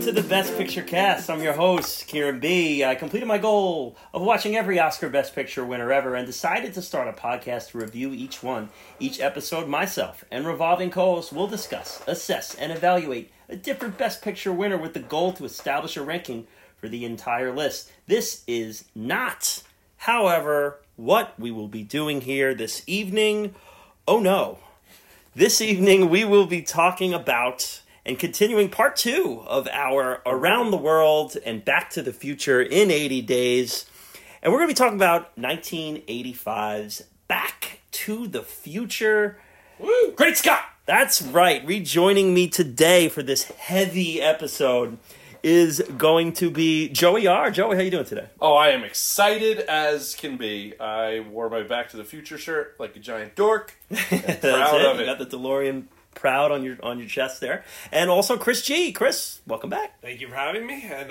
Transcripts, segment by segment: Welcome to the Best Picture Cast. I'm your host, Kieran B. I completed my goal of watching every Oscar Best Picture winner ever and decided to start a podcast to review each one. Each episode, myself and revolving co-hosts will discuss, assess, and evaluate a different Best Picture winner with the goal to establish a ranking for the entire list. This is not, however, what we will be doing here this evening. Oh no. This evening we will be talking about and continuing part two of our Around the World and Back to the Future in 80 Days. And we're going to be talking about 1985's Back to the Future. Woo! Great Scott! That's right. Rejoining me today for this heavy episode is going to be Joey R. Joey, how you doing today? Oh, I am excited as can be. I wore my Back to the Future shirt like a giant dork. And proud of it. You got the DeLorean proud on your chest there. And also Chris G. Chris, welcome back. Thank you for having me. And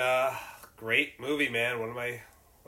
great movie, man. One of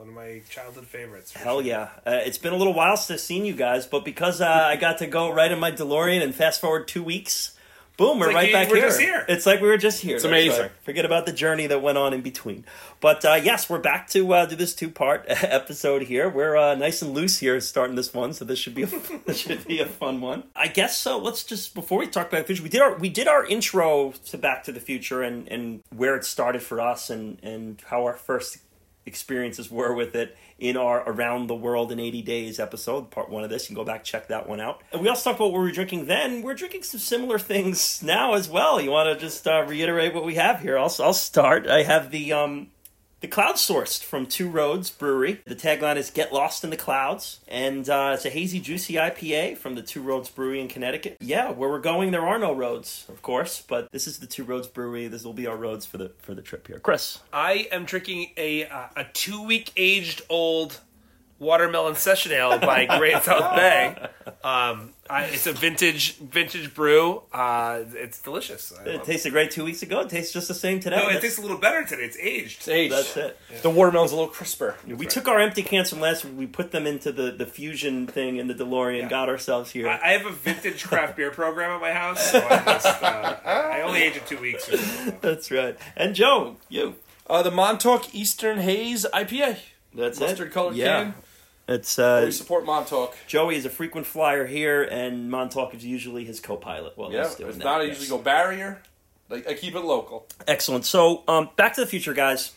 my childhood favorites. Hell sure. Yeah. It's been a little while since I've seen you guys, but because I got to go right in my DeLorean and fast forward 2 weeks, boom, we're right back here. It's like we were just here. It's amazing. Right. Forget about the journey that went on in between. But yes, we're back to do this two-part episode here. We're nice and loose here starting this one, so this should be a, this should be a fun one. I guess so. Let's just, before we talk about the future, we did our intro to Back to the Future and where it started for us and how our first experiences were with it in our Around the World in 80 Days episode, part one of this. You can go back, check that one out. And we also talked about what we were drinking then. We're drinking some similar things now as well. You want to just reiterate what we have here? I'll start. I have the Cloud Sourced from Two Roads Brewery. The tagline is "Get Lost in the Clouds," and it's a hazy, juicy IPA from the Two Roads Brewery in Connecticut. Yeah, where we're going, there are no roads, of course, but this is the Two Roads Brewery. This will be our roads for the trip here. Chris, I am drinking a 2 week aged old watermelon session ale by Great South Bay. It's a vintage brew. It's delicious. It tasted great 2 weeks ago. It tastes just the same today. No, it tastes a little better today. It's aged. That's it. Yeah. The watermelon's a little crisper. We took our empty cans from last week. We put them into the fusion thing in the DeLorean. Yeah. Got ourselves here. I have a vintage craft beer program at my house, so I just I only age it 2 weeks. Or so. That's right. And Joe, you the Montauk Eastern Haze IPA. That's it. Mustard colored can. It's we support Montauk. Joey is a frequent flyer here, and Montauk is usually his co-pilot. Well, yeah, if not, I usually go barrier. Like I keep it local. Excellent. So, Back to the Future, guys.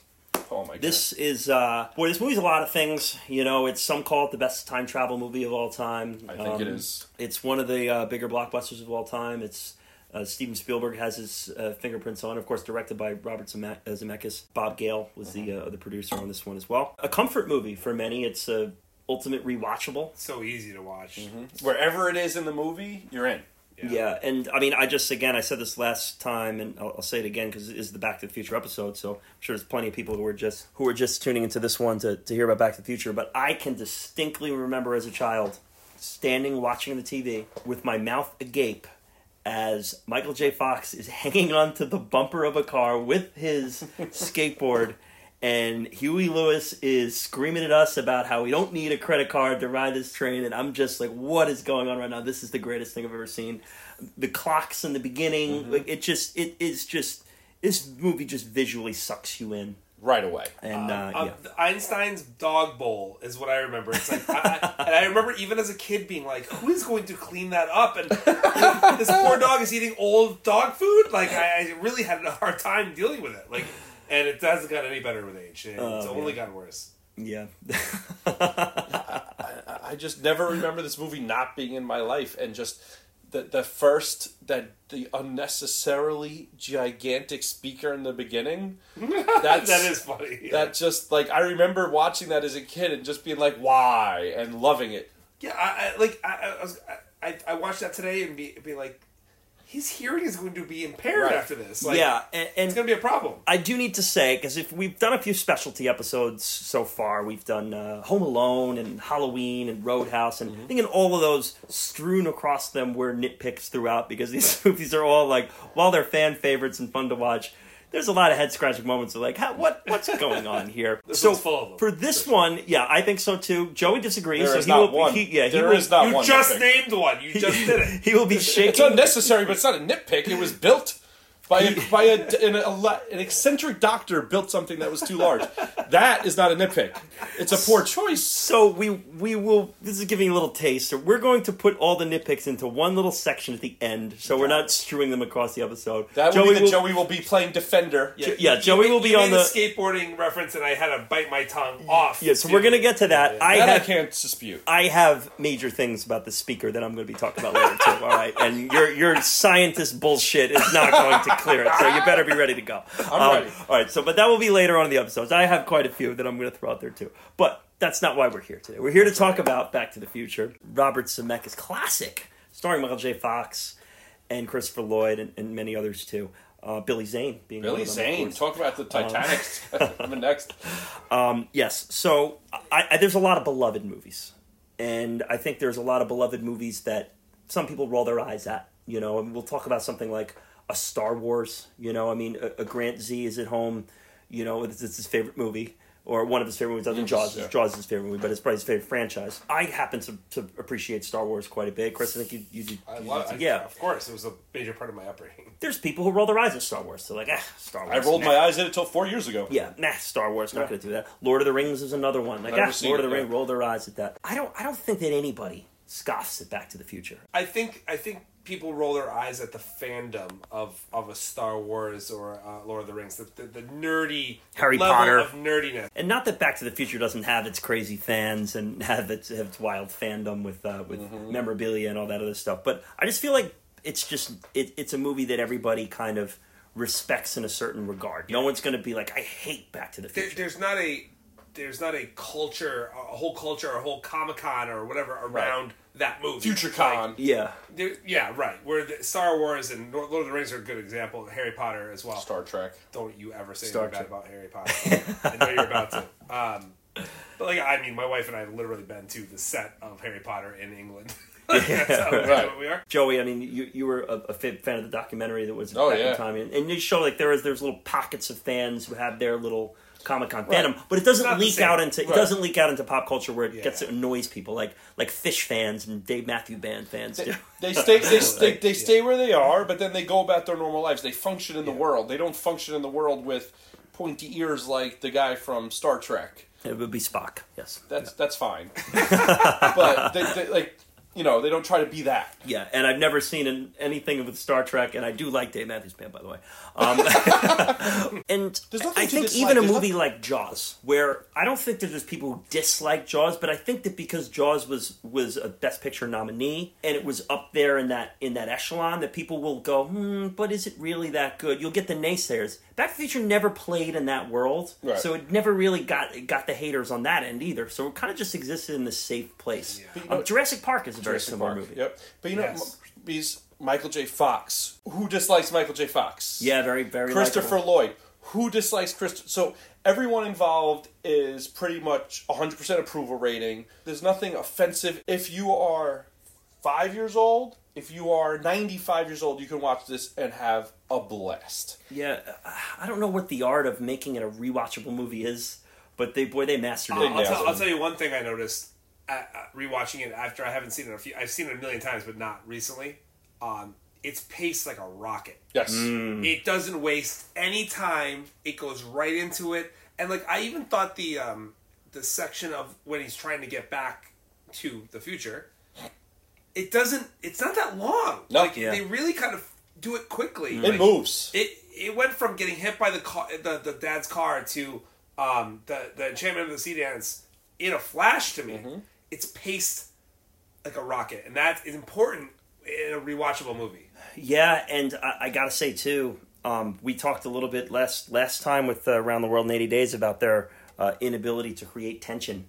Oh my god! This is this movie's a lot of things. You know, it's some call it the best time travel movie of all time. I think it is. It's one of the bigger blockbusters of all time. It's Steven Spielberg has his fingerprints on, of course, directed by Robert Zemeckis. Bob Gale was the producer on this one as well. A comfort movie for many. It's a ultimate rewatchable. So easy to watch. Mm-hmm. Wherever it is in the movie, you're in. Yeah, and I mean, I said this last time, and I'll say it again because it is the Back to the Future episode, so I'm sure there's plenty of people who are just tuning into this one to hear about Back to the Future, but I can distinctly remember as a child standing watching the TV with my mouth agape as Michael J. Fox is hanging onto the bumper of a car with his skateboard. And Huey Lewis is screaming at us about how we don't need a credit card to ride this train. And I'm just like, what is going on right now? This is the greatest thing I've ever seen. The clocks in the beginning. Mm-hmm. Like this movie just visually sucks you in. Right away. And Einstein's dog bowl is what I remember. It's like, I remember even as a kid being like, who is going to clean that up? And this poor dog is eating old dog food? Like, I really had a hard time dealing with it. Like... And it hasn't got any better with age. It's only gotten worse. Yeah. I just never remember this movie not being in my life. And just the unnecessarily gigantic speaker in the beginning. That is funny. Yeah. That just, like, I remember watching that as a kid and just being like, why? And loving it. Yeah, I watched that today and be like, his hearing is going to be impaired after this. Like, yeah, and it's going to be a problem. I do need to say, because if we've done a few specialty episodes so far, we've done Home Alone and Halloween and Roadhouse, and I think in all of those, strewn across them were nitpicks throughout, because these movies are all like, while they're fan favorites and fun to watch, there's a lot of head-scratching moments of like, what's going on here? So full of them, for this one, yeah, I think so too. Joey disagrees. There is not one. You just named one. You just did it. He will be shaking. It's unnecessary, but it's not a nitpick. It was built An eccentric doctor built something that was too large. That is not a nitpick. It's a poor choice. So we will. This is giving a little taste. So we're going to put all the nitpicks into one little section at the end, so we're not strewing them across the episode. That Joey will be Joey will be playing defender. Joey will be on the skateboarding reference, and I had to bite my tongue off. Yeah, so we're gonna get to that. I can't dispute. I have major things about the speaker that I'm going to be talking about later too. All right, and your scientist bullshit is not going to clear it, so you better be ready to go. I'm ready. All right, so but that will be later on in the episodes. I have quite a few that I'm going to throw out there too, but that's not why we're here today. We're here to talk about Back to the Future, Robert Zemeckis' classic, starring Michael J. Fox and Christopher Lloyd and many others too. Billy Zane being Billy Zane. Talk about the Titanic. I'm next. Yes, so I there's a lot of beloved movies, and I think there's a lot of beloved movies that some people roll their eyes at. You know, and we'll talk about something like a Star Wars, you know, I mean, a Grant Z is at home, you know, it's his favorite movie, or one of his favorite movies, other than Jaws. Yeah. Jaws is his favorite movie, but it's probably his favorite franchise. I happen to appreciate Star Wars quite a bit. Chris, I think you did. I love it. Yeah. Of course, it was a major part of my upbringing. There's people who roll their eyes at Star Wars. They're like, Star Wars. I rolled my eyes at it until 4 years ago. Yeah, Star Wars, not going to do that. Lord of the Rings is another one. Like, Lord of the Rings, roll their eyes at that. I don't think that anybody scoffs at Back to the Future. I think people roll their eyes at the fandom of a Star Wars or Lord of the Rings, the nerdy Harry level Potter of nerdiness, and not that Back to the Future doesn't have its crazy fans and have its wild fandom with memorabilia and all that other stuff. But I just feel like it's just it's a movie that everybody kind of respects in a certain regard. No one's going to be like, I hate Back to the Future. There's not a culture, a whole culture, or a whole Comic-Con or whatever around that movie. FutureCon. Like, yeah, right. Where Star Wars and Lord of the Rings are a good example. Harry Potter as well. Star Trek. Don't you ever say anything bad about Harry Potter. I know you're about to. But like, I mean, my wife and I have literally been to the set of Harry Potter in England. We are. Joey, I mean, you were a fan of the documentary that was in time, and you show like there's little pockets of fans who have their little Comic-Con fandom, but it doesn't leak out into pop culture where it gets to annoys people like Phish fans and Dave Matthews Band fans. They stay where they are, but then they go about their normal lives. They function in the world. They don't function in the world with pointy ears like the guy from Star Trek. It would be Spock. Yes, that's fine. But they like. You know, they don't try to be that. Yeah, and I've never seen anything with Star Trek, and I do like Dave Matthews Band, by the way. And I think even a movie like Jaws, where I don't think there's just people who dislike Jaws, but I think that because Jaws was a Best Picture nominee, and it was up there in that echelon, that people will go, but is it really that good? You'll get the naysayers. Back to the Future never played in that world, so it never really got the haters on that end either. So it kind of just existed in this safe place. Yeah. Jurassic Park is a very similar movie. Yep. But you know, he's Michael J. Fox. Who dislikes Michael J. Fox? Yeah, very, very Christopher likable. Lloyd. Who dislikes Christopher? So everyone involved is pretty much 100% approval rating. There's nothing offensive. If you are 5 years old, if you are 95 years old, you can watch this and have a blast. Yeah, I don't know what the art of making it a rewatchable movie is, but they mastered it. I'll tell you one thing I noticed rewatching it after I haven't seen it I've seen it a million times, but not recently. It's paced like a rocket. Yes. It doesn't waste any time. It goes right into it. And like I even thought the section of when he's trying to get back to the future, it's not that long. No, like they really kind of do it quickly. It moves. It went from getting hit by the dad's car to the enchantment of the sea dance in a flash to me. It's paced like a rocket, and that is important in a rewatchable movie. Yeah, and I gotta say too, we talked a little bit last time with Around the World in 80 Days about their inability to create tension.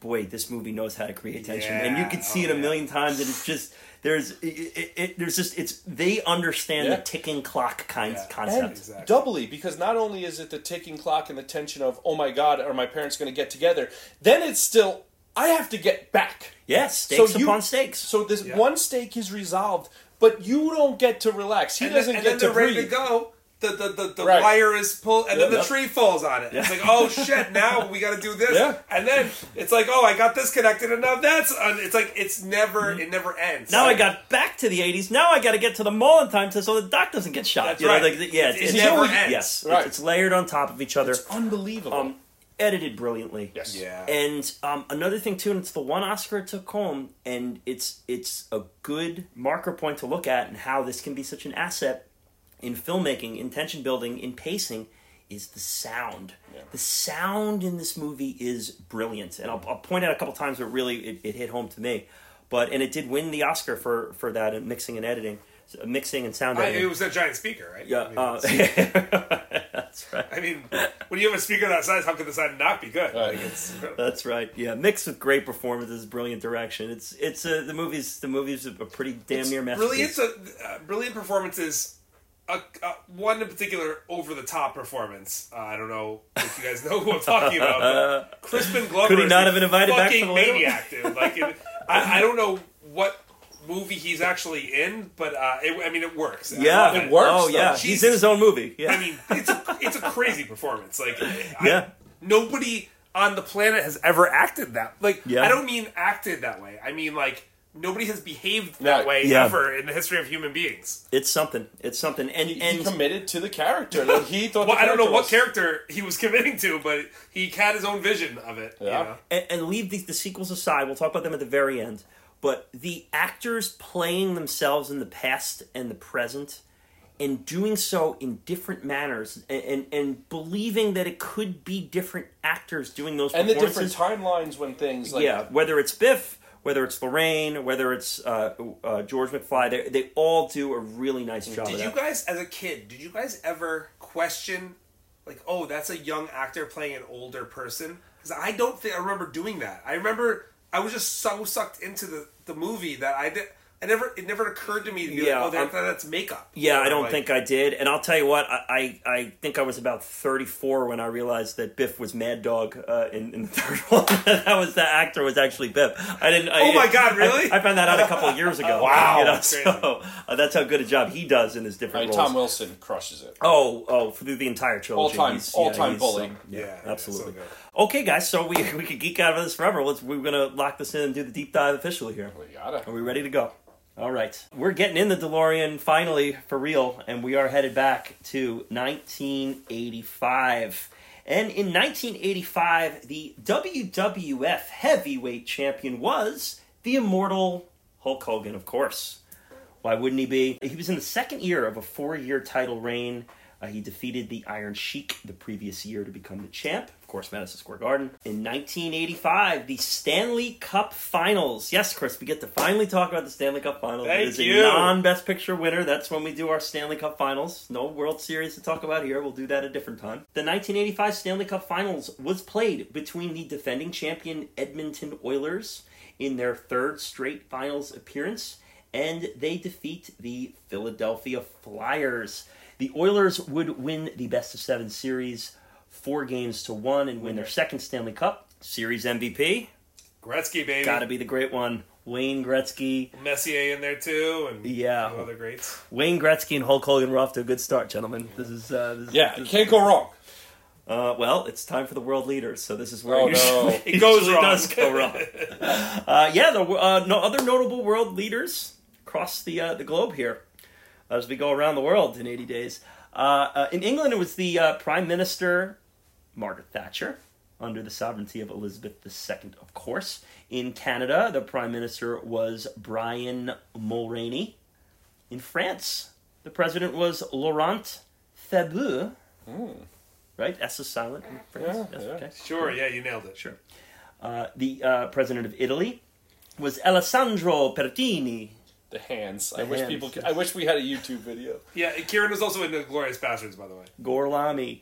Boy, this movie knows how to create tension, and you can see it a million times, and it's just they understand the ticking clock concept, and doubly because not only is it the ticking clock and the tension of oh my god, are my parents going to get together? Then it's still I have to get back. Yes, yeah, stakes upon stakes. So this one stake is resolved, but you don't get to relax. He doesn't get to breathe. Ready to go. the right. wire is pulled, and then the tree falls on it. Yeah. It's like, oh shit, now we got to do this. Yeah. And then it's like, oh, I got this connected, and now that's... it's like, it never ends. Now I got back to the 80s. Now I got to get to the mall in time so the doc doesn't get shot. That's right. Know, like, yeah, it never ends. Yes, right. It's layered on top of each other. It's unbelievable. Edited brilliantly. Yes. Yeah. And another thing, too, and it's the one Oscar it took home, and it's a good marker point to look at and how this can be such an asset in filmmaking, in tension building, in pacing, is the sound. Yeah. The sound in this movie is brilliant. And I'll point out a couple times where really it hit home to me. And it did win the Oscar for that in mixing and editing. Mixing and sound editing. It was a giant speaker, right? Yeah. That's right. I mean, when you have a speaker that size, how could the sound not be good? Right. That's right. Yeah, mixed with great performances, brilliant direction. It's the movie's a pretty damn near masterpiece. Really, it's brilliant performances. One in particular over-the-top performance. I don't know if you guys know who I'm talking about, but Crispin Glover could he not have been invited back to the maniac, dude. Like, I don't know what movie he's actually in, but it works. Yeah, it works. Oh, yeah. He's in his own movie. Yeah. I mean, it's a crazy performance. Like, nobody on the planet has ever acted that. Like, yeah. I don't mean acted that way. I mean, like, nobody has behaved that way ever in the history of human beings. It's something. It's something. And he committed to the character. Like, he thought. Well, I don't know what character he was committing to, but he had his own vision of it. Yeah. You know? And leave the sequels aside. We'll talk about them at the very end. But the actors playing themselves in the past and the present, and doing so in different manners, and believing that it could be different actors doing those performances. And the different timelines when things like... Yeah, whether it's Biff... Whether it's Lorraine, whether it's George McFly, they all do a really nice job of that. Did you guys, as a kid, ever question, like, oh, that's a young actor playing an older person? Because I don't think I remember doing that. I remember I was just so sucked into the movie that it never occurred to me to be like, oh, that's makeup. Yeah, I don't think I did. And I'll tell you what, I think I was about 34 when I realized that Biff was Mad Dog in the third one. That was the actor was actually Biff. My God, really? I found that out a couple of years ago. Wow. You know, that's how good a job he does in his different roles. Tom Wilson crushes it. Oh, through the entire trilogy. All-time bully. Absolutely. So okay, guys, so we could geek out of this forever. We're going to lock this in and do the deep dive officially here. We got it. Are we ready to go? All right. We're getting in the DeLorean finally, for real, and we are headed back to 1985. And in 1985, the WWF heavyweight champion was the immortal Hulk Hogan, of course. Why wouldn't he be? He was in the second year of a 4-year title reign. He defeated the Iron Sheik the previous year to become the champ. Course, Madison Square Garden. In 1985, the Stanley Cup Finals. Yes, Chris, we get to finally talk about the Stanley Cup Finals. Thank you. It is a non-Best Picture winner. That's when we do our Stanley Cup Finals. No World Series to talk about here. We'll do that a different time. The 1985 Stanley Cup Finals was played between the defending champion Edmonton Oilers in their third straight finals appearance, and they defeat the Philadelphia Flyers. The Oilers would win the best-of-7 series 4-1 and win their second Stanley Cup. Series MVP. Gretzky, baby. Gotta be the great one. Wayne Gretzky. Messier in there, too, and two other greats. Wayne Gretzky and Hulk Hogan were off to a good start, gentlemen. This is... This can't go wrong. Well, it's time for the world leaders, so this is where it goes wrong. Does go wrong. There were no other notable world leaders across the globe here as we go around the world in 80 days. In England, it was the Prime Minister... Margaret Thatcher, under the sovereignty of Elizabeth II, of course. In Canada, the Prime Minister was Brian Mulroney. In France, the President was Laurent Fabius. Mm. Right? S is silent in France. Yeah, okay. Sure, yeah, you nailed it. Sure. The President of Italy was Alessandro Pertini. The hands. I wish we had a YouTube video. Yeah, Kieran was also in the Glorious Bastards, by the way. Gorlami.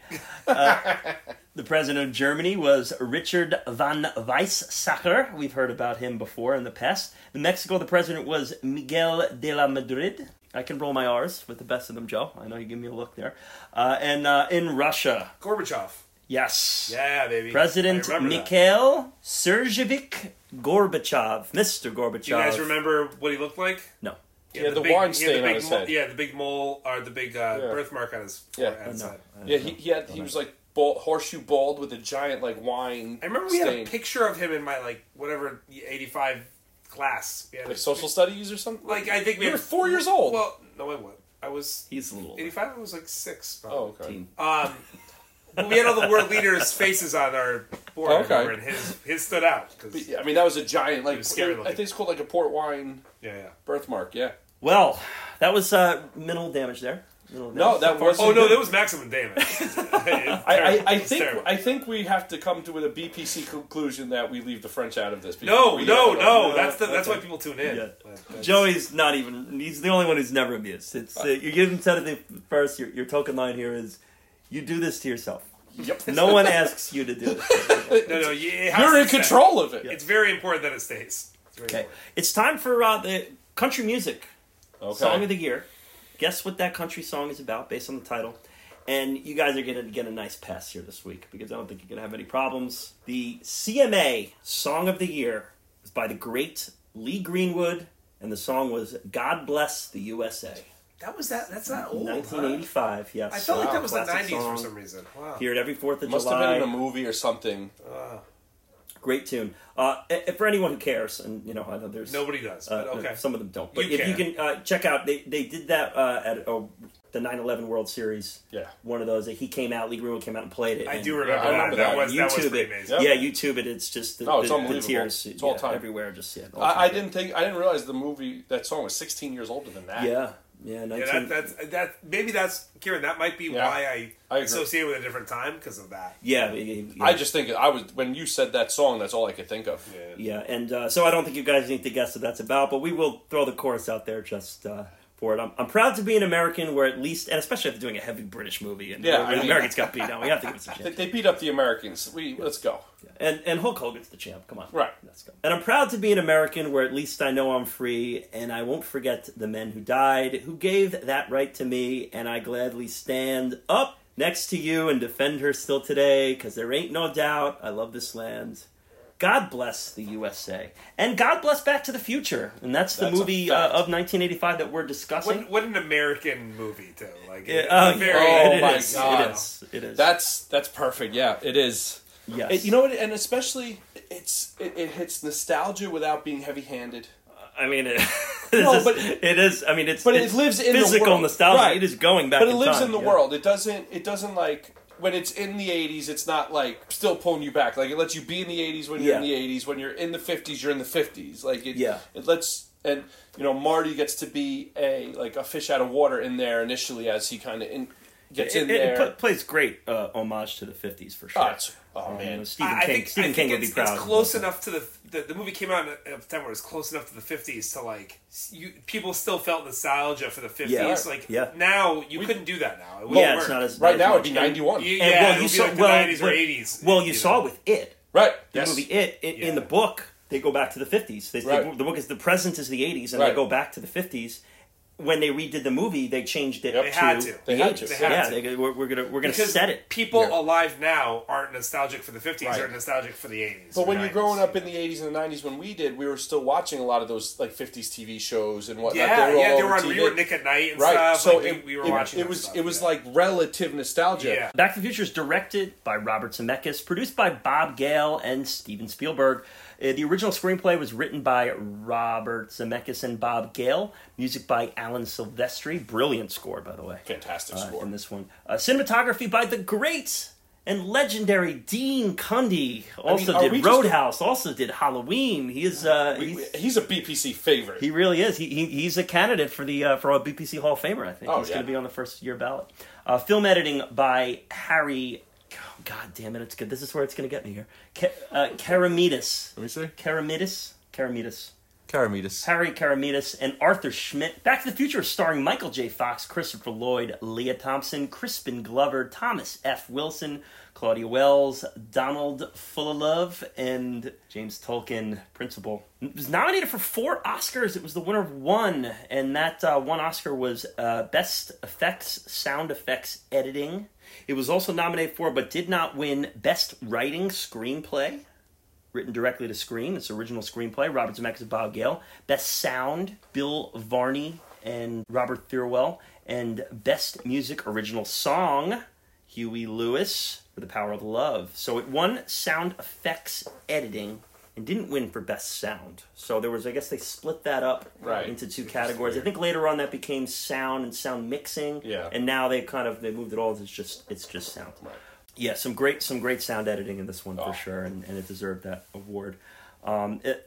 The president of Germany was Richard von Weizsäcker. We've heard about him before in the past. In Mexico, the president was Miguel de la Madrid. I can roll my R's with the best of them, Joe. I know you give me a look there. And in Russia... Gorbachev. Yes. Yeah, baby. President Mikhail Sergeyevich Gorbachev. Mr. Gorbachev. Do you guys remember what he looked like? No. Yeah, the wine stain on his head. Yeah, the big mole, or the big birthmark on his forehead. Yeah, he was like bald, horseshoe bald with a giant like wine. I remember we had a picture of him in my like whatever 85 class. Yeah, like social studies or something. Like I think we were 4 years old. Well, no, I wasn't. I was. He's a little 85. I was like 6. Probably. Oh, okay. We had all the world leaders' faces on our board, okay. And his stood out. Cause I mean, that was a giant, like, scary looking. I think it's called, like, a port wine birthmark, Well, that was minimal damage there. That was maximum damage. I think we have to come to a BPC conclusion that we leave the French out of this. No. That's why people tune in. Yeah. Joey's not even, he's the only one who's never amused. It's you give him something first, your token line here is, you do this to yourself. Yep. No one asks you to do it. No. You're in control of it. It's very important that it stays. It's time for the country music song of the year. Guess what that country song is about based on the title. And you guys are going to get a nice pass here this week because I don't think you're going to have any problems. The CMA Song of the Year was by the great Lee Greenwood, and the song was God Bless the USA. That was that. That's not old. 1985. Huh? Yes. I felt like that was the '90s for some reason. Wow. Here at every 4th of July. Must have been in a movie or something. Great tune. For anyone who cares, and I know there's nobody does. But okay, some of them don't. But you can check out, they did that at the 9/11 World Series. Yeah. One of those that he came out. Lee Greenwood came out and played it. I do remember that. That was pretty amazing. Yeah, YouTube it. It's just it's unbelievable. The tears, it's all time everywhere. Just I didn't realize the movie, that song was 16 years older than that. Yeah. Yeah, 19... That's Kieran. That might be why I associate with a different time because of that. Yeah, I just think when you said that song, that's all I could think of. Yeah, and so I don't think you guys need to guess what that's about, but we will throw the chorus out there just for it. I'm proud to be an American, where at least, and especially after doing a heavy British movie, and the Americans got beat down. We have to give it some chance. They beat up the Americans. Let's go. Yeah. And Hulk Hogan's the champ. Come on, right? Let's go. And I'm proud to be an American, where at least I know I'm free, and I won't forget the men who died, who gave that right to me, and I gladly stand up next to you and defend her still today, because there ain't no doubt I love this land. God bless the USA. And God bless Back to the Future. And that's the movie of 1985 that we're discussing. What an American movie, too. Like, God. It is. That's perfect. Yeah, it is. Yes. And especially, it hits nostalgia without being heavy-handed. I mean, it lives in physical the world. Nostalgia. Right. It is going back in time. But it lives in the world. It doesn't like... When it's in the 80s, it's not, like, still pulling you back. Like, it lets you be in the 80s when you're in the 80s. When you're in the 50s, you're in the 50s. Like, it lets... And, Marty gets to be a fish out of water in there initially as he kind of gets in there. It plays great homage to the 50s, for sure. Oh, man. Stephen King would be proud. It's close enough to the movie came out in September. It was close enough to the 50s to, like... people still felt nostalgia for the 50s. Yeah. Like, now, we couldn't do that now. It wouldn't work. It's not as... Right now, it'd be 91. The 90s or 80s. Well, you saw with It. Right. The movie It. In the book, they go back to the 50s. The book is... The present is the 80s, and they go back to the 50s. When they redid the movie, they changed it up to the 80s. We're going to set it. People alive now aren't nostalgic for the 50s. They're nostalgic for the 80s. But when you're growing up in the 80s and the 90s, when we did, we were still watching a lot of those 50s TV shows and whatnot. They were on TV. Nick at Night and stuff. So we were watching. It was relative nostalgia. Yeah. Back to the Future is directed by Robert Zemeckis, produced by Bob Gale and Steven Spielberg. The original screenplay was written by Robert Zemeckis and Bob Gale. Music by Alan Silvestri. Brilliant score, by the way. Fantastic score. In this one. Cinematography by the great and legendary Dean Cundey. Did Roadhouse. Also did Halloween. He is... he's a BPC favorite. He really is. He's a candidate for a BPC Hall of Famer, I think. He's going to be on the first-year ballot. Film editing by Harry... Oh, God damn it, it's good. This is where it's going to get me here. Karamidas. Let me see. Karamidas. Harry Karamidas and Arthur Schmidt. Back to the Future starring Michael J. Fox, Christopher Lloyd, Leah Thompson, Crispin Glover, Thomas F. Wilson, Claudia Wells, Donald Fullilove, and James Tolkien, principal. It was nominated for 4 Oscars. It was the winner of 1, and that one Oscar was Best Effects, Sound Effects Editing. It was also nominated for, but did not win, Best Writing Screenplay. written directly to screen. It's original screenplay, Robert Zemeckis and Bob Gale. Best sound, Bill Varney and Robert Thirlwell. And best music original song, Huey Lewis for The Power of Love. So it won sound effects editing and didn't win for best sound. So there was, I guess they split that up into two categories. I think later on that became sound and sound mixing. Yeah. And now they kind of, they moved it all. It's just sound. Right. Yeah, some great sound editing in this one for sure, and it deserved that award.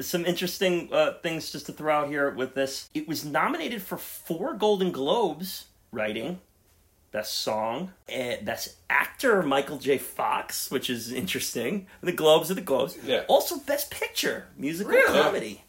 Some interesting things just to throw out here with this. It was nominated for 4 Golden Globes, writing, best song, best actor, Michael J. Fox, which is interesting. The Globes are the Globes. Yeah. Also, best picture, musical comedy.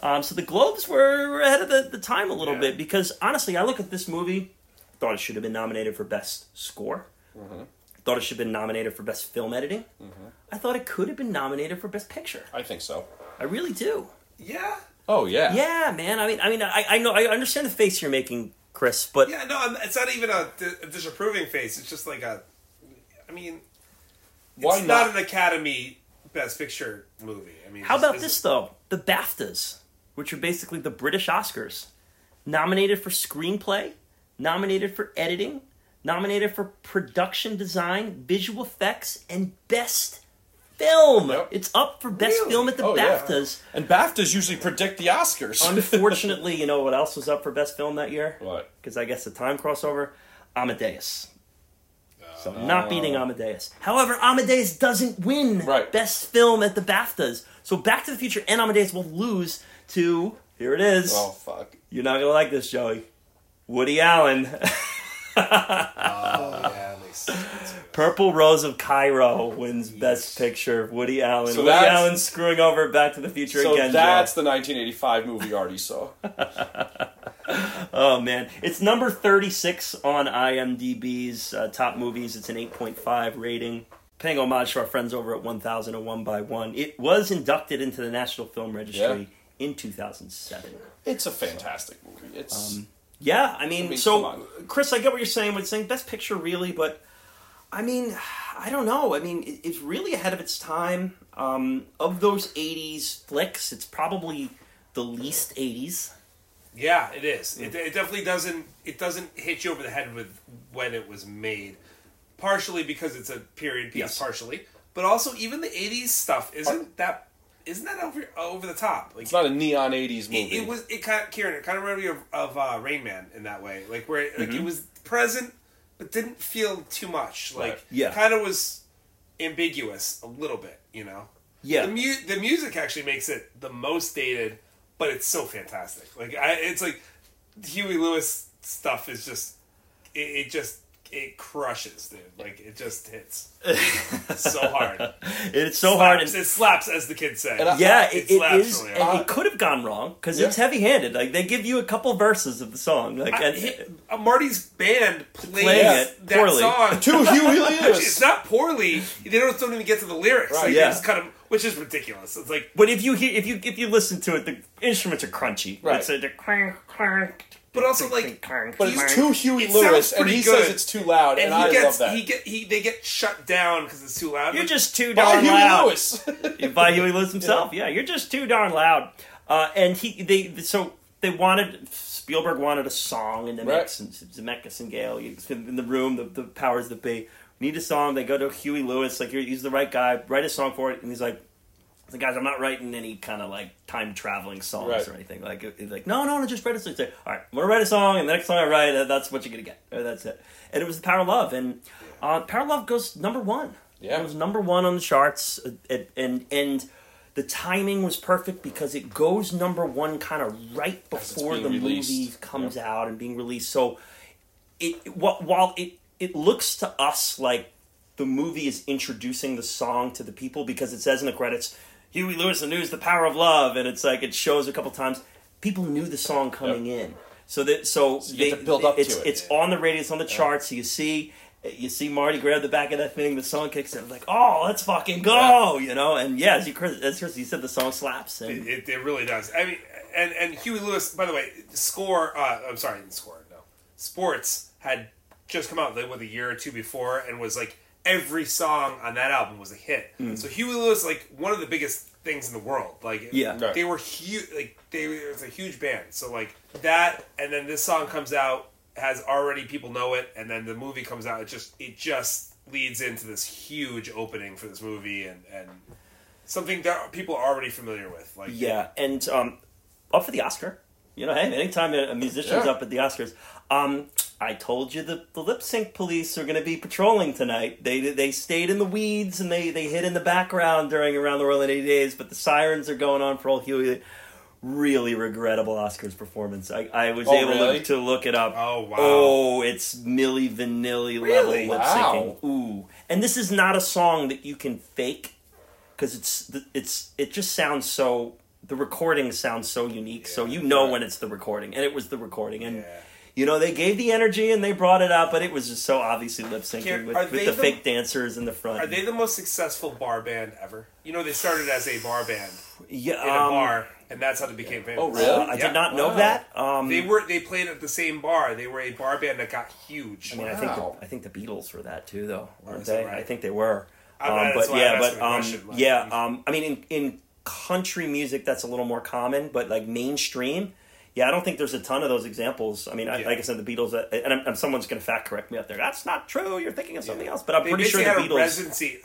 So the Globes were ahead of the time a little bit, because honestly, I look at this movie, thought it should have been nominated for best score. Mm-hmm. Thought it should have been nominated for Best Film Editing. Mm-hmm. I thought it could have been nominated for Best Picture. I think so. I really do. Yeah. Oh, yeah. Yeah, man. I mean, I know, I understand the face you're making, Chris, but... Yeah, no, it's not even a disapproving face. It's just like a... I mean, it's not an Academy Best Picture movie. I mean, how about this, though? The BAFTAs, which are basically the British Oscars. Nominated for screenplay, nominated for editing, nominated for production design, visual effects, and best film. Yep. It's up for best film at the BAFTAs. Yeah. And BAFTAs usually predict the Oscars. Unfortunately, you know what else was up for best film that year? What? Because I guess the time crossover, Amadeus. So not beating Amadeus. However, Amadeus doesn't win best film at the BAFTAs. So Back to the Future and Amadeus will lose to, here it is. Oh, fuck. You're not going to like this, Joey. Woody Allen. Purple Rose of Cairo wins Best Picture. Woody Allen. So Woody Allen screwing over Back to the Future again. So that's the 1985 movie Artie saw. Oh, man. It's number 36 on IMDb's top movies. It's an 8.5 rating. Paying homage to our friends over at 1001 by 1. It was inducted into the National Film Registry in 2007. It's a fantastic movie. It's... yeah, I mean, so, Chris, I get what you're saying when saying Best Picture, really, but, I mean, I don't know. I mean, it's really ahead of its time. Of those 80s flicks, it's probably the least 80s. Yeah, it is. It definitely doesn't hit you over the head with when it was made. Partially because it's a period piece, partially. But also, even the 80s stuff isn't that over the top? Like, it's not a neon 80s movie. It kind of reminded me of Rain Man in that way, like where it was present but didn't feel too much. Like kind of was ambiguous a little bit, you know. Yeah. The music actually makes it the most dated, but it's so fantastic. Like it's like Huey Lewis stuff is just it crushes, dude. Like, it just hits so hard. It's so hard. It slaps, as the kids say. It slaps. Really hard. And it could have gone wrong, because it's heavy-handed. Like, they give you a couple verses of the song. Like, Marty's band plays it poorly. That song. To Huey Lewis. Actually, it's not poorly. They don't even get to the lyrics. Right. Like, they just kind of... Which is ridiculous. It's like... But if you listen to it, the instruments are crunchy. Right. It's they're clank, clank. But also, like, but it's too Huey Lewis, and he says it's too loud, and I love that. They get shut down because it's too loud. You're just too darn loud. By Huey Lewis himself, yeah. You're just too darn loud. And Spielberg wanted a song in the mix, and Zemeckis and Gale in the room, the powers that be need a song. They go to Huey Lewis, like, he's the right guy, write a song for it, and he's like, guys, I'm not writing any kind of like time traveling songs or anything. Like, it's like, no, just write a song. It's like, all right, I'm gonna write a song, and the next song I write, that's what you're gonna get. That's it. And it was The Power of Love, and Power of Love goes number one. Yeah, it was number one on the charts, and the timing was perfect because it goes number one kind of right before the movie comes out and being released. So, while it looks to us like the movie is introducing the song to the people because it says in the credits, Huey Lewis and the News, The Power of Love, and it's like it shows a couple times. People knew the song coming in, so you get to build up to it. It's on the radio, it's on the charts. So you see Marty grab the back of that thing. The song kicks in, like, oh, let's fucking go, you know. And as you said, the song slaps. And it really does. I mean, and Huey Lewis, by the way, sports had just come out like a year or two before, and was like every song on that album was a hit. Mm. So Huey Lewis, like, one of the biggest things in the world. Like, yeah, right. They were huge. Like, it was a huge band. So, like, that, and then this song comes out, has already people know it, and then the movie comes out. It just leads into this huge opening for this movie, and something that people are already familiar with. Like, yeah, and up for the Oscar. You know, hey, anytime a musician's up at the Oscars, I told you that the lip sync police are going to be patrolling tonight. They stayed in the weeds and they hid in the background during Around the World in 80 Days, but the sirens are going on for all Huey. Really regrettable Oscars performance. I was able to look it up. Oh, wow. Oh, it's Milli Vanilli level lip syncing. Ooh. And this is not a song that you can fake, because it just sounds so... The recording sounds so unique, so you know when it's the recording. And it was the recording. And, you know, they gave the energy and they brought it out, but it was just so obviously lip-syncing with the fake dancers in the front. Are they the most successful bar band ever? You know, they started as a bar band in a bar, and that's how they became famous. Oh, really? I did not know that. They played at the same bar. They were a bar band that got huge. I mean, I think the Beatles were that, too, though, weren't they? Right? I think they were. I mean, in country music that's a little more common, but like mainstream, I don't think there's a ton of those examples. I mean, like I said, the Beatles, and I'm, someone's going to fact correct me out there. That's not true. You're thinking of something else. But I'm pretty sure the Beatles had a residency.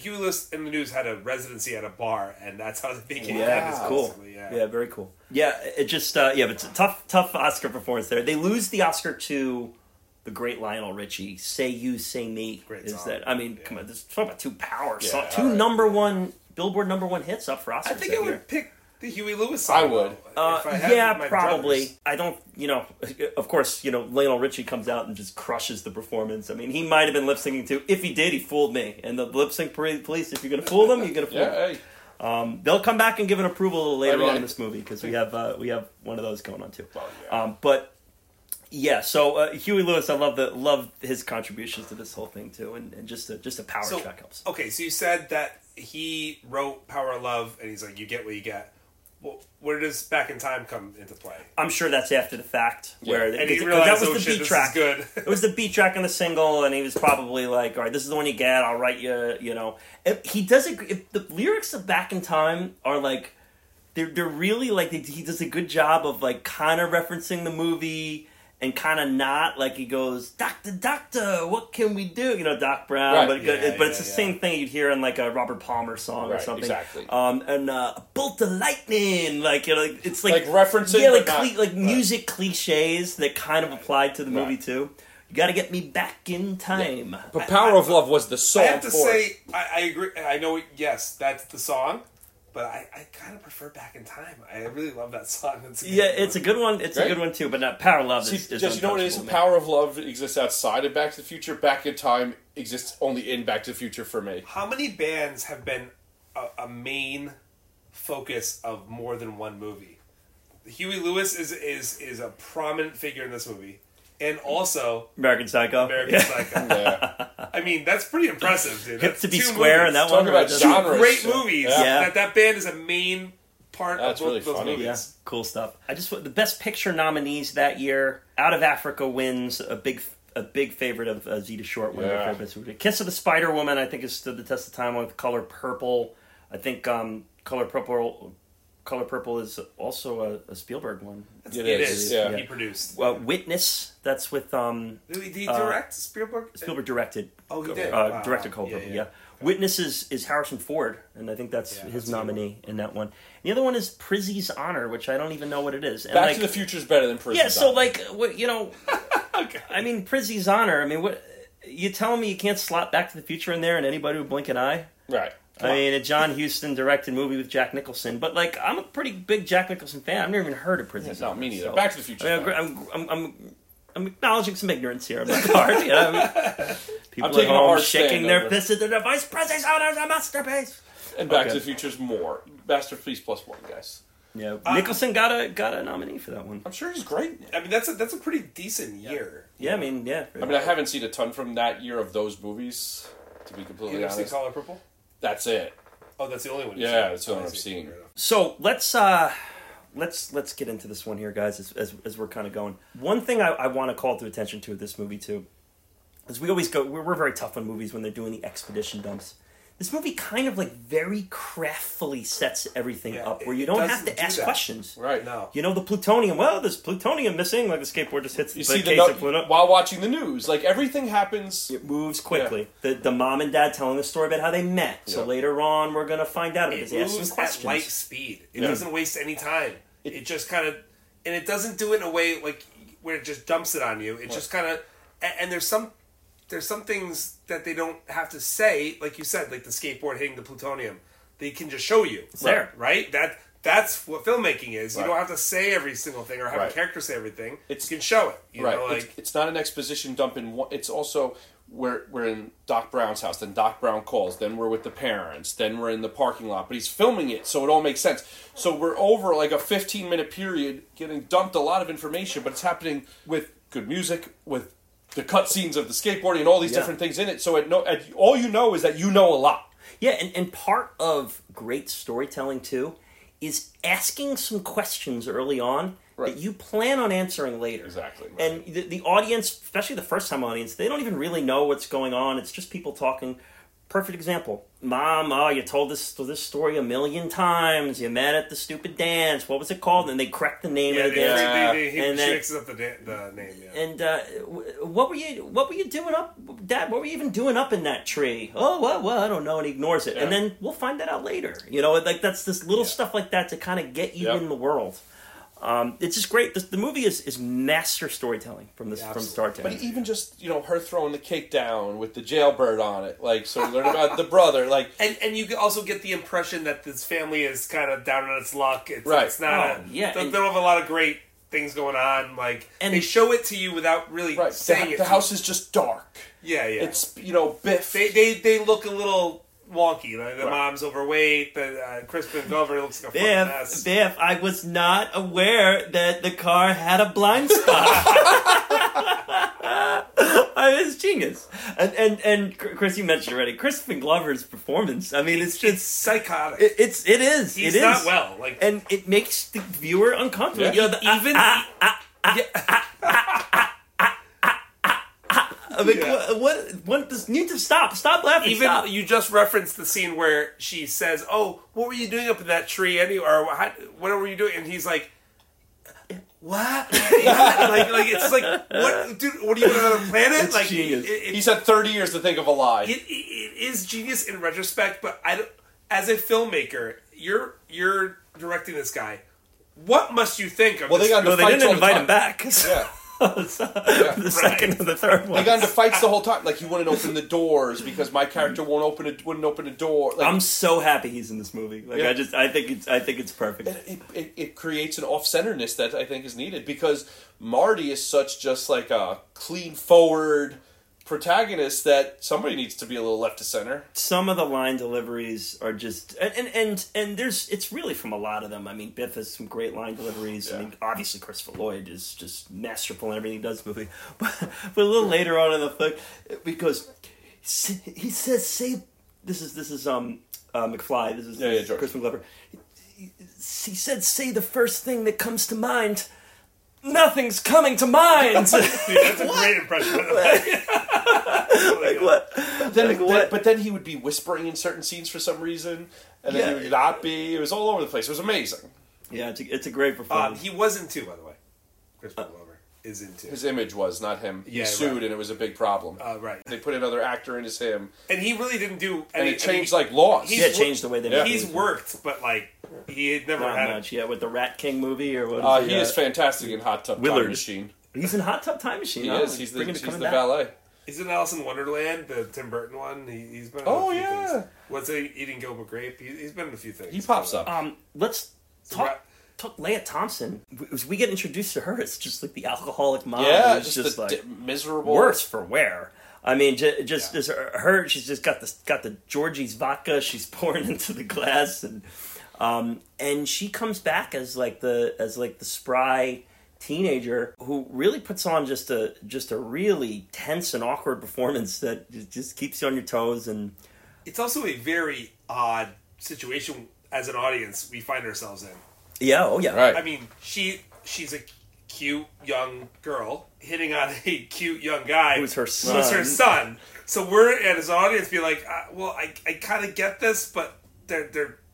Huey Lewis in the News had a residency at a bar, and that's how they became famous. Cool. Yeah, very cool. Yeah, it just but it's a tough Oscar performance there. They lose the Oscar to the great Lionel Richie. "Say You, Say Me." Great is song. That? I mean, come on, this talk about two power songs, two #1. Billboard #1 hits up for Oscars. I think I would pick the Huey Lewis song. I would. Probably. Brothers. I don't, of course, Lionel Richie comes out and just crushes the performance. I mean, he might have been lip-syncing too. If he did, he fooled me. And the lip-sync police, if you're going to fool them, you're going to fool them. Hey. They'll come back and give an approval later on in this movie, because we have one of those going on too. Well, yeah. So Huey Lewis, I love his contributions to this whole thing too, and just a power track helps. Okay, so you said that he wrote "Power of Love," and he's like, "You get what you get." Well, where does "Back in Time" come into play? I'm sure that's after the fact. Yeah. And he realized, that was the B track. This is good. It was the B track on the single, and he was probably like, "All right, this is the one you get. I'll write you." You know, he does agree. If the lyrics of "Back in Time" are like, they're really like he does a good job of like kind of referencing the movie. And kind of not, like he goes, Doctor, what can we do? Doc Brown, right, but it's the same thing you'd hear in like a Robert Palmer song or something. Exactly. And a bolt of lightning, it's like referencing, music cliches that kind of applied to the movie too. You got to get me back in time. Yeah. But "Power of Love" was the song. I have to say, I agree. I know, yes, that's the song. But I kind of prefer "Back in Time." I really love that song. It's a good one. It's a good one too. But not "Power of Love" is just, you know what it is? Man. "Power of Love" exists outside of Back to the Future. "Back in Time" exists only in Back to the Future for me. How many bands have been a main focus of more than one movie? Huey Lewis is a prominent figure in this movie. And also... American Psycho. Yeah. I mean, that's pretty impressive, dude. Hip to be square and that one. Talk about genres. Great movies. Yeah. That band is a main part of both those movies. Yeah. Cool stuff. The Best Picture nominees that year, Out of Africa wins, a big favorite of Zita Short. Kiss of the Spider Woman, I think, has stood the test of time with The Color Purple. I think Color Purple is also a Spielberg one. It is. Yeah. He produced. Well, Witness, that's with... Did he direct Spielberg? Spielberg directed. Oh, he did. Wow. Directed Color Purple, yeah. Witness is Harrison Ford, and I think that's his nominee in that one. And the other one is Prizzy's Honor, which I don't even know what it is. And Back to the Future is better than Prizzy's Honor. Yeah, so okay. I mean, Prizzy's Honor, I mean, what? You telling me you can't slot Back to the Future in there and anybody would blink an eye? Right. I mean, a John Huston directed movie with Jack Nicholson, but I'm a pretty big Jack Nicholson fan. I've never even heard of Prison. No, me neither. So, Back to the Future. I mean, I'm acknowledging some ignorance here. I'm hard. People are all shaking their fists at their device. Prison's Honor is a masterpiece. And Back to the Future's more masterpiece +1, guys. Yeah, Nicholson got a nominee for that one. I'm sure he's great. I mean, that's a pretty decent year. Yeah, I mean, yeah. I mean, I haven't seen a ton from that year of those movies. To be completely honest, you see Color Purple. That's it. Oh, that's the only one. Yeah, that's the only one I've seen. So let's get into this one here, guys. As we're kind of going, one thing I want to call to attention to with this movie too As we always go, we're very tough on movies when they're doing the expedition dumps. This movie kind of like very craftfully sets everything up where you don't have to ask questions. Right, no. You know, the plutonium, well, there's plutonium missing, like the skateboard just hits the case of plutonium. While watching the news, like everything happens. It moves quickly. Yeah. The mom and dad telling the story about how they met. So later on, we're going to find out about this. It moves at light speed. It doesn't waste any time. It just kind of, and it doesn't do it in a way like where it just dumps it on you. It just kind of, and there's some things that they don't have to say, like you said, like the skateboard hitting the plutonium. They can just show you. It's there. Right? That's what filmmaking is. Right. You don't have to say every single thing or have a character say everything. You can show it. You know, like, it's not an exposition dump in one. It's also we're in Doc Brown's house, then Doc Brown calls, then we're with the parents, then we're in the parking lot, but he's filming it, so it all makes sense. So we're over like a 15-minute period getting dumped a lot of information, but it's happening with good music, with the cutscenes of the skateboarding and all these different things in it. So all you know is that you know a lot. Yeah, and part of great storytelling, too, is asking some questions early on that you plan on answering later. Exactly. Right. And the audience, especially the first-time audience, they don't even really know what's going on. It's just people talking. Perfect example. Mom, you told this story a million times. You met at the stupid dance. What was it called? And they cracked the name of the dance. Yeah, he fixes up the name. Yeah. And what were you doing up, Dad? What were you even doing up in that tree? Oh, well, I don't know. And he ignores it. Yeah. And then we'll find that out later. You know, like that's this little stuff like that to kind of get you in the world. It's just great. The movie is master storytelling from start to end. But even just, you know, her throwing the cake down with the jailbird on it, like, so learn about the brother, like, and you also get the impression that this family is kind of down on its luck. It's not. They don't have a lot of great things going on. Like, and they show it to you without really saying it. The house is just dark. Yeah, yeah. It's, you know, Biff. They look a little wonky. The mom's overweight. The Crispin Glover looks like a fucking mess. Biff, I was not aware that the car had a blind spot. It's genius. And Chris, you mentioned already Crispin Glover's performance. I mean, it's psychotic. It is. He's it is not well. Like, and it makes the viewer uncomfortable. Yeah. You know, I mean, what does need to stop? Stop laughing. Even stop. You just referenced the scene where she says, "Oh, what were you doing up in that tree? What were you doing?" And he's like, "What?" like it's like, "What, dude? What are you on another planet?" It's like genius. He's had 30 years to think of a lie. It is genius in retrospect, but as a filmmaker, you're directing this guy. What must you think of? Well, this? They didn't invite him back. Yeah. The second and the third one. They got into fights the whole time. Like, you wouldn't open the doors because my character wouldn't open a door. Like, I'm so happy he's in this movie. Like, yeah. I think it's perfect. It creates an off-centeredness that I think is needed because Marty is such just like a clean forward protagonist that somebody needs to be a little left to center. Some of the line deliveries are just and there's it's really from a lot of them. I mean, Biff has some great line deliveries. Yeah. I mean, obviously Christopher Lloyd is just masterful in everything he does in the movie. But a little later on in the book, because he says, "Say this is McFly. This is Crispin Glover. He said, "Say the first thing that comes to mind." Nothing's coming to mind. Dude, that's a great impression. Like what? But then he would be whispering in certain scenes for some reason, and then he would not be. It was all over the place. It was amazing. Yeah, it's a great performance. He was in 2, by the way. Crispin Glover is in 2. His image was not him. Yeah, he sued, and it was a big problem. Right. They put another actor in as him, and he really didn't do. And it changed like laws. Yeah, it changed the way they. He's worked, but like. He had never had much yet with the Rat King movie or what. He is fantastic in Hot Tub Willard. Time Machine. He's in Hot Tub Time Machine. He is. He's the valet. He's in Alice in Wonderland, the Tim Burton one. He's been. In a few things. What's he eating? Gilbert Grape. He's been in a few things. He pops up. Let's talk. Leah Thompson, as we get introduced to her, it's just like the alcoholic mom. Yeah, who's just like miserable. Worse for wear. I mean, just her. She's just got the Georgie's vodka. She's pouring into the glass and. And she comes back as like the spry teenager who really puts on just a really tense and awkward performance that just keeps you on your toes. And it's also a very odd situation as an audience we find ourselves in. Yeah, oh yeah. Right. I mean, she's a cute young girl hitting on a cute young guy who's her son. So we're at his audience being like, well, I kind of get this, but they're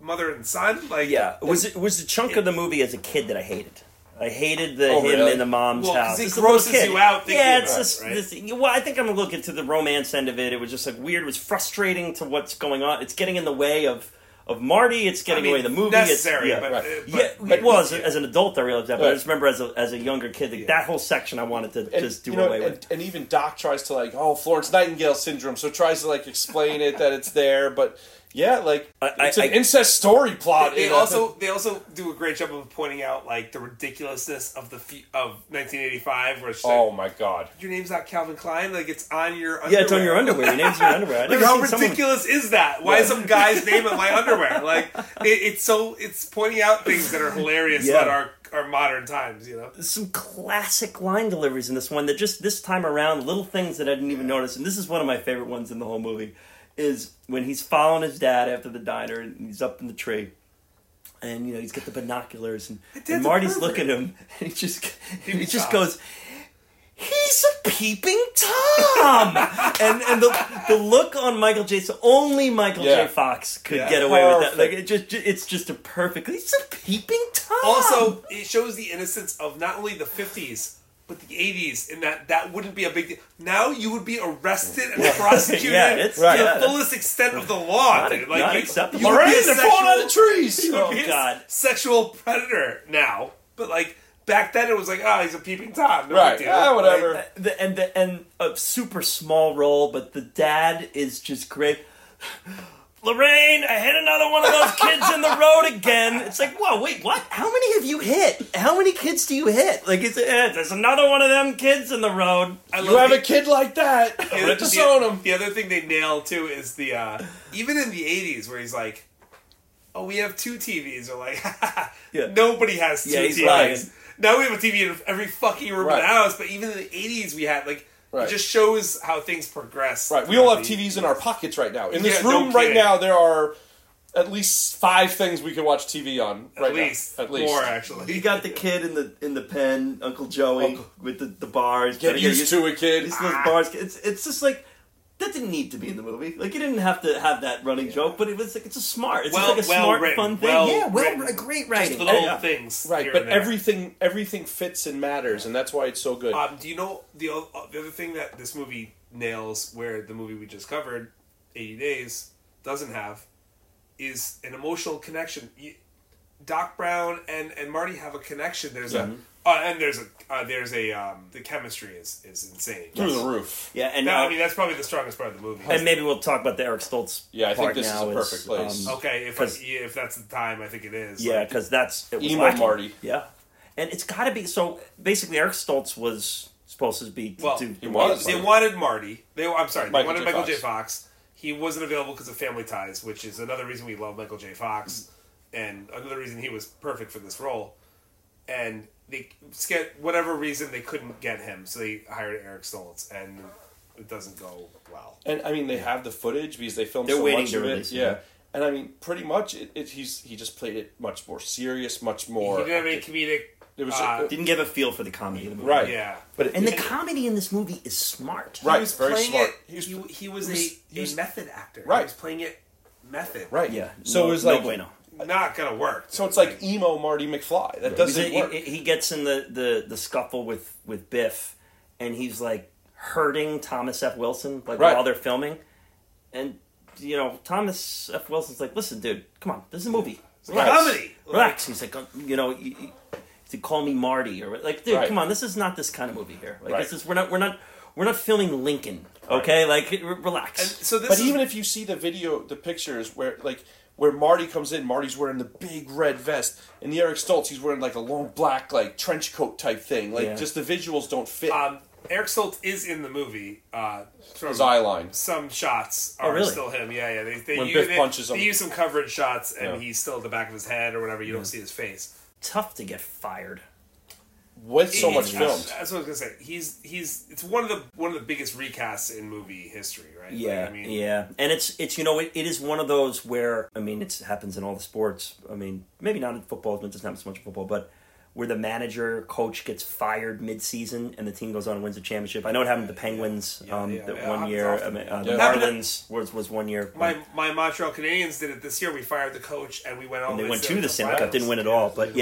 mother and son. Like, yeah, it was a chunk of the movie as a kid that I hated. I hated him in the mom's house. It grosses you out. Yeah, it's just well, I think I'm gonna look into the romance end of it. It was just like weird. It was frustrating to what's going on. It's getting in the way of Marty. It's getting away the movie. Necessary, it's, as an adult I realized that. But I just remember as a younger kid, that whole section I wanted to just do away with. And even Doc tries to Florence Nightingale syndrome, so tries to explain it that it's there, but. Yeah, it's an incest story plot. They also do a great job of pointing out the ridiculousness of of 1985. Where it's oh my god, your name's not Calvin Klein. It's on your underwear. Yeah, it's on your underwear. Your name's on your underwear. How ridiculous is that? Why is some guy's name on my underwear? It's pointing out things that are hilarious about our modern times. Some classic line deliveries in this one that just this time around, little things that I didn't even notice. And this is one of my favorite ones in the whole movie. Is when he's following his dad after the diner and he's up in the tree. And, he's got the binoculars and Marty's looking at him and he just goes, he's a peeping Tom! and the look on Michael J. So only Michael J. Fox could get away with that. It's just a perfect, he's a peeping Tom! Also, it shows the innocence of not only the 50s, but the 80s, and that wouldn't be a big deal. Now you would be arrested and prosecuted to the fullest extent of the law. Not acceptable. You're falling out of trees. You would be a sexual predator now. But back then it was he's a peeping Tom. No big deal. Yeah, whatever. And a super small role, but the dad is just great. Lorraine, I hit another one of those kids in the road again. It's whoa, wait, what? How many have you hit? How many kids do you hit? There's another one of them kids in the road. You have a kid like that. Disown him. The other thing they nail, too, is the, even in the 80s, where he's oh, we have two TVs. Or nobody has two TVs. Lying. Now we have a TV in every fucking room in the house, but even in the 80s we had, It just shows how things progress. Right. We all have TVs in our pockets right now. In this room right now, there are at least 5 things we can watch TV on right now. At least. More, actually. You got the kid in the pen, Uncle Joey, with the bars. Get used to it, kid. Those bars. It's just that didn't need to be in the movie. You didn't have to have that running joke, but it was it's a smart. It's smart, written, fun thing. Great writing. Just little things, right? But everything fits and matters, and that's why it's so good. Do you know the other thing that this movie nails, where the movie we just covered, 80 Days, doesn't have, is an emotional connection. Doc Brown and Marty have a connection. There's a. And the chemistry is insane. Through the roof. Yeah, and that's probably the strongest part of the movie. And maybe we'll talk about the Eric Stoltz. Yeah, I think this is a perfect place. Okay, if that's the time, I think it is. Yeah, because that's it was emo lacking. Marty. Yeah, and it's got to be so. Basically, Eric Stoltz was supposed to be. They wanted Marty. They wanted Michael J. Fox. He wasn't available because of family ties, which is another reason we love Michael J. Fox, and another reason he was perfect for this role, and. They whatever reason they couldn't get him, so they hired Eric Stoltz, and it doesn't go well. And I mean, they have the footage because they filmed so much of it. Yeah, and I mean, pretty much he just played it much more serious, much more. He didn't have any comedic. There was didn't give a feel for the comedy of the movie. Right. Yeah, but the comedy in this movie is smart. Right, it's very smart. He was a method actor. Right, he was playing it method. Right. Yeah. So it was no bueno. Not gonna work. So it's like emo Marty McFly. That doesn't work. He gets in the scuffle with Biff, and he's hurting Thomas F. Wilson while they're filming, and Thomas F. Wilson's listen, dude, come on, this is a movie. It's comedy. Relax. He's to call me Marty or dude, come on, this is not this kind of movie here. This is we're not filming Lincoln. Okay, relax. And so this even if you see the video, the pictures where Marty comes in, Marty's wearing the big red vest, and the Eric Stoltz, he's wearing a long black trench coat type thing. Just the visuals don't fit. Eric Stoltz is in the movie. His eye line. Some shots are still him. Yeah, yeah. They use some coverage shots, and he's still at the back of his head or whatever. You don't see his face. Tough to get fired. With so much filmed. That's what I was gonna say. It's one of the biggest recasts in movie history, right? Yeah, and it's it is one of those where it happens in all the sports. I mean, maybe not in football, but it doesn't happen so much in football. But where the manager coach gets fired mid-season and the team goes on and wins the championship. I know it happened to the Penguins one year. The Marlins was one year. My Montreal Canadiens did it this year. We fired the coach and we went on. And they went to the Stanley Cup, didn't win at all. But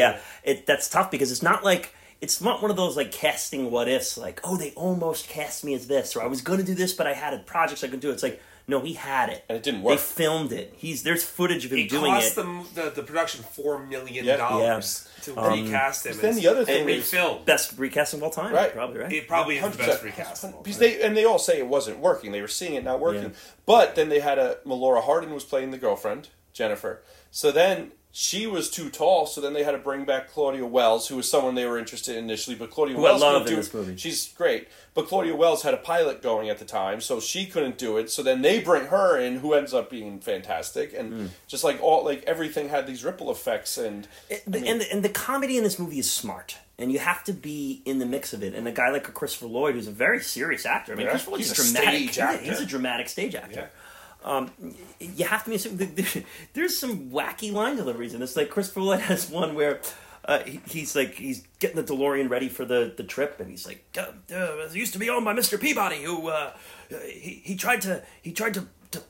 that's tough because it's not like it's not one of those like casting what ifs. Like they almost cast me as this, or I was going to do this, but I had projects I could do. It's like. No, he had it. And it didn't work. They filmed it. There's footage of him doing it. It cost the production $4 million to recast him. Then the other thing is... Best recast of all time. Right. Probably, right? It probably is the best recast of all time. Because they all say it wasn't working. They were seeing it not working. Yeah. But then they had Melora Hardin was playing the girlfriend, Jennifer. So then... She was too tall, so then they had to bring back Claudia Wells, who was someone they were interested in initially, but Claudia Wells couldn't do it. She's great. But Claudia Wells had a pilot going at the time, so she couldn't do it. So then they bring her in, who ends up being fantastic, and just like everything had these ripple effects. And the comedy in this movie is smart. And you have to be in the mix of it. And a guy like a Christopher Lloyd, who's a very serious actor. I mean, Christopher Lloyd's he's a dramatic stage actor. Yeah. You have to be... There's some wacky line deliveries in this. Like, Christopher Lloyd has one where he's getting the DeLorean ready for the trip, and he's like, it used to be owned by Mr. Peabody, who he tried to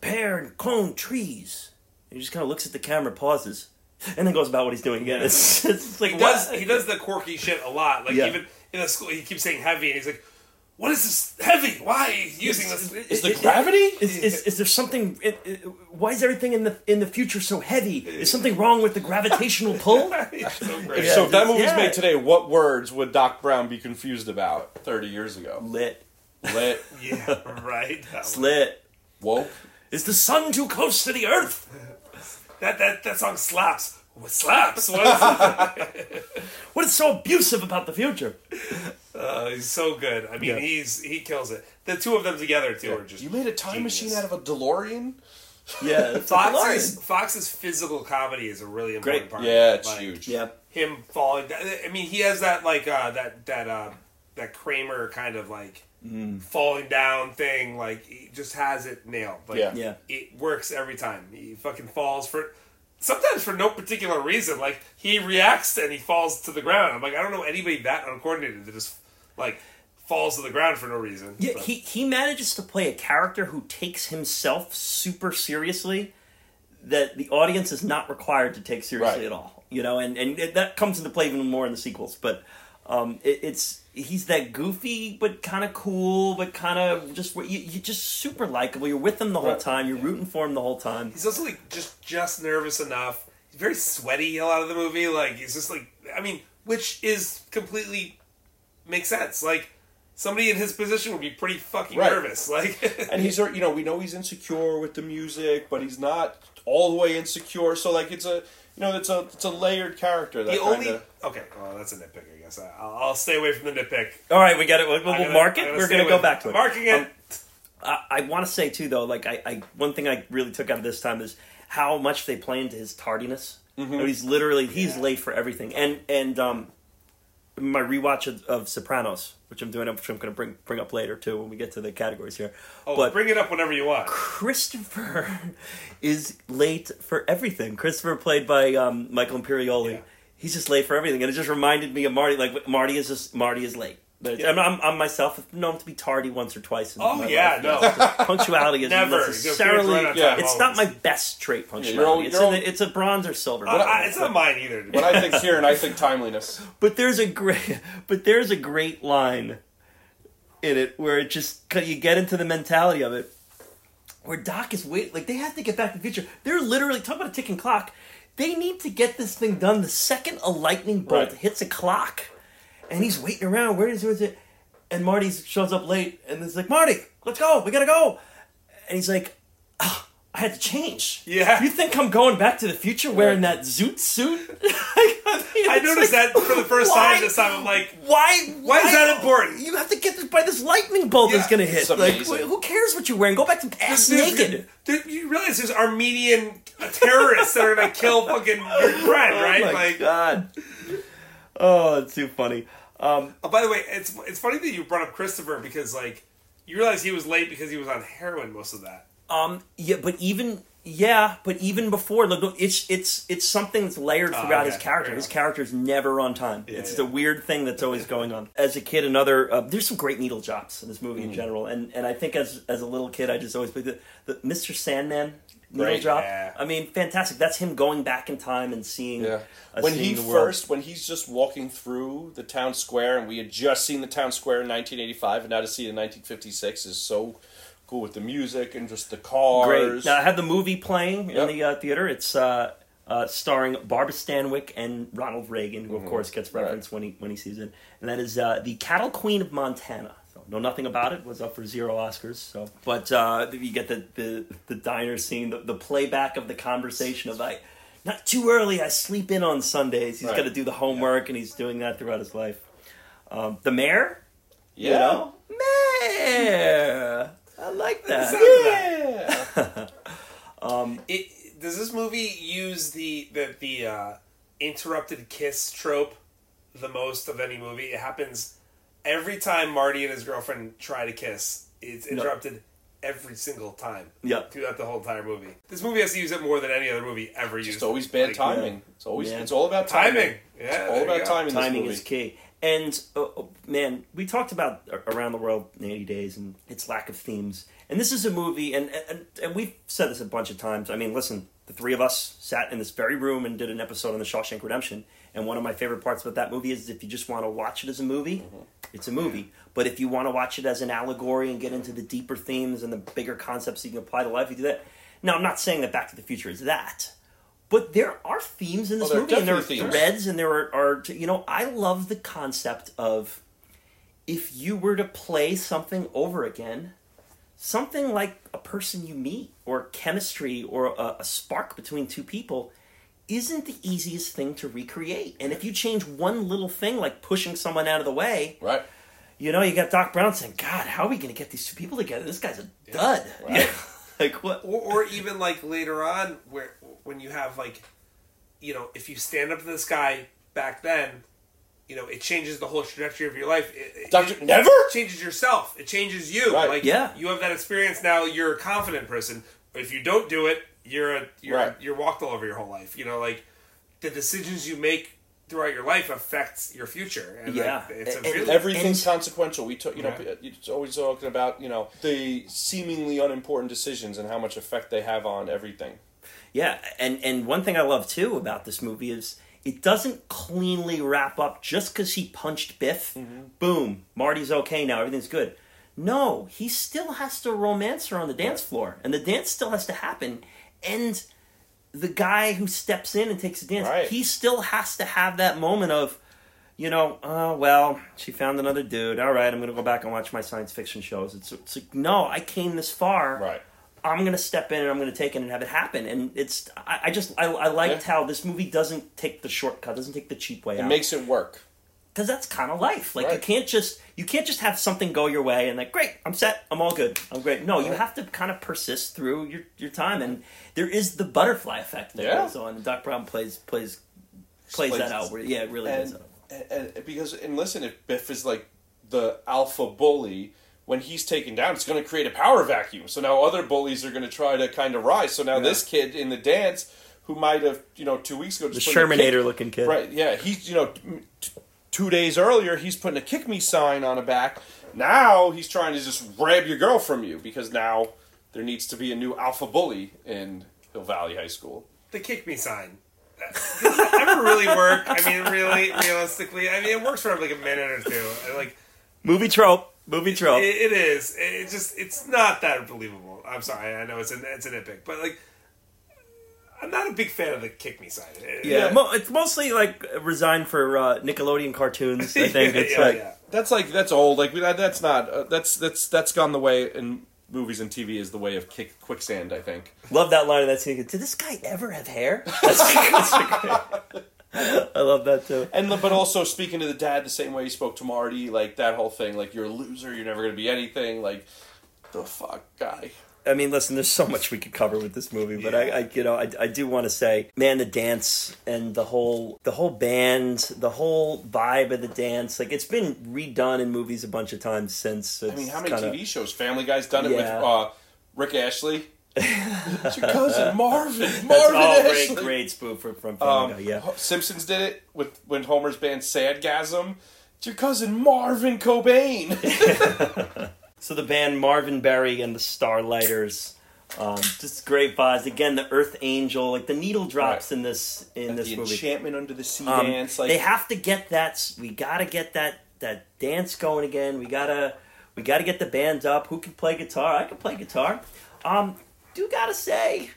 pare and clone trees. And he just kind of looks at the camera, pauses, and then goes about what he's doing again. It's like he does the quirky shit a lot. Like, even in the school, he keeps saying heavy, and he's like, what is this heavy? Why are you using this? Is there gravity? Is there something... why is everything in the future so heavy? Is something wrong with the gravitational pull? So if that movie's made today, what words would Doc Brown be confused about 30 years ago? Lit. Yeah, right. It's lit. Woke. Is the sun too close to the earth? That song slaps. What slaps? What is so abusive about the future? He's so good. I mean, he kills it. The two of them together, too, are just... You made a time machine out of a DeLorean? Yeah. Fox's physical comedy is a really important part. Yeah, it's huge. Yep. Him falling... I mean, he has that, like, that Kramer kind of, like, falling down thing. Like, he just has it nailed. Like, it works every time. He fucking falls for... Sometimes for no particular reason, like he reacts and he falls to the ground. I'm like, I don't know anybody that uncoordinated that just like falls to the ground for no reason. Yeah, but he manages to play a character who takes himself super seriously that the audience is not required to take seriously at all. You know, and that comes into play even more in the sequels. But he's that goofy but kind of cool, but kind of just you're just super likable. You're with him the whole time. You're rooting for him the whole time. He's also like just nervous enough. He's very sweaty a lot of the movie. Like he's just like which is completely makes sense. Like somebody in his position would be pretty fucking nervous. Like and he's we know he's insecure with the music, but he's not all the way insecure. So like it's a layered character. That okay, well that's a nitpick. I'll stay away from the nitpick. All right, we get it. We'll mark it. We're going to go back to it. Marking it. I want to say, too, though, like I one thing I really took out of this time is how much they play into his tardiness. Mm-hmm. You know, he's late for everything. And my rewatch of Sopranos, which I'm going to bring up later, too, when we get to the categories here. Oh, but bring it up whenever you want. Christopher is late for everything. Christopher, played by Michael Imperioli. Yeah. He's just late for everything, and it just reminded me of Marty. Like Marty is late. Yeah. I'm myself known to be tardy once or twice. No, punctuality is never necessarily. It's not my best trait. Punctuality. It's a bronze or silver. It's not mine either. When I think here, and I think timeliness. But there's a great line in it where it just you get into the mentality of it, where Doc is waiting. Like they have to get back to the future. They're literally talking about a ticking clock. They need to get this thing done the second a lightning bolt hits a clock. And he's waiting around. Where is it? And Marty shows up late. And it's like, Marty, let's go. We got to go. And he's like, I had to change. Yeah. You think I'm going back to the future wearing that zoot suit? I noticed that for the first time this time. I'm like, why is that important? You have to get this by this lightning bolt that's going to hit. Like, who cares what you're wearing? Go back to ass naked. You realize there's Armenian terrorists that are going to kill fucking your friend, right? Oh, my God. Oh, it's too funny. By the way, it's funny that you brought up Christopher because, like, you realize he was late because he was on heroin most of that. Yeah, but even Yeah, but even before, look, it's something that's layered throughout his character. His character is never on time. Yeah, it's the weird thing that's always going on. As a kid, another there's some great needle drops in this movie in general, and I think as a little kid, I just always picked the Mr. Sandman needle drop. Yeah. I mean, fantastic. That's him going back in time and seeing when he's just walking through the town square, and we had just seen the town square in 1985, and now to see it in 1956 is so cool with the music and just the cars. Great. Now, I had the movie playing in the theater. It's starring Barbara Stanwyck and Ronald Reagan, who, of course, gets referenced when he sees it. And that is The Cattle Queen of Montana. So, know nothing about it. Was up for 0 Oscars. So, but you get the diner scene, the playback of the conversation of, like, not too early, I sleep in on Sundays. He's got to do the homework, and he's doing that throughout his life. The mayor? Yeah. You know? Mayor! I like that. Yeah. Does this movie use the interrupted kiss trope the most of any movie? It happens every time Marty and his girlfriend try to kiss. It's interrupted every single time. Yeah. Throughout the whole entire movie. This movie has to use it more than any other movie ever used. It's always bad timing. Yeah. It's always it's all about timing. Yeah. It's all about timing. Timing is key. And, man, we talked about Around the World in 80 Days and its lack of themes. And this is a movie, and we've said this a bunch of times. I mean, listen, the three of us sat in this very room and did an episode on The Shawshank Redemption. And one of my favorite parts about that movie is if you just want to watch it as a movie, it's a movie. But if you want to watch it as an allegory and get into the deeper themes and the bigger concepts you can apply to life, you do that. Now, I'm not saying that Back to the Future is that. But there are themes in this movie, and there are threads, and there are, you know, I love the concept of if you were to play something over again, something like a person you meet, or chemistry, or a spark between two people, isn't the easiest thing to recreate. And if you change one little thing, like pushing someone out of the way... Right. You know, you got Doc Brown saying, God, how are we going to get these two people together? This guy's a dud. Right. Like what? Or even like later on where... When you have, like, you know, if you stand up to this guy back then, you know, it changes the whole trajectory of your life. It changes yourself. It changes you. Right. Like, you have that experience now. You're a confident person. But if you don't do it, you're walked all over your whole life. You know, like the decisions you make throughout your life affects your future. And everything's consequential. We talk, you know, it's always talking about, you know, the seemingly unimportant decisions and how much effect they have on everything. Yeah, and one thing I love, too, about this movie is it doesn't cleanly wrap up just because he punched Biff. Mm-hmm. Boom, Marty's okay now, everything's good. No, he still has to romance her on the dance floor, and the dance still has to happen. And the guy who steps in and takes the dance, he still has to have that moment of, you know, oh, well, she found another dude. All right, I'm going to go back and watch my science fiction shows. It's like, no, I came this far. Right. I'm going to step in and I'm going to take it and have it happen. And it's, I liked how this movie doesn't take the shortcut, doesn't take the cheap way out. It makes it work. Because that's kind of life. Like, you can't just have something go your way and like, great, I'm set, I'm all good, I'm great. No, you have to kind of persist through your time. And there is the butterfly effect that goes on. And Doc Brown plays that out. It really plays that out. And listen, if Biff is like the alpha bully, when he's taken down, it's going to create a power vacuum. So now other bullies are going to try to kind of rise. So now this kid in the dance, who might have, you know, 2 weeks ago... Just the Shermanator-looking kid. Right, yeah. He's, you know, 2 days earlier, he's putting a kick me sign on a back. Now he's trying to just grab your girl from you because now there needs to be a new alpha bully in Hill Valley High School. The kick me sign. Does that ever really work? I mean, really, realistically? I mean, it works for like a minute or two. Like Movie trope. It is. It just, it's not that believable. I'm sorry. I know it's an epic, but like, I'm not a big fan of the kick me side. It's mostly like resigned for Nickelodeon cartoons. I think that's old. Like that's not that's gone the way in movies and TV is the way of quicksand. I think. Love that line of that scene. Did this guy ever have hair? That's I love that too. But also speaking to the dad the same way he spoke to Marty, like that whole thing, like you're a loser, you're never going to be anything, like the fuck guy. I mean, listen, there's so much we could cover with this movie, but I do want to say, man, the dance and the whole band, the whole vibe of the dance, like it's been redone in movies a bunch of times since. I mean, how many TV shows? Family Guy's done it with Rick Ashley. It's your cousin Marvin. That's all great spoof from ago. Yeah. Simpsons did it with when Homer's band Sadgasm. It's your cousin Marvin Cobain. So the band Marvin Berry and the Starlighters. Just great vibes. Again, the Earth Angel, like the needle drops right. in this movie. Enchantment Under the Sea dance. Like they have to get that. We gotta get that dance going again. We gotta get the bands up. Who can play guitar? I can play guitar. Do gotta say,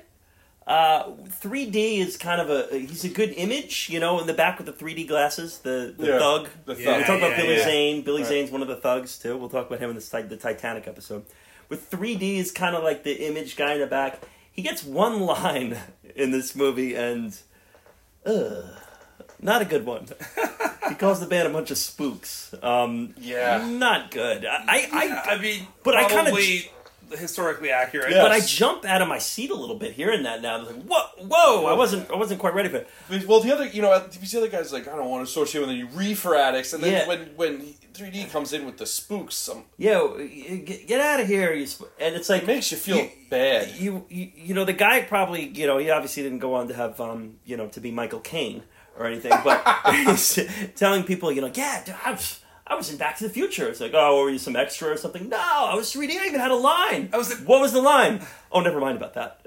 3D is kind of he's a good image, you know, in the back with the 3D glasses. The thug. The thug. Yeah, we'll talk about Billy Zane. Zane's one of the thugs too. We'll talk about him in the Titanic episode. With 3D is kind of like the image guy in the back. He gets one line in this movie and... not a good one. He calls the band a bunch of spooks. Not good. I mean, probably historically accurate. Yes. But I jump out of my seat a little bit hearing that now. I was like, whoa! I wasn't quite ready for it. Well, the other guy's like, I don't want to associate with any reefer addicts. And then when 3D comes in with the spooks, get out of here! And it's like it makes you feel bad. You know the guy probably he obviously didn't go on to have to be Michael Caine or anything, but he's telling people I was in Back to the Future. It's like, oh, were you some extra or something? No, I was 3D. I even had a line. What was the line? Oh, never mind about that.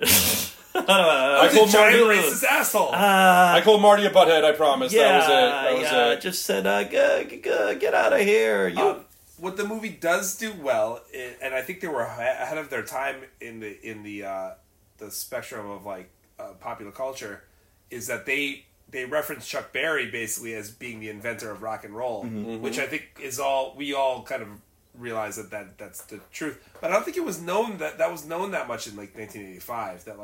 I was a giant racist asshole. I called Marty a butthead, I promise. Yeah, that was it. Just said, get out of here. What the movie does do well, and I think they were ahead of their time in the spectrum of popular culture, is that they reference Chuck Berry basically as being the inventor of rock and roll, mm-hmm. which I think is all we all kind of realize that's the truth. But I don't think it was known that much in 1985 that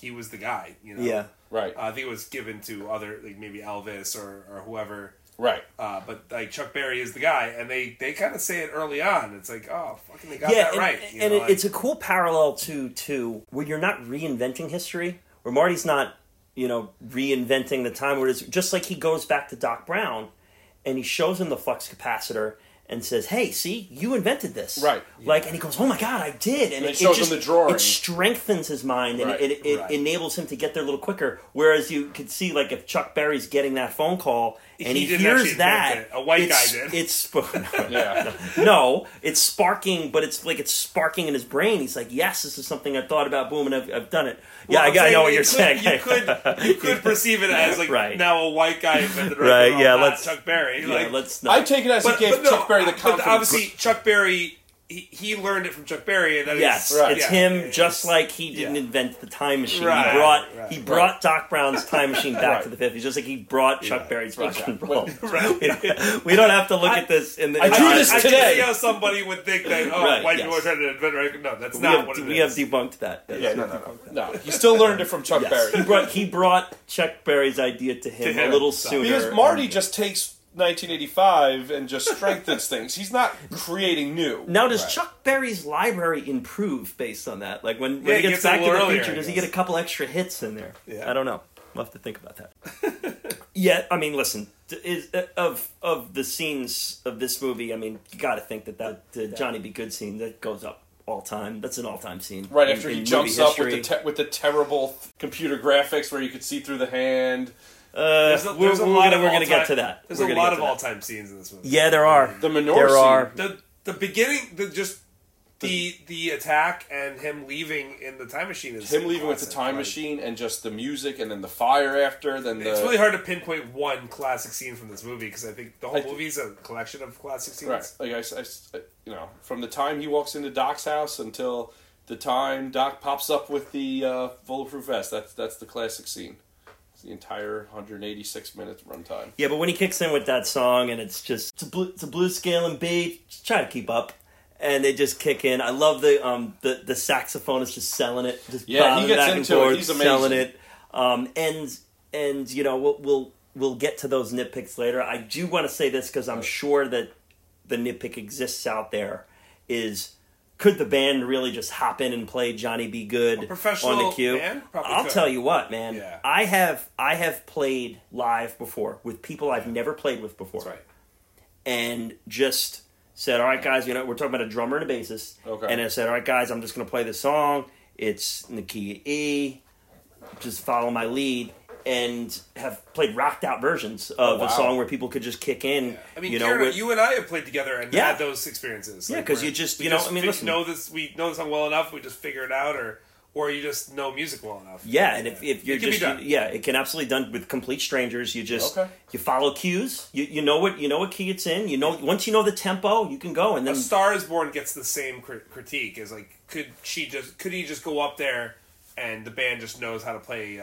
he was the guy. You know, yeah, right. I think it was given to other maybe Elvis or whoever. Right. But Chuck Berry is the guy, and they kind of say it early on. It's like, oh, fucking, they got that right. It's a cool parallel to where you're not reinventing history, where Marty's not. Reinventing the time where it's just like he goes back to Doc Brown and he shows him the flux capacitor and says, hey, see, you invented this. Right. And he goes, oh my God, I did. And it shows him the drawing. It strengthens his mind and it enables him to get there a little quicker. Whereas you could see, if Chuck Berry's getting that phone call and he hears that. A white guy did. It's sparking, but it's sparking in his brain. He's like, yes, this is something I thought about, boom, and I've done it. Well, I know what you're saying. You could perceive it as, now a white guy invented Chuck Berry. Let's not. I take it as he gave Chuck Berry the confidence. But obviously, Chuck Berry, he learned it from Chuck Berry. And that he didn't invent the time machine. Right. He brought Doc Brown's time machine back to the 50s, just like he brought Chuck Berry's rock and roll. Right. We don't have to look at this. I drew this today. I see how somebody would think that, white people are trying to invent it. No, that's not what it is. We have debunked that. No. He still learned it from Chuck Berry. He brought Chuck Berry's idea to him a little sooner. Because Marty just takes 1985 and just strengthens things. He's not creating new. Now, does Chuck Berry's library improve based on that? When he gets back to the future, does he get a couple extra hits in there? Yeah. I don't know. We'll have to think about that. Listen, of the scenes of this movie, you got to think that Johnny B. Goode scene, that goes up all time. That's an all-time scene. Right after he jumps up with the terrible computer graphics where you could see through the hand. We're going to get to that. There's a lot of all-time scenes in this movie. Yeah, there are. The Menor scene. The beginning, the attack and him leaving in the time machine. Machine and just the music and then the fire after. It's really hard to pinpoint one classic scene from this movie because I think the whole movie is a collection of classic scenes. Right. From the time he walks into Doc's house until the time Doc pops up with the bulletproof vest. That's the classic scene. The entire 186 minutes runtime. Yeah, but when he kicks in with that song and it's just it's a blues scale and beat, just try to keep up, and they just kick in. I love the saxophonist just selling it, he gets back into and forth, it. He's amazing, selling it. We'll get to those nitpicks later. I do want to say this because I'm sure that the nitpick exists out there is. Could the band really just hop in and play Johnny B. Goode on the cue? I'll tell you what, man. Yeah. I have played live before with people I've never played with before. That's right. And just said, all right, guys, we're talking about a drummer and a bassist. Okay. And I said, all right, guys, I'm just going to play this song. It's Nikia E, just follow my lead, and have played rocked out versions of a song where people could just kick in. Yeah. I mean, you know, Karen, you and I have played together and had those experiences. Yeah, because we know the song well enough, we just figure it out, or you just know music well enough. Yeah, and if you're it can absolutely done with complete strangers. You just you follow cues. You know what key it's in. You know, once you know the tempo, you can go. And then A Star Is Born gets the same critique as like, could he just go up there and the band just knows how to play.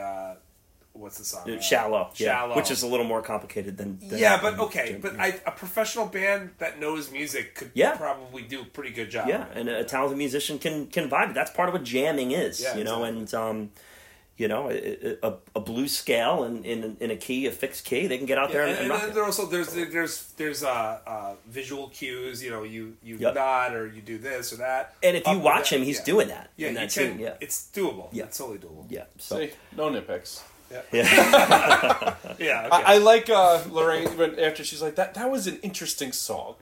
What's the song? Shallow. Which is a little more complicated than a professional band that knows music could probably do a pretty good job. Yeah, and a talented musician can vibe. That's part of what jamming is, and a blues scale and in a key, a fixed key, they can get out there and there also there's visual cues. You know, you nod or you do this or that. And if you watch him, he's doing that. Yeah, in that tune. Yeah, it's doable. Yeah, it's totally doable. Yeah, so see, no nitpicks. Yeah. Yeah. Yeah, okay. I like Lorraine when after she's like that was an interesting song.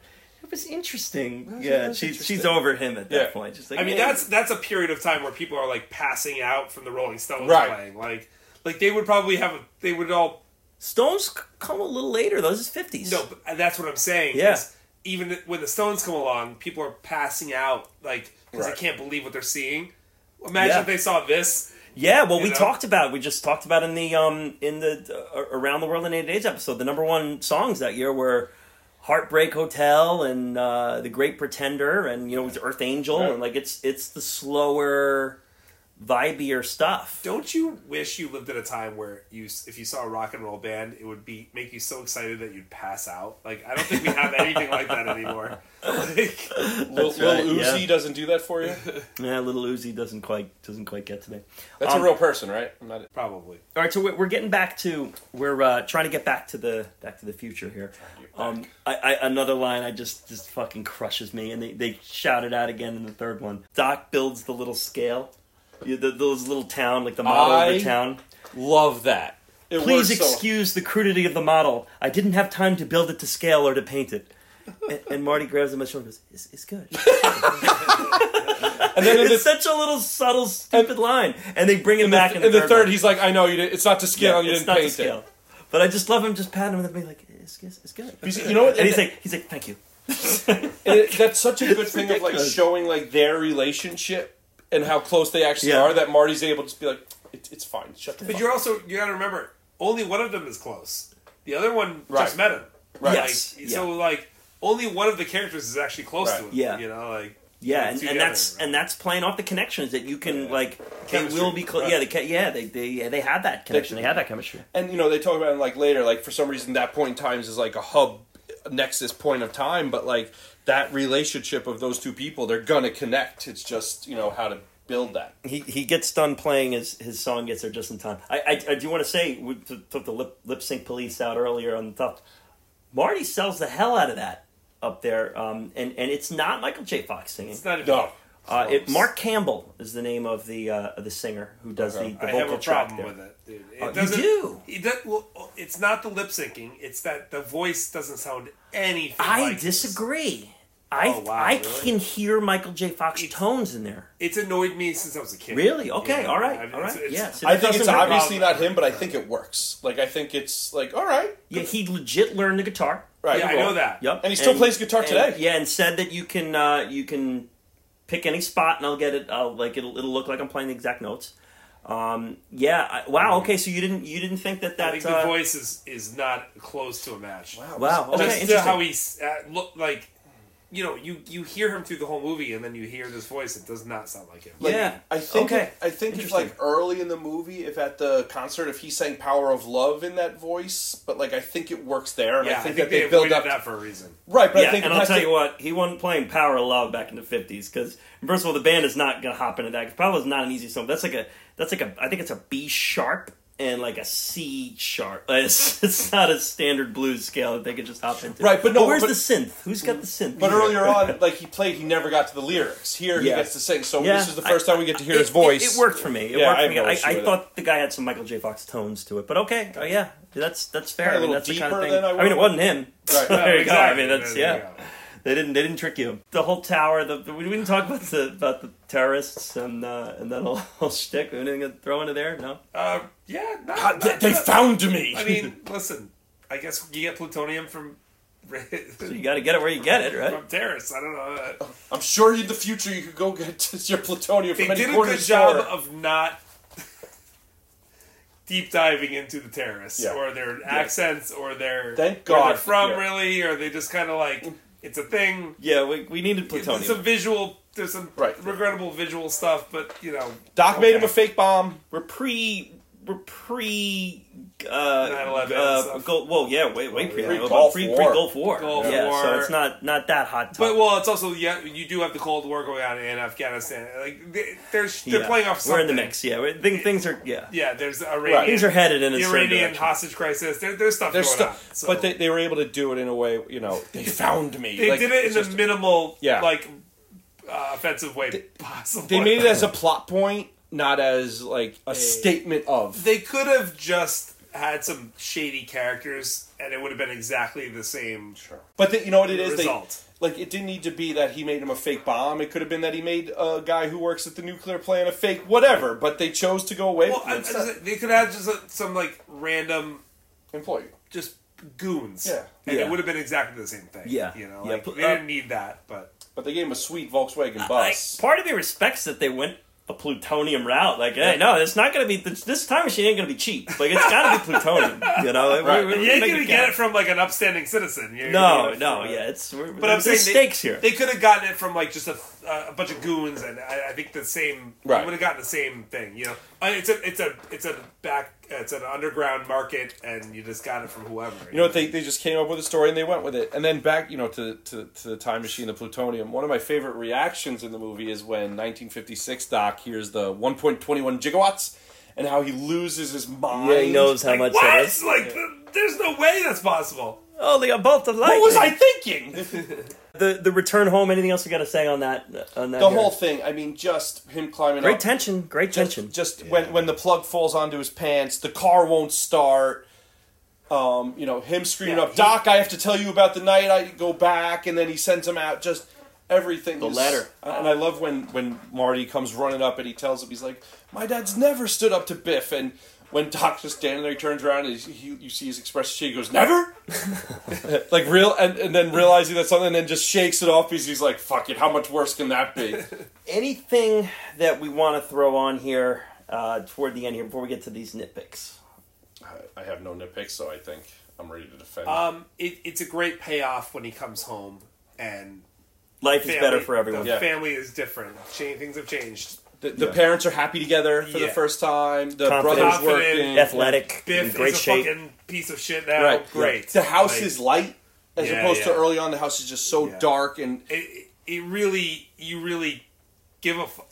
It was interesting. She's over him at that point. Just like, that's a period of time where people are like passing out from the Rolling Stones playing. Like they would probably all Stones come a little later. Those is 50s. No, but that's what I'm saying. Yes. Yeah. Even when the Stones come along, people are passing out because they can't believe what they're seeing. Imagine if they saw this. Yeah, well, we just talked about in the Around the World in 80 Days episode, the number one songs that year were Heartbreak Hotel and The Great Pretender and it was Earth Angel and it's the slower, vibier stuff. Don't you wish you lived at a time where if you saw a rock and roll band, it would make you so excited that you'd pass out? Like, I don't think we have anything like that anymore. Lil Uzi doesn't do that for you? Yeah, Lil Uzi doesn't quite get to me. That's a real person, right? Probably. All right, so we're getting back to trying to get back to the future here. Another line I just fucking crushes me, and they shout it out again in the third one. Doc builds the little scale. Those little town, like the model of the town. Love that. Please excuse the crudity of the model. I didn't have time to build it to scale or to paint it. And Marty grabs him by the shoulder and goes, it's good. And then it's such a little subtle, stupid line. And they bring him back in the third. He's like, I know, it's not to scale. You didn't paint it. It's not to scale. But I just love him just patting him and being like, it's good. You know what? And he's like, thank you. That's such a good thing of like showing like their relationship. And how close they actually are, that Marty's able to just be like, it's fine. Shut the fuck up. But you gotta remember, only one of them is close. The other one just met him. Right. Yes. So only one of the characters is actually close to him. Yeah. That's playing off the connections that you can chemistry, they will be close. Right. They have that connection. They have that chemistry. And they talk about it later. For some reason, that point in time is like a hub, a nexus point of time. But that relationship of those two people, they're gonna connect. It's just how to build that. He gets done playing his song, gets there just in time. I do want to say we took the lip sync police out earlier on the top. Marty sells the hell out of that up there, and it's not Michael J. Fox singing. It's not. No. Mark Campbell is the name of the singer who does the vocal track. I have a problem with it, dude. It's not the lip syncing. It's that the voice doesn't sound anything. I disagree. This. I can hear Michael J. Fox tones in there. It's annoyed me since I was a kid. Really? Okay. Yeah. All right. Yes. I think it's obviously not him, but I think it works. I think it's all right. Yeah, he legit learned the guitar. Right. Yeah, I know that. Yep. And he still plays guitar today. Yeah, and said that you can pick any spot and I'll get it. It'll look like I'm playing the exact notes. Wow. Okay. So you didn't think that I think the voice is not close to a match. Wow. Okay. That's interesting. How he's look. You hear him through the whole movie, and then you hear this voice. It does not sound like him. I think it's early in the movie, if at the concert, if he sang "Power of Love" in that voice, but I think it works there. And I think they build up that for a reason, right? But I'll tell you what, he wasn't playing "Power of Love" back in the 50s because first of all, the band is not going to hop into that. Because "Power of Love" is not an easy song. That's I think it's a B sharp. And a C sharp. It's not a standard blues scale that they could just hop into. Right, but where's the synth? Who's got the synth? But earlier on, he never got to the lyrics. Here he gets to sing, so this is the first time we get to hear his voice. It worked for me. I thought the guy had some Michael J. Fox tones to it, but okay. Oh, yeah, that's fair. A little deeper than I would. I mean, it wasn't him. Right. There you go. I mean, that's, yeah. They didn't trick you. The whole tower. We didn't talk about the terrorists and that whole shtick. We didn't get thrown into there. No. They found me. I mean, listen. I guess you get plutonium from. So you got to get it where you get it, right? From terrorists. I don't know. I'm sure in the future you could go get your plutonium from any corner store. They did a good job of not deep diving into the terrorists or their accents or their thank God where they're from really, or they just kind of like it's a thing. Yeah, we needed plutonium. There's some regrettable visual stuff, but you know, Doc made him a fake bomb. We're pre 9/11. Pre-Gulf War. War. So it's not that hot. But it's also you do have the Cold War going on in Afghanistan. Like they're playing off something. We're in the mix. Yeah, things are there's Iranian. Right. Things are headed in the Iranian hostage crisis. There's stuff going on. So. But they were able to do it in a way. You know, they found me. They did it in a minimal offensive way possible. They made it as a plot point. Not as, a statement of. They could have just had some shady characters, and it would have been exactly the same. Sure. But, you know what it is? Result. It didn't need to be that he made him a fake bomb. It could have been that he made a guy who works at the nuclear plant a fake whatever, but they chose to go away from it. They could have just some, random... employee. Just goons. Yeah. And it would have been exactly the same thing. Yeah. You know, they didn't need that, but... But they gave him a sweet Volkswagen bus. Part of me respects that they went... the plutonium route, it's not going to be, this time machine ain't going to be cheap. It's got to be plutonium, you know? You ain't going to get it from, an upstanding citizen. There's stakes here. They could have gotten it from, just a bunch of goons, and I think the same, you would have gotten the same thing, you know? It's an underground market, and you just got it from whoever. You know, they just came up with a story, and they went with it. And then back, to the time machine, the plutonium, one of my favorite reactions in the movie is when 1956 Doc hears the 1.21 gigawatts, and how he loses his mind. Yeah, he knows how much that is. There's no way that's possible. Oh, they are both alike. What was I thinking? The return home. Anything else you got to say on that? The whole thing. I mean, just him climbing. Great up. Tension. Great tension. Just when the plug falls onto his pants, the car won't start. Him screaming up, Doc. I have to tell you about the night I go back, and then he sends him out. Just everything. The ladder. And I love when Marty comes running up and he tells him, he's like, my dad's never stood up to Biff. And when Doc's just standing there, he turns around and you see his expressive cheek. He goes, never? Real, and then realizing that's something, and then just shakes it off because he's like, fuck it, how much worse can that be? Anything that we want to throw on here toward the end here before we get to these nitpicks? I have no nitpicks, so I think I'm ready to defend. It's a great payoff when he comes home and... Life is better for everyone. The family is different. Things have changed. The parents are happy together for the first time. The brothers working. Athletic. Biff in great is shape. A fucking piece of shit now. Right. Great. Yeah. The house is light as opposed to early on. The house is just so dark. And it really, you really give a fuck.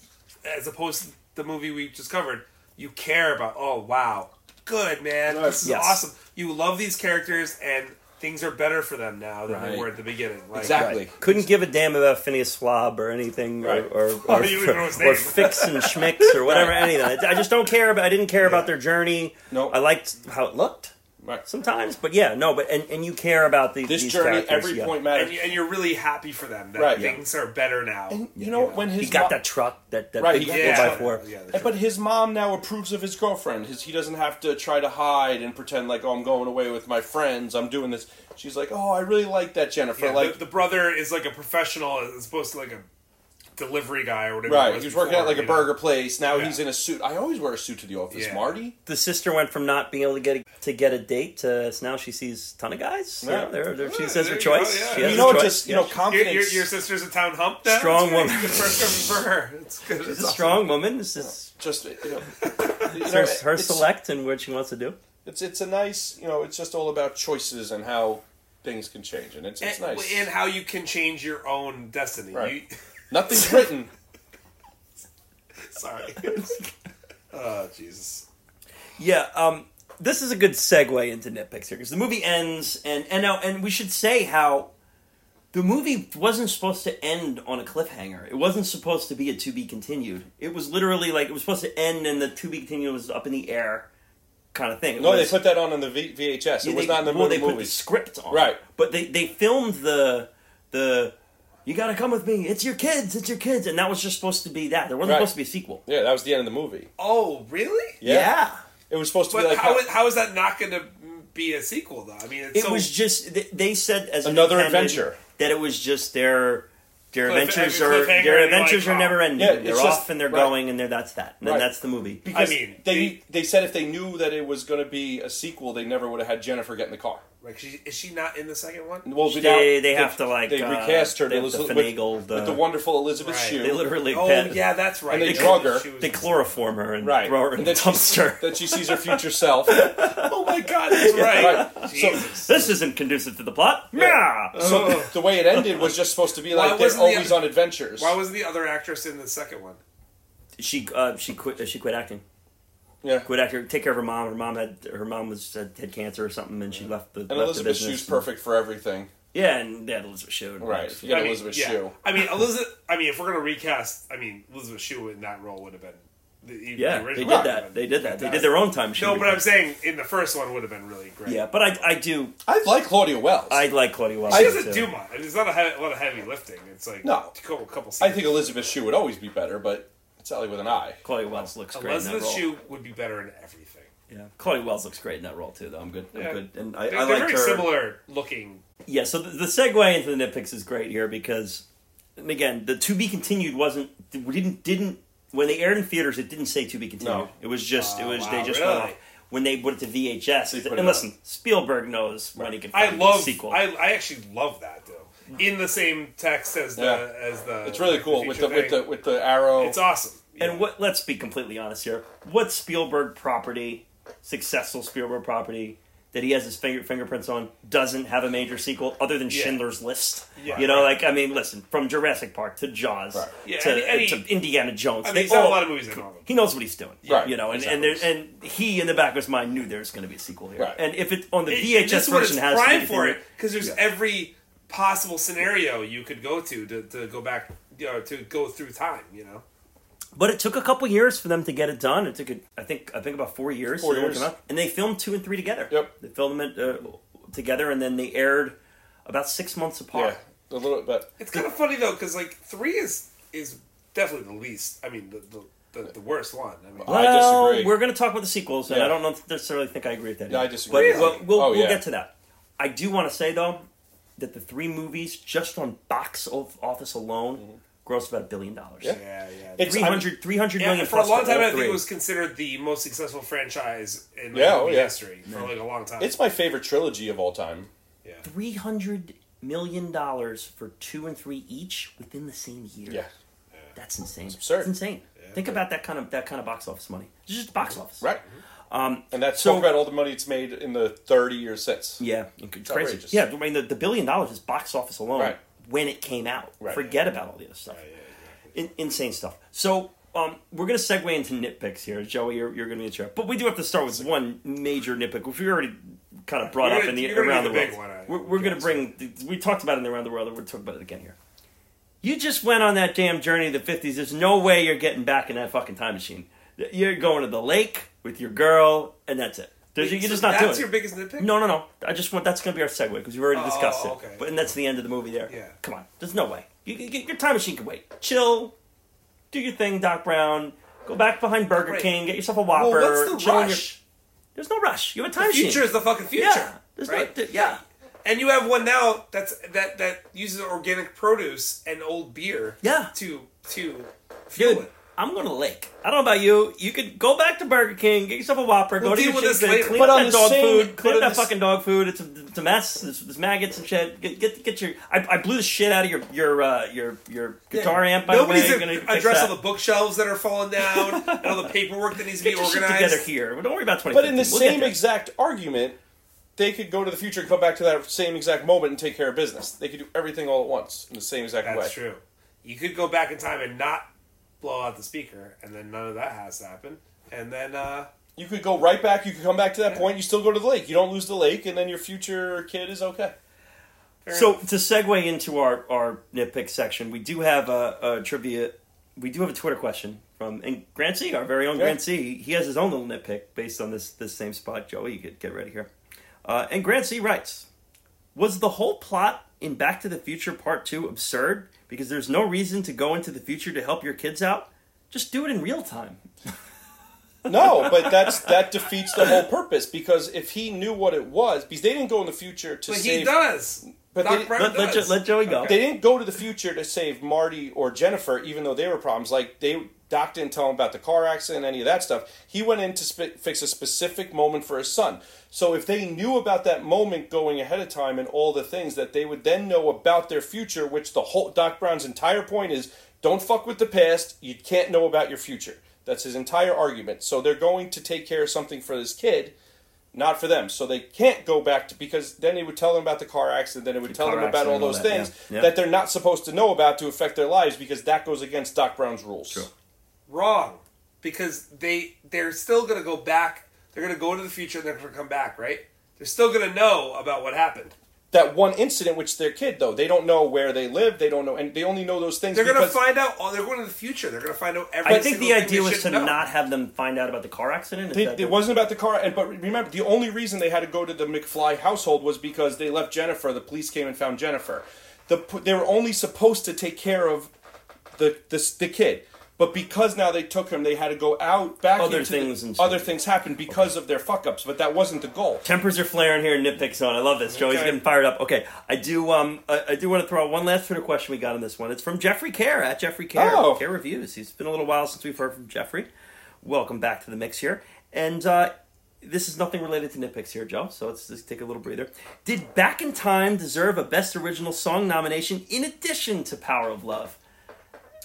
As opposed to the movie we just covered, you care about, oh, wow. Good, man. Yes. This is awesome. You love these characters and... Things are better for them now than they were at the beginning. Exactly. Right. Couldn't give a damn about Phineas Schwab or anything, or Fix and Schmicks or whatever, anything. I just don't care. I didn't care about their journey. No, I liked how it looked sometimes, but and you care about these journey. Every point matters, and you're really happy for them that things are better now. And when his got that truck, that big 4x4. But his mom now approves of his girlfriend. He doesn't have to try to hide and pretend like, oh, I'm going away with my friends. I'm doing this. She's like, oh, I really like that Jennifer. Yeah, the brother is like a professional as opposed to like a delivery guy or whatever. Right, he was working at a burger place. Now he's in a suit. I always wear a suit to the office, Marty. The sister went from not being able to get a date to now she sees a ton of guys. Yeah, she says her choice. Go, yeah. Confidence. Your sister's a town hump. Then? Strong woman. The first for her. It's good. She's a strong woman. This is just her select and what she wants to do. It's a nice It's just all about choices and how things can change, and it's nice and how you can change your own destiny. Right. Nothing's written. Sorry. Oh, Jesus. Yeah, this is a good segue into nitpicks here, because the movie ends, and we should say how the movie wasn't supposed to end on a cliffhanger. It wasn't supposed to be a to-be-continued. It was literally it was supposed to end, and the to-be-continued was up in the air kind of thing. They put that on the VHS. It was not in the movie. They put the script on. Right. But they filmed the... you gotta come with me, it's your kids, and that was just supposed to be that. There wasn't supposed to be a sequel. Yeah, that was the end of the movie. Oh, really? Yeah. It was supposed to be like... How is that not going to be a sequel, though? I mean, was just... They said as another adventure. That it was just their adventures are never ending. Yeah, they're off and they're going and that's that. And then that's the movie. Because they said if they knew that it was going to be a sequel, they never would have had Jennifer get in the car. Right? Is she not in the second one? Well, they have to like... They recast her with the wonderful Elizabeth Shue. They literally... yeah, that's right. And they drug her. They chloroform her and throw her in the dumpster. Then she sees her future self. Oh my God, that's right. Jesus. This isn't conducive to the plot. Yeah. So the way it ended was just supposed to be like they're always on adventures. Why wasn't the other actress in the second one? She quit acting. Yeah, quit actor. Take care of her mom. Her mom had cancer or something, and she left the. And Elizabeth Shue's perfect for everything. Yeah, and they had Elizabeth Shue. Right, you got Elizabeth Shue. If we're gonna recast, Elizabeth Shue in that role would have been. They did that. They did their own time. No, but I'm saying in the first one would have been really great. Yeah, but I like Claudia Wells. I like Claudia Wells. She doesn't do much. It's not a lot of heavy lifting. It's like a couple. I think Elizabeth Shue would always be better, but. Sally with an eye. Claudia Wells looks great in that role. Elizabeth Shue would be better in everything. Yeah, Claudia Wells looks great in that role too, though. I'm good. And I like her. They're very similar looking. Yeah. So the segue into the nitpicks is great here because, and again, the to be continued didn't when they aired in theaters it didn't say to be continued. No. It was just when they put it to VHS. Spielberg knows when he can find a sequel. I actually love that. In the same text as the it's really cool with the arrow. It's awesome. Yeah. And let's be completely honest here. What successful Spielberg property that he has his fingerprints on doesn't have a major sequel other than Schindler's List? Yeah. Listen, from Jurassic Park to Jaws to Indiana Jones. He's done a lot of movies in Hollywood. He knows what he's doing. Right. And he in the back of his mind knew there was going to be a sequel here. Right. And if it on the VHS version has prime for it because there's every possible scenario you could go to go back, to go through time, But it took a couple years for them to get it done. It took, I think about 4 years. 4 years. And they filmed 2 and 3 together. Yep. They filmed it together, and then they aired about 6 months apart. Yeah, a little bit. It's kind of funny though, because 3 is definitely the least. I mean, the worst one. I disagree. We're going to talk about the sequels, and I don't necessarily think I agree with that. No, I disagree. But really? We'll get to that. I do want to say though, that the 3 movies, just on box office alone, grossed about $1 billion. Yeah. It's 300 million for a long time. I think it was considered the most successful franchise in history for a long time. It's my favorite trilogy of all time. Yeah. $300 million for 2 and 3 each within the same year. Yeah. That's insane. It's absurd. It's insane. Yeah. Think about that kind of box office money. It's just box office, right? Mm-hmm. And that's so about all the money it's made in the 30 years since. Yeah, it's crazy. Outrageous. Yeah, I mean the $1 billion is box office alone when it came out. Right. Forget about all the other stuff. Yeah, exactly. Insane stuff. So we're gonna segue into nitpicks here, Joey. You're gonna be a chair, but we do have to start with one major nitpick, which we already kind of brought up in the around the world. We talked about it in the around the world, and we're talking about it again here. You just went on that damn journey of the '50s. There's no way you're getting back in that fucking time machine. You're going to the lake with your girl, and that's it. That's your biggest nitpick? No. I just want that's going to be our segue because we've already discussed it. Okay. But that's the end of the movie there. Yeah. Come on, there's no way. Your time machine can wait. Chill, do your thing, Doc Brown. Go back behind Burger King, get yourself a Whopper. Well, what's the rush? There's no rush. You have a time machine. The future is the fucking future. Yeah. And you have one now that uses organic produce and old beer. Yeah. To fuel it. I'm going to the lake. I don't know about you. You could go back to Burger King, get yourself a Whopper, go to your chicken, clean up that dog food. Clean up that fucking dog food. It's a mess. There's maggots and shit. Get your. I blew the shit out of your guitar amp. By the way, nobody's gonna address all the bookshelves that are falling down and all the paperwork that needs to be organized. Get your shit together here. Don't worry about 20. But in the same exact argument, they could go to the future and come back to that same exact moment and take care of business. They could do everything all at once in the same exact way. That's true. You could go back in time and not blow out the speaker, and then none of that has happened. And then you could go right back. You could come back to that point. You still go to the lake. You don't lose the lake, and then your future kid is okay. Fair enough. To segue into our nitpick section, we do have a trivia. We do have a Twitter question from Grant C, our very own Grant C. He has his own little nitpick based on this same spot. Joey, you could get ready here. And Grant C writes, was the whole plot in Back to the Future Part 2 absurd because there's no reason to go into the future to help your kids out. Just do it in real time. No, but that defeats the whole purpose, because if he knew what it was, because they didn't go in the future to save... But he does! But let Joey go. Okay. They didn't go to the future to save Marty or Jennifer, even though they were problems. Like, Doc didn't tell him about the car accident, any of that stuff. He went in to fix a specific moment for his son. So if they knew about that moment going ahead of time and all the things that they would then know about their future, which the whole Doc Brown's entire point is, don't fuck with the past, you can't know about your future. That's his entire argument. So they're going to take care of something for this kid, not for them. So they can't go back to, because then it would tell them about the car accident, then it would tell them about all those things that they're not supposed to know about to affect their lives, because that goes against Doc Brown's rules. True. Wrong. Because they're still going to go back. They're going to go to the future and they're going to come back, right? They're still going to know about what happened. That one incident, which their kid, though, they don't know where they live, they don't know, and they only know those things. They're going to find out. They're going to the future. They're going to find out everything. I think the idea was to not have them find out about the car accident. It wasn't about the car, but remember, the only reason they had to go to the McFly household was because they left Jennifer. The police came and found Jennifer. They were only supposed to take care of the kid. But because now they took him, they had to go out, back other into things the, other things happened because of their fuck-ups, but that wasn't the goal. Tempers are flaring here in Nitpick Zone. I love this. Joey's getting fired up. Okay, I do want to throw out one last Twitter question we got on this one. It's from Jeffrey Kerr, at Jeffrey Kerr. Oh. Kerr Reviews. It's been a little while since we've heard from Jeffrey. Welcome back to the mix here. And this is nothing related to nitpicks here, Joe, so let's just take a little breather. Did Back in Time deserve a Best Original Song nomination in addition to Power of Love?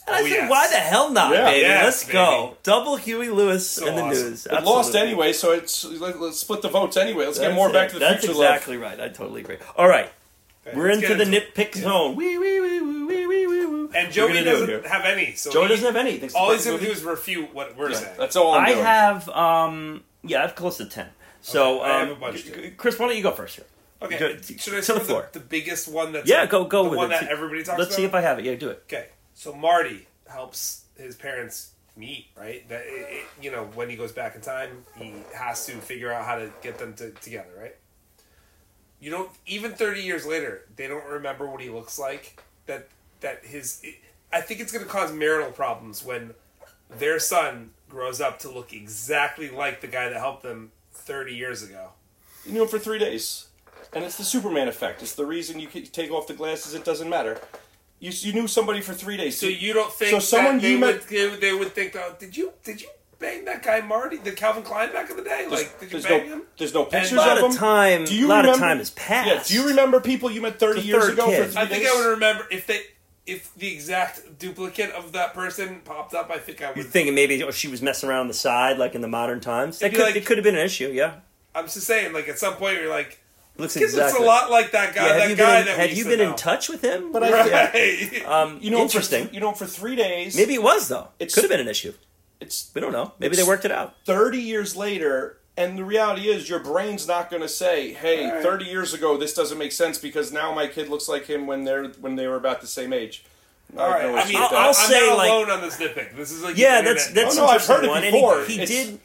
And I said, yes. Why the hell not, baby? Yes, Let's go. Double Huey Lewis in the news. It lost anyway, so let's split the votes anyway. Let's get more Back to the Future love. That's exactly right. I totally agree. All right. Okay, we're into the nitpick zone. Wee, wee, wee, wee, wee, wee, wee. And Joey doesn't have any. So Joey doesn't have any. All he's going to do is refute what we're saying. That's all I'm doing. I have, I have close to 10. So, I have a bunch too. Chris, why don't you go first here? Okay. Should I start with the biggest one that's go with it. The one that everybody talks about? Let's see if I have it. Yeah, do it. Okay. So Marty helps his parents meet, right? That when he goes back in time, he has to figure out how to get them together, right? You don't, even 30 years later, they don't remember what he looks like. I think it's going to cause marital problems when their son grows up to look exactly like the guy that helped them 30 years ago. You knew him for 3 days. And it's the Superman effect. It's the reason you take off the glasses, it doesn't matter. You knew somebody for 3 days. So you don't think they would think, oh, did you bang that guy Marty, the Calvin Klein back in the day? Like, did you bang him? There's no pictures of him. A lot of time has passed. Yeah, do you remember people you met 30 years ago for 3 days? I think I would remember if the exact duplicate of that person popped up, I think I would. You're thinking maybe she was messing around on the side, like in the modern times? It could have been an issue, yeah. I'm just saying, like, at some point you're like, Looks a lot like that guy. Yeah, have you been in touch with him? But right. Interesting. For 3 days. Maybe it was though. It could have been an issue. We don't know. Maybe they worked it out. 30 years later, and the reality is, your brain's not going to say, "Hey, right. 30 years ago, this doesn't make sense because now my kid looks like him when they were about the same age." All right. I'm not alone on this nitpick. This is like that's interesting. I've heard it before.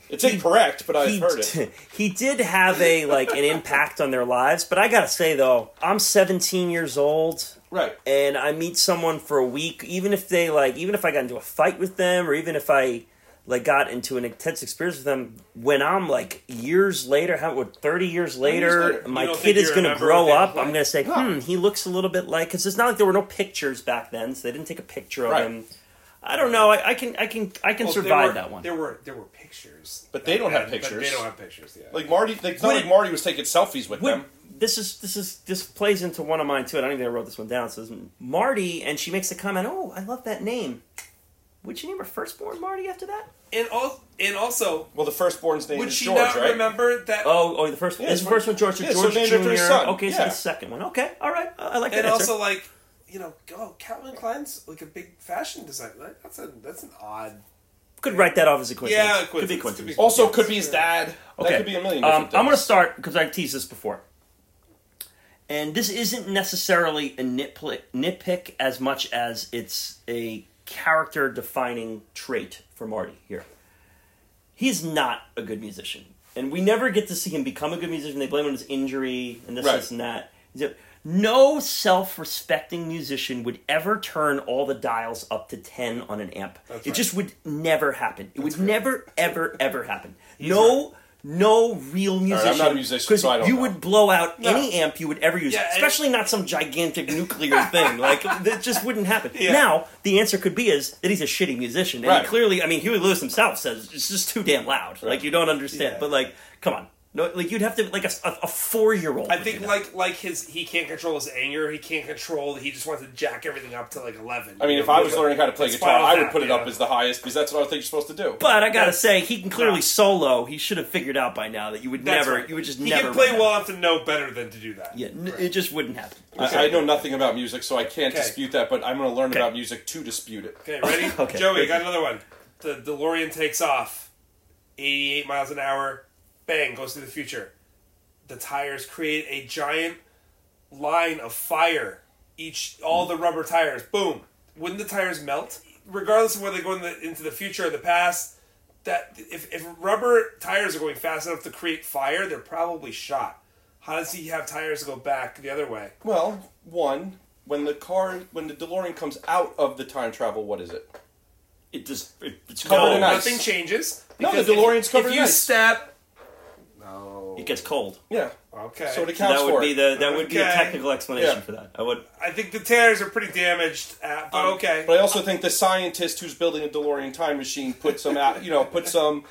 It's incorrect, but I've heard it. He did have an impact on their lives. But I gotta say though, I'm 17 years old, right? And I meet someone for a week. Even if I got into a fight with them, or even if I got into an intense experience with them, when I'm 30 years later, my kid is going to grow up, I'm going to say, he looks a little bit like, because it's not like there were no pictures back then, so they didn't take a picture of him. I don't know. I can survive that one. There were pictures, but they don't have pictures. Yeah. Like Marty, Marty was taking selfies with them. This plays into one of mine too. I don't even wrote this one down. So Marty, and she makes the comment, "Oh, I love that name." Would she name her firstborn Marty after that? And also... Well, the firstborn's name is George, right? Would she not remember that... Oh, the first one. It's the first one, George. Yeah, George Jr. Okay, so the second one. Okay, all right. I like that answer. And also, Calvin Klein's, a big fashion designer. Like, that's an odd... Could write that off as a coincidence. Yeah, could be coincidence. Also, could be his dad. Okay. That could be a million different things. I'm going to start, because I've teased this before. And this isn't necessarily a nitpick as much as it's a... character-defining trait for Marty here. He's not a good musician. And we never get to see him become a good musician. They blame him on his injury and this and that. No self-respecting musician would ever turn all the dials up to 10 on an amp. That's right. Just would never happen. It would never, ever, ever happen. No real musician. Right, I'm not a musician, so I don't know. Would blow out any amp you would ever use, especially not some gigantic nuclear thing. Like, that just wouldn't happen. Yeah. Now, the answer could be is that he's a shitty musician. And clearly, I mean, Huey Lewis himself says it's just too damn loud. Right. Like, you don't understand. Yeah. But, like, come on. No, like you'd have to like a 4-year-old. I think like his he can't control his anger. He can't control. He just wants to jack everything up to like 11. I mean, if I was learning how to play guitar, I would put it up as the highest because that's what I think you're supposed to do. But I gotta say, he can clearly solo. He should have figured out by now that you would never. You would just never. He can play well enough to know better than to do that. Yeah, it just wouldn't happen. I know nothing about music, so I can't dispute that. But I'm going to learn about music to dispute it. Okay, ready? Okay, Joey, got another one. The DeLorean takes off, 88 miles an hour. Bang, goes to the future. The tires create a giant line of fire. All the rubber tires. Boom. Wouldn't the tires melt? Regardless of whether they go into the future or the past, that if rubber tires are going fast enough to create fire, they're probably shot. How does he have tires go back the other way? Well, one, when the DeLorean comes out of the time travel, what is it? It's covered in ice. Nothing changes. No, the DeLorean's covered in ice. If you step... It gets cold. Yeah. Okay. So it accounts for That would be a technical explanation for that. I think the tires are pretty damaged, but okay. But I also think the scientist who's building a DeLorean time machine put some, put some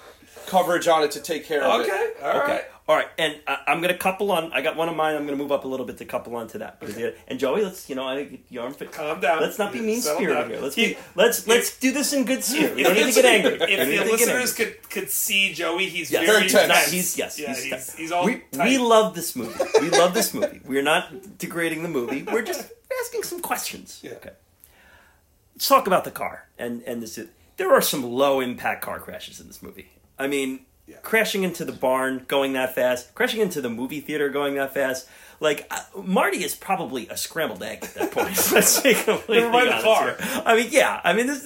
coverage on it to take care of it. All right. And I'm going to couple on. I got one of mine. I'm going to move up a little bit to couple on to that. And Joey, let's calm down. Let's not be mean spirited here. Let's do this in good spirit. We don't need to get angry. If the listeners could see Joey, he's very tense. Nice. He's all. We love this movie. We're not degrading the movie. We're just asking some questions. Yeah. Okay. Let's talk about the car and this. There are some low impact car crashes in this movie. I mean. Yeah. Crashing into the barn, going that fast. Crashing into the movie theater, going that fast. Like, Marty is probably a scrambled egg at that point. Let's be completely honest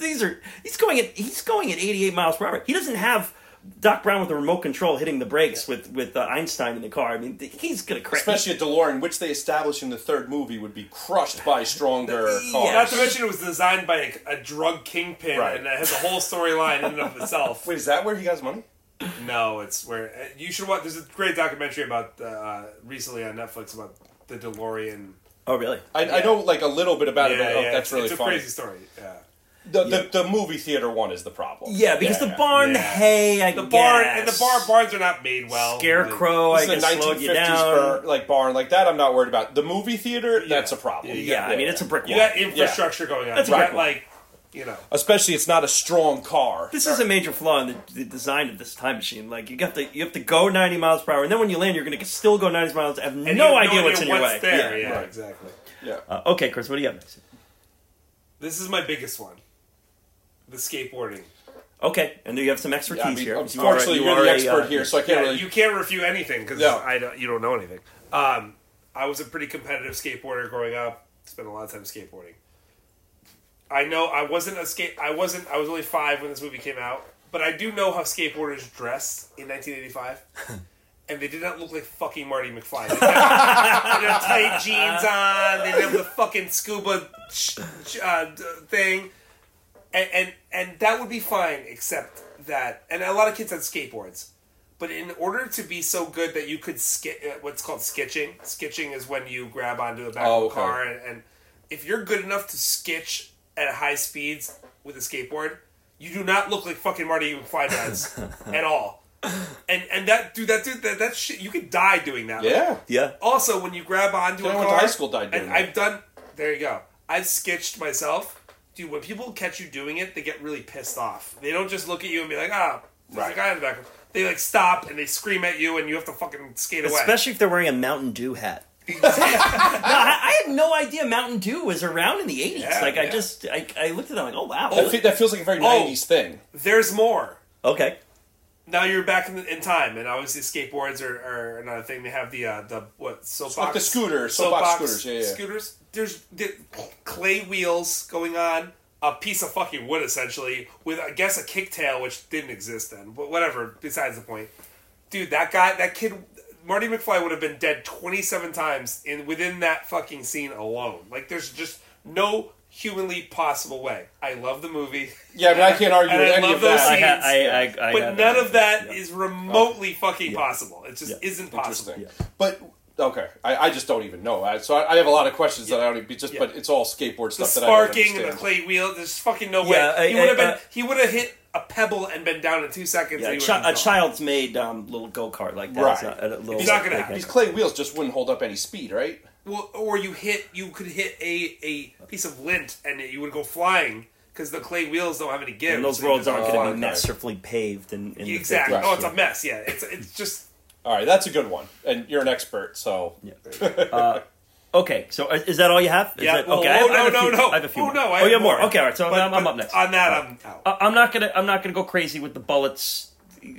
here. He's going at 88 miles per hour. He doesn't have Doc Brown with the remote control hitting the brakes with Einstein in the car. I mean, he's going to crash. Especially a DeLorean, which they established in the third movie would be crushed by stronger cars. Yeah. Not to mention it was designed by a drug kingpin, and it has a whole storyline in and of itself. Wait, is that where he got his money? No, it's where you should watch. There's a great documentary about recently on Netflix about the DeLorean. Oh, really? I know like a little bit about it. I know that's really funny. It's a crazy story. Yeah. The movie theater one is the problem. Yeah, because the barn, barns are not made well. Scarecrow, slowed you down. Barn like that, I'm not worried about. The movie theater, that's a problem. It's a brick wall. You got infrastructure going on. That's right. Especially it's not a strong car. This is a major flaw in the design of this time machine. Like you have to go 90 miles per hour, and then when you land, you're going to still go 90 miles. I have no idea what's in your way. There. Yeah, right. Exactly. Yeah. Okay, Chris, what do you have next? This is my biggest one: the skateboarding. Okay, and do you have some expertise here? Unfortunately, you're the expert here, so I can't really. You can't review anything because you don't know anything. I was a pretty competitive skateboarder growing up. Spent a lot of time skateboarding. I know I was only 5 when this movie came out, but I do know how skateboarders dressed in 1985, and they did not look like fucking Marty McFly. They didn't have tight jeans on. They didn't have the fucking scuba thing, and that would be fine, except that. And a lot of kids had skateboards, but in order to be so good that you could what's called skitching. Skitching is when you grab onto the back of the car, and if you're good enough to skitch at high speeds with a skateboard, you do not look like fucking Marty McFly does at all. And that shit, you could die doing that. Yeah, like. Yeah. Also, when you grab onto a car, went to high school, died doing that. There you go. I've sketched myself, dude. When people catch you doing it, they get really pissed off. They don't just look at you and be like, there's a guy in the back. They stop and they scream at you, and you have to fucking skate away. Especially if they're wearing a Mountain Dew hat. I had no idea Mountain Dew was around in the 80s. I looked at them like, oh wow, that feels like a very 90s thing. There's more. Okay, now you're back in time, and obviously skateboards are another thing. They have the soapbox scooters. There's clay wheels going on a piece of fucking wood, essentially, with I guess a kicktail, which didn't exist then, but whatever. Besides the point, dude, that kid. Marty McFly would have been dead 27 times within that fucking scene alone. Like, there's just no humanly possible way. I love the movie. Yeah, but I can't argue with any of that. But none of that is remotely fucking possible. It just isn't possible. Yeah. But... okay, I just don't even know. So I have a lot of questions that I don't even just. But it's all skateboard stuff. The sparking and the clay wheel. There's fucking no way. He would have hit a pebble and been down in 2 seconds. Yeah, a child's made little go kart like that. Right. He's not gonna happen. These clay wheels just wouldn't hold up any speed, right? Well, or you could hit a piece of lint and you would go flying. Because the clay wheels don't have any give. And those roads aren't going to be masterfully paved. Exactly. Oh, it's a mess. Yeah, it's just. All right, that's a good one, and you're an expert, so... Yeah. Okay, so is that all you have? I have a few. Oh, you have more. Okay, all right, so I'm up next. On that, I'm out. I'm not gonna go crazy with the bullets.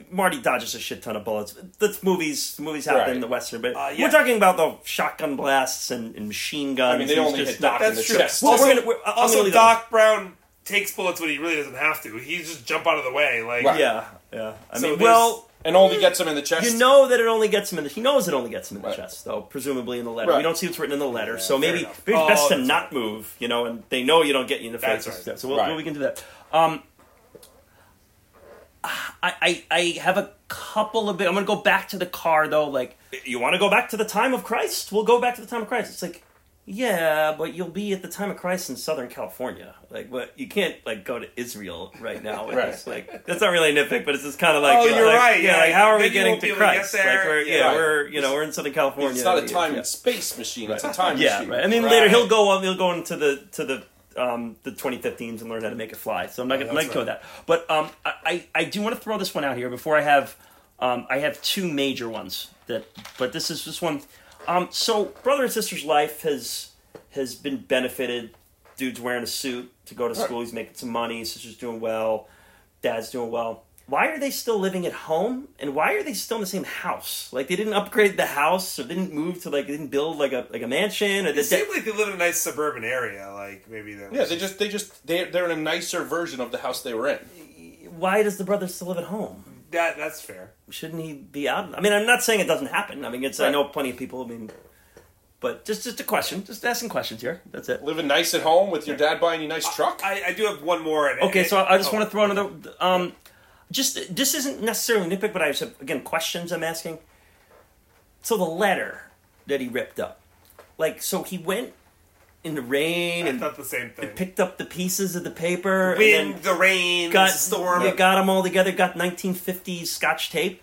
Marty dodges a shit ton of bullets. That's movies. Movies happen in the Western, but we're talking about the shotgun blasts and machine guns. I mean, they only hit Doc in the chest. Well, also, Doc Brown takes bullets when he really doesn't have to. He just jump out of the way, like... Right. Yeah. I mean, well... And only gets him in the chest? You know that it only gets him in the... He knows it only gets him in the chest, though, presumably in the letter. Right. We don't see what's written in the letter, so maybe it's best to not move, you know, and they know you don't get you in the face. That's right. So we can do that. I have a couple of... I'm going to go back to the car, though. Like, you want to go back to the time of Christ? We'll go back to the time of Christ. It's like, yeah, but you'll be at the time of Christ in Southern California. Like, but you can't like go to Israel right now. Right. It's like that's not really a nitpick, but it's just kind of like, oh, you're like, right. Yeah, like how are we getting to Christ? Like, we're in Southern California. It's not a time and space machine. Right. It's a time machine. Yeah, right. I mean, later he'll go into the 2015s and learn how to make it fly. So I'm not gonna go with that. But I do want to throw this one out here before I have two major ones but this is just one. So Brother and Sister's life has been benefited. Dude's wearing a suit to go to school. He's making some money. Sister's doing well. Dad's doing well. Why are they still living at home? And why are they still in the same house? Like they didn't upgrade the house, or didn't move to they didn't build like a mansion. Or it seemed like they live in a nice suburban area. Like maybe that. Yeah, they're in a nicer version of the house they were in. Why does the brother still live at home? That's fair. Shouldn't he be out? I mean, I'm not saying it doesn't happen. I mean, it's I know plenty of people. I mean, but just a question. Just asking questions here. That's it. Living nice at home with your dad buying you a nice truck? I do have one more. So I just want to throw another... Just this isn't necessarily nitpick, but I just have, again, questions I'm asking. So the letter that he ripped up. Like, so he went... in the rain, I thought the same thing. It picked up the pieces of the paper. Wind, and the rain, the storm. They got them all together. Got 1950s Scotch tape,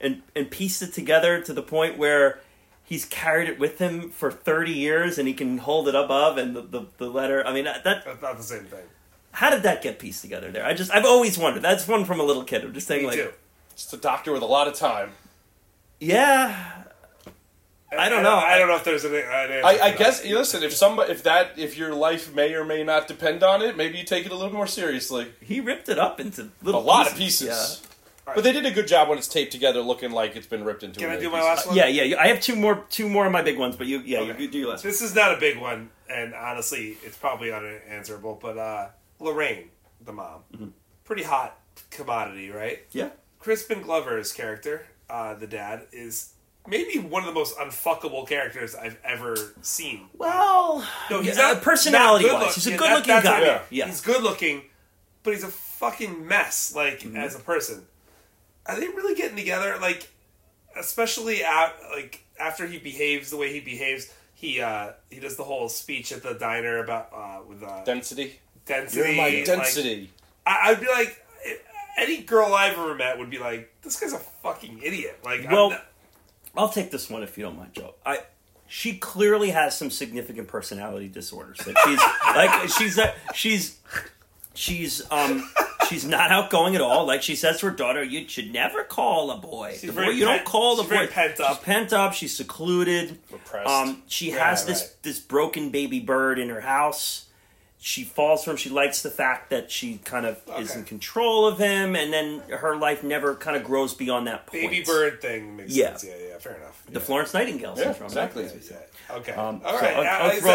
and pieced it together to the point where he's carried it with him for 30 years, and he can hold it above and the letter. I mean that. I thought the same thing. How did that get pieced together there? I've always wondered. That's one from a little kid. I'm just saying, me too. Just a doctor with a lot of time. Yeah. I don't know. I don't know if there's an answer. I guess. Listen, if your life may or may not depend on it, maybe you take it a little more seriously. He ripped it up into a lot of pieces. Yeah. Right. But they did a good job when it's taped together, looking like it's been ripped into. Can I do my last one? Yeah. I have two more of my big ones, but you do your last one. This is not a big one, and honestly, it's probably unanswerable. But Lorraine, the mom, pretty hot commodity, right? Yeah. Crispin Glover's character, the dad, is. Maybe one of the most unfuckable characters I've ever seen. Well, no, he's not personality-wise. He's a good-looking guy. Yeah. He's good-looking, but he's a fucking mess, like as a person. Are they really getting together? Like, especially after he behaves the way he behaves, he does the whole speech at the diner about density. You're my density. Like, I'd be like, any girl I've ever met would be like, this guy's a fucking idiot. Like, I'll take this one if you don't mind, Joe. She clearly has some significant personality disorders. Like she's not outgoing at all. Like she says to her daughter, "You should never call a boy. She's pent up. She's pent up. She's secluded. Repressed. She has this broken baby bird in her house. She falls for him. She likes the fact that she kind of is in control of him, and then her life never kind of grows beyond that point. Baby bird thing makes sense. Yeah, fair enough. The Florence Nightingale syndrome. Yeah, exactly. Okay. All right.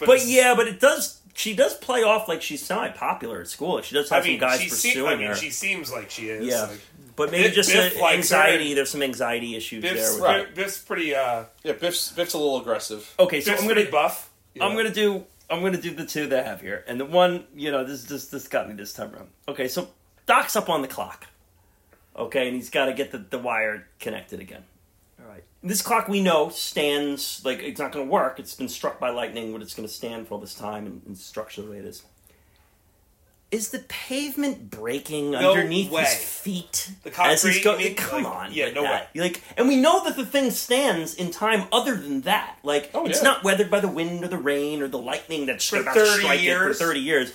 But it does... She does play off like she's semi-popular at school. She does have some guys pursuing her. She seems like she is. Yeah. Like, But maybe Biff, just Biff anxiety. There's some anxiety issues there. Right. Biff's pretty. Biff's a little aggressive. Okay, so Biff's I'm gonna buff. Yeah. I'm gonna do the two that I have here, and the one this got me this time around. Okay, so Doc's up on the clock. Okay, and he's got to get the wire connected again. All right, and this clock we know stands like it's not gonna work. It's been struck by lightning. What it's gonna stand for all this time and structure the way it is. Is the pavement breaking underneath his feet? The concrete? Come on. Yeah, no way. And we know that the thing stands in time other than that. It's not weathered by the wind or the rain or the lightning that's about to strike it for 30 years.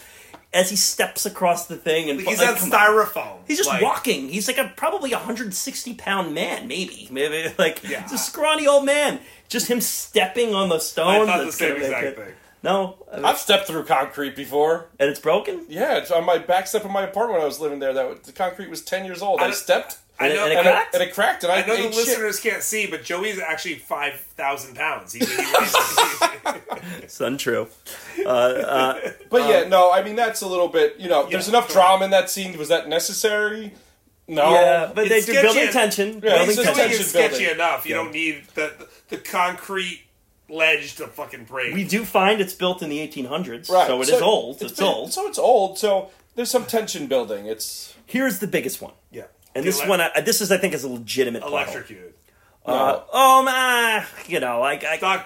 As he steps across the thing and... He's on styrofoam. He's just walking. He's probably a 160-pound man, maybe. It's a scrawny old man. Just him stepping on the stone. I thought the same exact thing. No. I've stepped through concrete before. And it's broken? Yeah, it's on my back step of my apartment when I was living there. The concrete was 10 years old. I stepped. And it cracked. And I know the listeners can't see, but Joey's actually 5,000 pounds. It's untrue. That's a little bit, there's enough drama in that scene. Was that necessary? No. Yeah, but it's building tension. Yeah, building tension. It's sketchy enough. You don't need the concrete ledge to fucking break. We do find it's built in the 1800s, right. So is old. It's old. So it's old. So there's some tension building. Here's the biggest one. Yeah, and this is I think is a legitimate electrocuted. Doc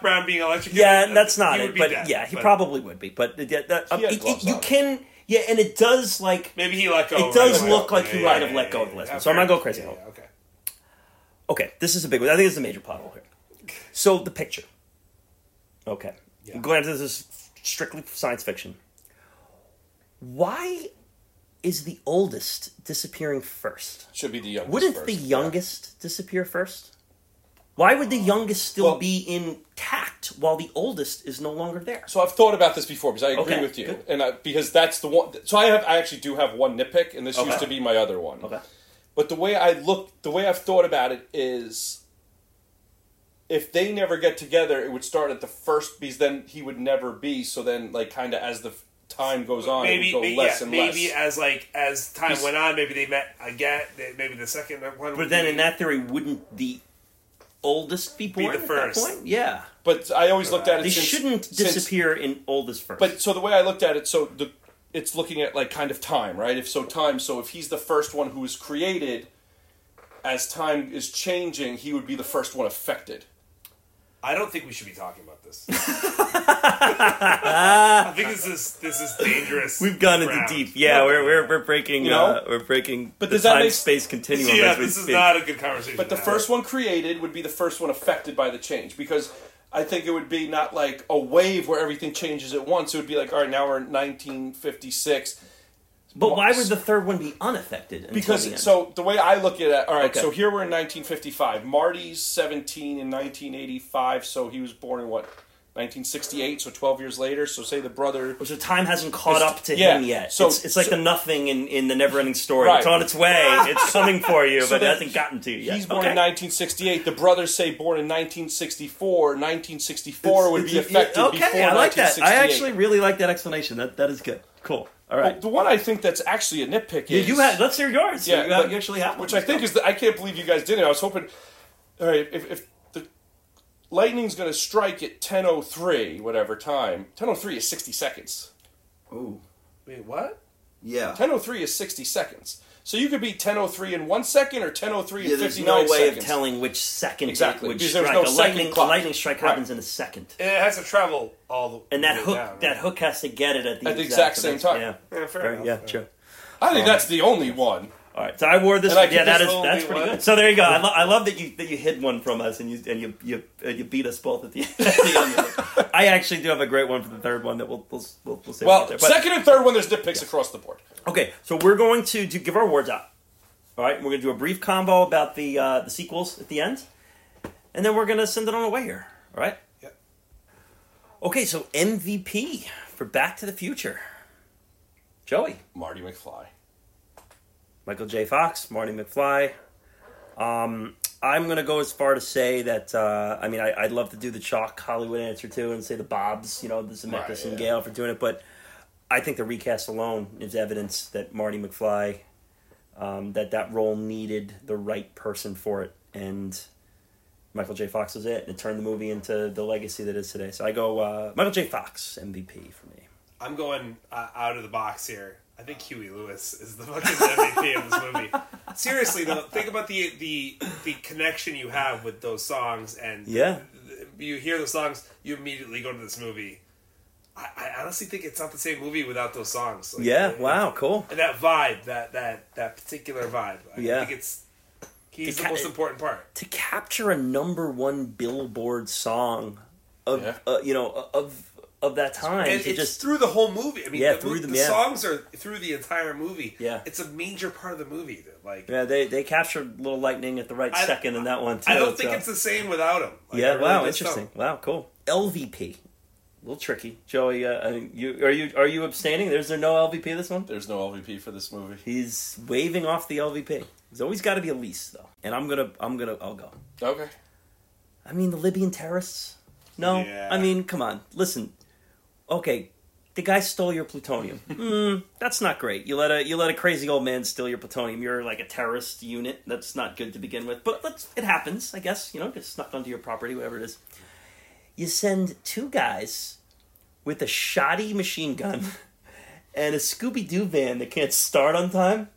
Brown being electrocuted. Yeah, that's not it. But dead, he probably would be. But you can. Yeah, and it does maybe he let go. It does look like he might have let go of the lesbian. So I'm not going crazy. Okay, this is a big one. I think it's a major pothole here. So the picture. Okay. Yeah. Granted, this is strictly science fiction. Why is the oldest disappearing first? Should be the youngest. Wouldn't the youngest disappear first? Why would the youngest still be intact while the oldest is no longer there? So I've thought about this before because I agree with you, good. And because that's the one. So I actually do have one nitpick, and this used to be my other one. Okay. But the way I've thought about it is, if they never get together, it would start at the first, because then he would never be. So then, kind of as the time goes on, it would go less and less. Maybe as time went on, maybe they met again. Maybe the second one. But then, in that theory, wouldn't the oldest be born at that point? Yeah. But I always looked at it. They shouldn't disappear in oldest first. But so the way I looked at it, it's looking at kind of time, right? So if he's the first one who was created, as time is changing, he would be the first one affected. I don't think we should be talking about this. I think this is dangerous. We've gone into deep. Yeah, we're breaking. We're breaking. But the time space continuum. Yeah, this is not a good conversation. But the first one created would be the first one affected by the change, because I think it would be not like a wave where everything changes at once. It would be all right, now we're in 1956. But why would the third one be unaffected? The way I look at it, all right, so here we're in 1955. Marty's 17 in 1985, so he was born in 1968, so 12 years later. So say the brother... So time hasn't caught up to him yet. So, it's like the nothing in the Never-Ending Story. Right. It's on its way. It's coming for you, but it hasn't gotten to you yet. He's born in 1968. The brothers say born in 1964. 1964 would be affected before 1968. Okay, I like that. I actually really like that explanation. That is good. Cool. All right. Well, the one I think that's actually a nitpick is... let's hear yours. Yeah, you actually have one. Which I think is... I can't believe you guys did it. I was hoping... All right, if the lightning's going to strike at 10:03, whatever time... 10:03 is 60 seconds. Ooh. Wait, what? Yeah. 10:03 is 60 seconds. So you could be 10:03 in 1 second or 10:03 in 59 seconds. There's no way of telling which second it would strike. There's no a lightning strike happens in a second. And it has to travel all the way down. And that hook has to get it at the exact same time. Yeah, fair enough. Yeah, true. I think that's the only one. All right, so I wore this. That's pretty good. So there you go. I love that you hid one from us and you beat us both at the end. I actually do have a great one for the third one that we'll save. Well, second and third one, there's nitpicks across the board. Okay, so we're going to give our awards out. All right, we're going to do a brief combo about the sequels at the end, and then we're going to send it on away here. All right. Yep. Okay, so MVP for Back to the Future. Joey. Marty McFly. Michael J. Fox, Marty McFly. I'm going to go as far to say that, I'd love to do the chalk Hollywood answer too and say the Bobs, the Zemeckis and Gale for doing it, but I think the recast alone is evidence that Marty McFly that role needed the right person for it, and Michael J. Fox was it, and it turned the movie into the legacy that it is today. So I go Michael J. Fox, MVP for me. I'm going out of the box here. I think Huey Lewis is the fucking MVP of this movie. Seriously, though, think about the connection you have with those songs, and yeah, you hear the songs, you immediately go to this movie. I honestly think it's not the same movie without those songs. Like, yeah, wow, cool. And that vibe, that particular vibe. I think he's the most important part. To capture a #1 Billboard song of of that time, and it's just through the whole movie. I mean, the songs are through the entire movie. Yeah, it's a major part of the movie. That, they captured Little Lightning at the right second in that one too. I don't think it's the same without him. Interesting. Stuff. Wow, cool. LVP, a little tricky. Joey, are you abstaining? There's no LVP this one. There's no LVP for this movie. He's waving off the LVP. There's always got to be a lease though, and I'll go. Okay. I mean, the Libyan terrorists. No, yeah. I mean, come on, listen. Okay, the guy stole your plutonium. That's not great. You let a crazy old man steal your plutonium. You're like a terrorist unit. That's not good to begin with. But it happens, I guess. You know, gets snuck onto your property, whatever it is. You send two guys with a shoddy machine gun and a Scooby-Doo van that can't start on time.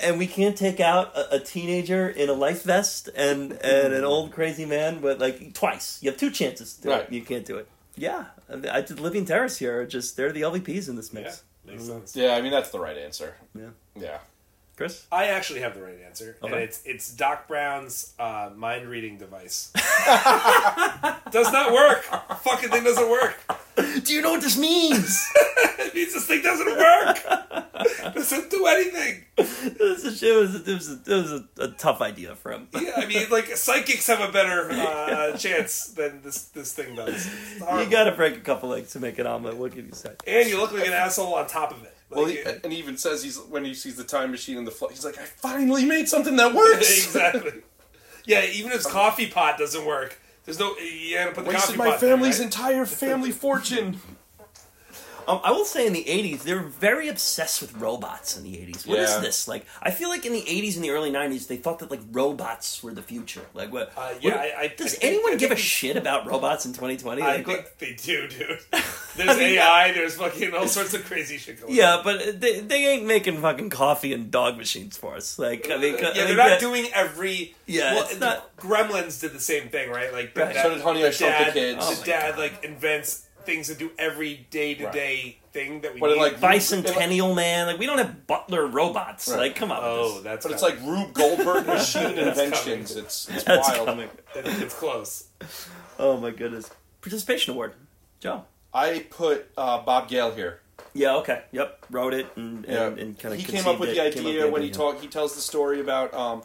And we can't take out a teenager in a life vest and an old crazy man, but like twice. You have two chances to do it. You can't do it. Yeah, I did Living Terrace here. Just they're the LVPs in this mix. Yeah, makes sense. Yeah, I mean that's the right answer. Yeah. Chris, I actually have the right answer, and it's Doc Brown's mind reading device. Does not work. Fucking thing doesn't work. Do you know what this means? It means this thing doesn't work. Doesn't do anything. It was a tough idea for him. Yeah, I mean, like psychics have a better chance than this thing does. You gotta break a couple eggs to make an omelet. What can you say? And you look like an asshole on top of it. Like, well, he even says when he sees the time machine in the flood, he's like, "I finally made something that works." Exactly. Yeah, even his coffee pot doesn't work. There's no. You had to put the wasted coffee pot. Wasted my family's entire family fortune. I will say in the 80s, they were very obsessed with robots in the 80s. What is this? Like, I feel like in the 80s and the early 90s, they thought that, like, robots were the future. Like, what? Does anyone give a shit about robots in 2020? I think they do, dude. There's AI, there's fucking all sorts of crazy shit going on. Yeah, but they ain't making fucking coffee and dog machines for us. Like, I mean... They're not doing every... Yeah, well, Gremlins did the same thing, right? Like, so did Honey, I Shrunk the Kids. The dad invents... things that do every day-to-day thing that we need. Like Bicentennial Man. Like, we don't have butler robots. Right. Like, come on. Oh, that's But coming. It's like Rube Goldberg machine inventions. It's wild. Coming. It's close. Oh, my goodness. Participation award. Joe. I put Bob Gale here. Yeah, okay. Yep. Wrote it and kind of He tells the story about...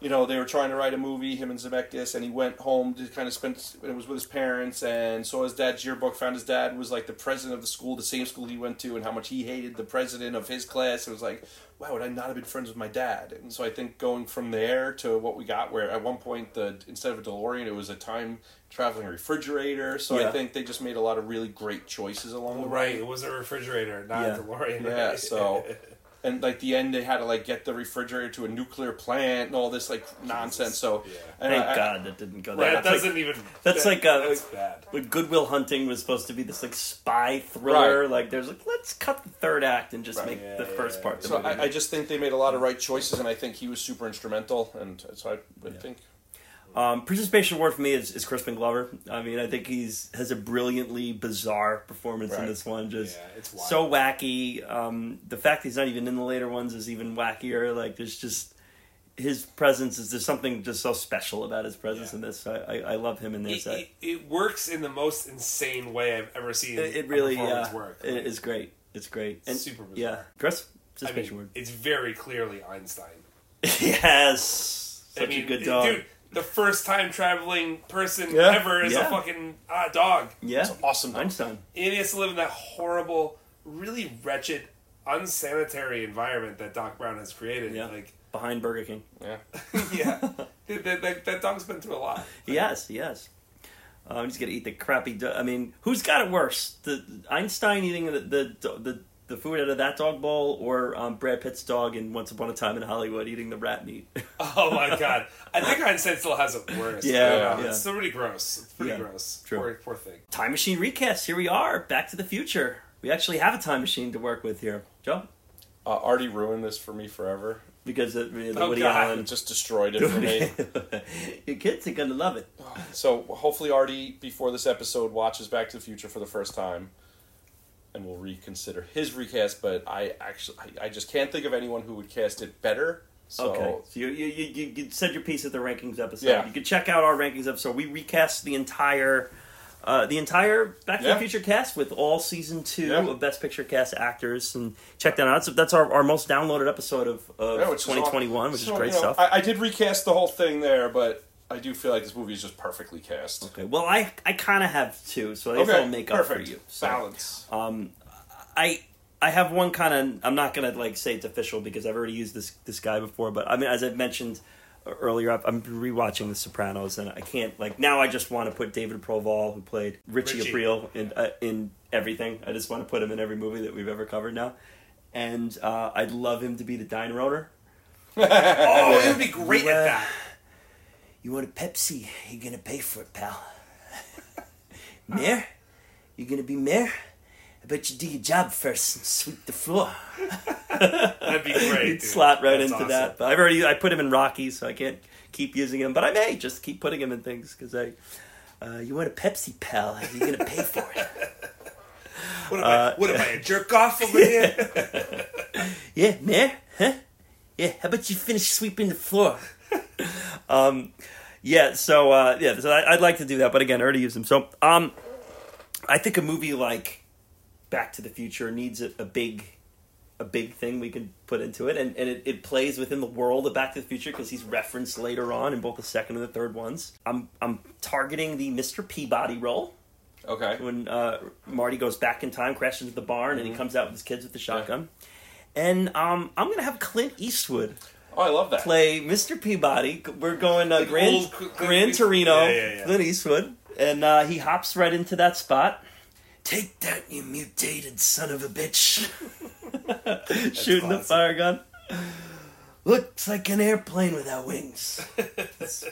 they were trying to write a movie, him and Zemeckis, and he went home to kind of it was with his parents, and saw his dad's yearbook, found his dad was like the president of the school, the same school he went to, and how much he hated the president of his class. It was like, wow, would I not have been friends with my dad? And so I think going from there to what we got, where at one point, instead of a DeLorean, it was a time-traveling refrigerator. So I think they just made a lot of really great choices along the way. Right, it was a refrigerator, not a DeLorean. Yeah, right? So... And, like, the end, they had to, like, get the refrigerator to a nuclear plant and all this, like, nonsense. So, Thank God that didn't go there. That doesn't like, even... That's bad. Like, Goodwill Hunting was supposed to be this, like, spy thriller. Right. Like, there's, like, let's cut the third act and just make the first part. So, I just think they made a lot of right choices, and I think he was super instrumental. And so, I would think... participation award for me is Crispin Glover. I mean, I think has a brilliantly bizarre performance in this one. Just it's wild. So wacky. The fact that he's not even in the later ones is even wackier. Like, there's just his presence is there's something just so special about his presence in this. I love him in this. It works in the most insane way I've ever seen. It really work. Like, it is great. It's great. And super bizarre. Yeah, Chris. Participation award. It's very clearly Einstein. Yes, such a good dog. Dude, the first time traveling person ever is a fucking dog. Yeah, it's an awesome dog. Einstein. And he has to live in that horrible, really wretched, unsanitary environment that Doc Brown has created. Yeah, like behind Burger King. Yeah, yeah. Dude, that dog's been through a lot. Like, yes. I'm just gonna eat the crappy. I mean, who's got it worse? The Einstein eating the the food out of that dog bowl or Brad Pitt's dog in Once Upon a Time in Hollywood eating the rat meat. Oh, my God. I think Ryan Sand still has it worse. Yeah. It's still pretty gross. It's pretty gross. True. Poor thing. Time Machine recast. Here we are. Back to the Future. We actually have a time machine to work with here. Joe? Artie ruined this for me forever. Because Woody Allen just destroyed it for me. Your kids are going to love it. So hopefully Artie, before this episode, watches Back to the Future for the first time. And will reconsider his recast, but I just can't think of anyone who would cast it better. So. Okay, so you said your piece at the rankings episode. Yeah. You can check out our rankings episode. We recast the entire Back to the Future cast with all season 2 of Best Picture cast actors, and check that out. That's our most downloaded episode of 2021, which is great stuff. I did recast the whole thing there, but I do feel like this movie is just perfectly cast. Okay, well, I kind of have two, so I guess I'll make up for you. So, balance. I have one kind of... I'm not going to say it's official because I've already used this guy before, but I mean, as I mentioned earlier, I'm rewatching The Sopranos, and I can't... now I just want to put David Provol, who played Richie. Aprile, in everything. I just want to put him in every movie that we've ever covered now. And I'd love him to be the diner owner. Oh, he would be great at that. You want a Pepsi? You're going to pay for it, pal. Mayor? You're going to be mayor? I bet you do your job first and sweep the floor. That'd be great. You'd slot right into that. But I put him in Rocky, so I can't keep using him. But I may just keep putting him in things because you want a Pepsi, pal? You're going to pay for it. What am I, a jerk off over here? Yeah, mayor? Huh? Yeah, how about you finish sweeping the floor? I'd like to do that, but again, I already used them. So, I think a movie like Back to the Future needs a big thing we can put into it, and it plays within the world of Back to the Future because he's referenced later on in both the second and the third ones. I'm targeting the Mr. Peabody role. Okay. When Marty goes back in time, crashes into the barn, and he comes out with his kids with the shotgun, and I'm gonna have Clint Eastwood. Oh, I love that. Play Mr. Peabody. We're going Gran Torino, Clint Eastwood. And he hops right into that spot. Take that, you mutated son of a bitch. Shooting the fire gun. Looks like an airplane without wings.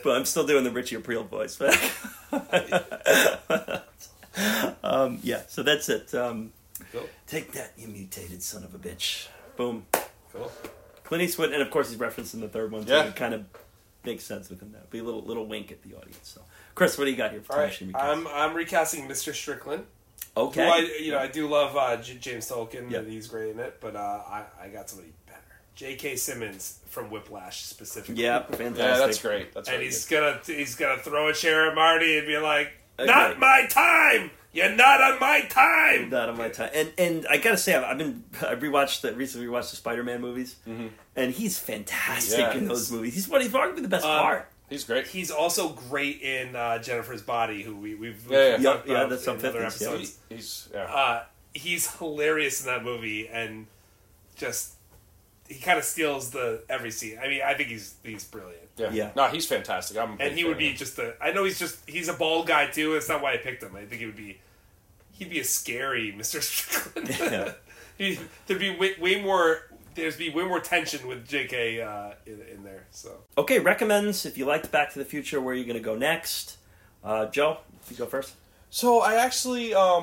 But I'm still doing the Richie Aprile voice. So that's it. Cool. Take that, you mutated son of a bitch. Boom. Cool. Clint Eastwood, and of course he's referenced in the third one, so it kind of makes sense within that. Be a little wink at the audience. So, Chris, what do you got here for time machine recast? I'm recasting Mr. Strickland. Okay. Who I do love James Tolkien, and he's great in it, but I got somebody better. J.K. Simmons from Whiplash specifically. Yeah, fantastic. Yeah, that's great. That's and he's gonna throw a chair at Marty and be like, "Not my time. You're not on my time!" You're not on my time. And I gotta say, I recently rewatched the Spider-Man movies, and he's fantastic in those movies. He's arguably the best part. He's great. He's also great in Jennifer's Body, who we've talked about that's in other episodes. Yeah. He's hilarious in that movie, and just, he kind of steals every scene. I mean, I think he's brilliant. Yeah. No, he's fantastic. He's a bald guy too. That's not why I picked him. I think he'd be a scary Mr. Strickland. Yeah. There'd be way more tension with J.K. in there. So okay, recommends if you liked Back to the Future, where are you going to go next? Joe, you go first. So I actually I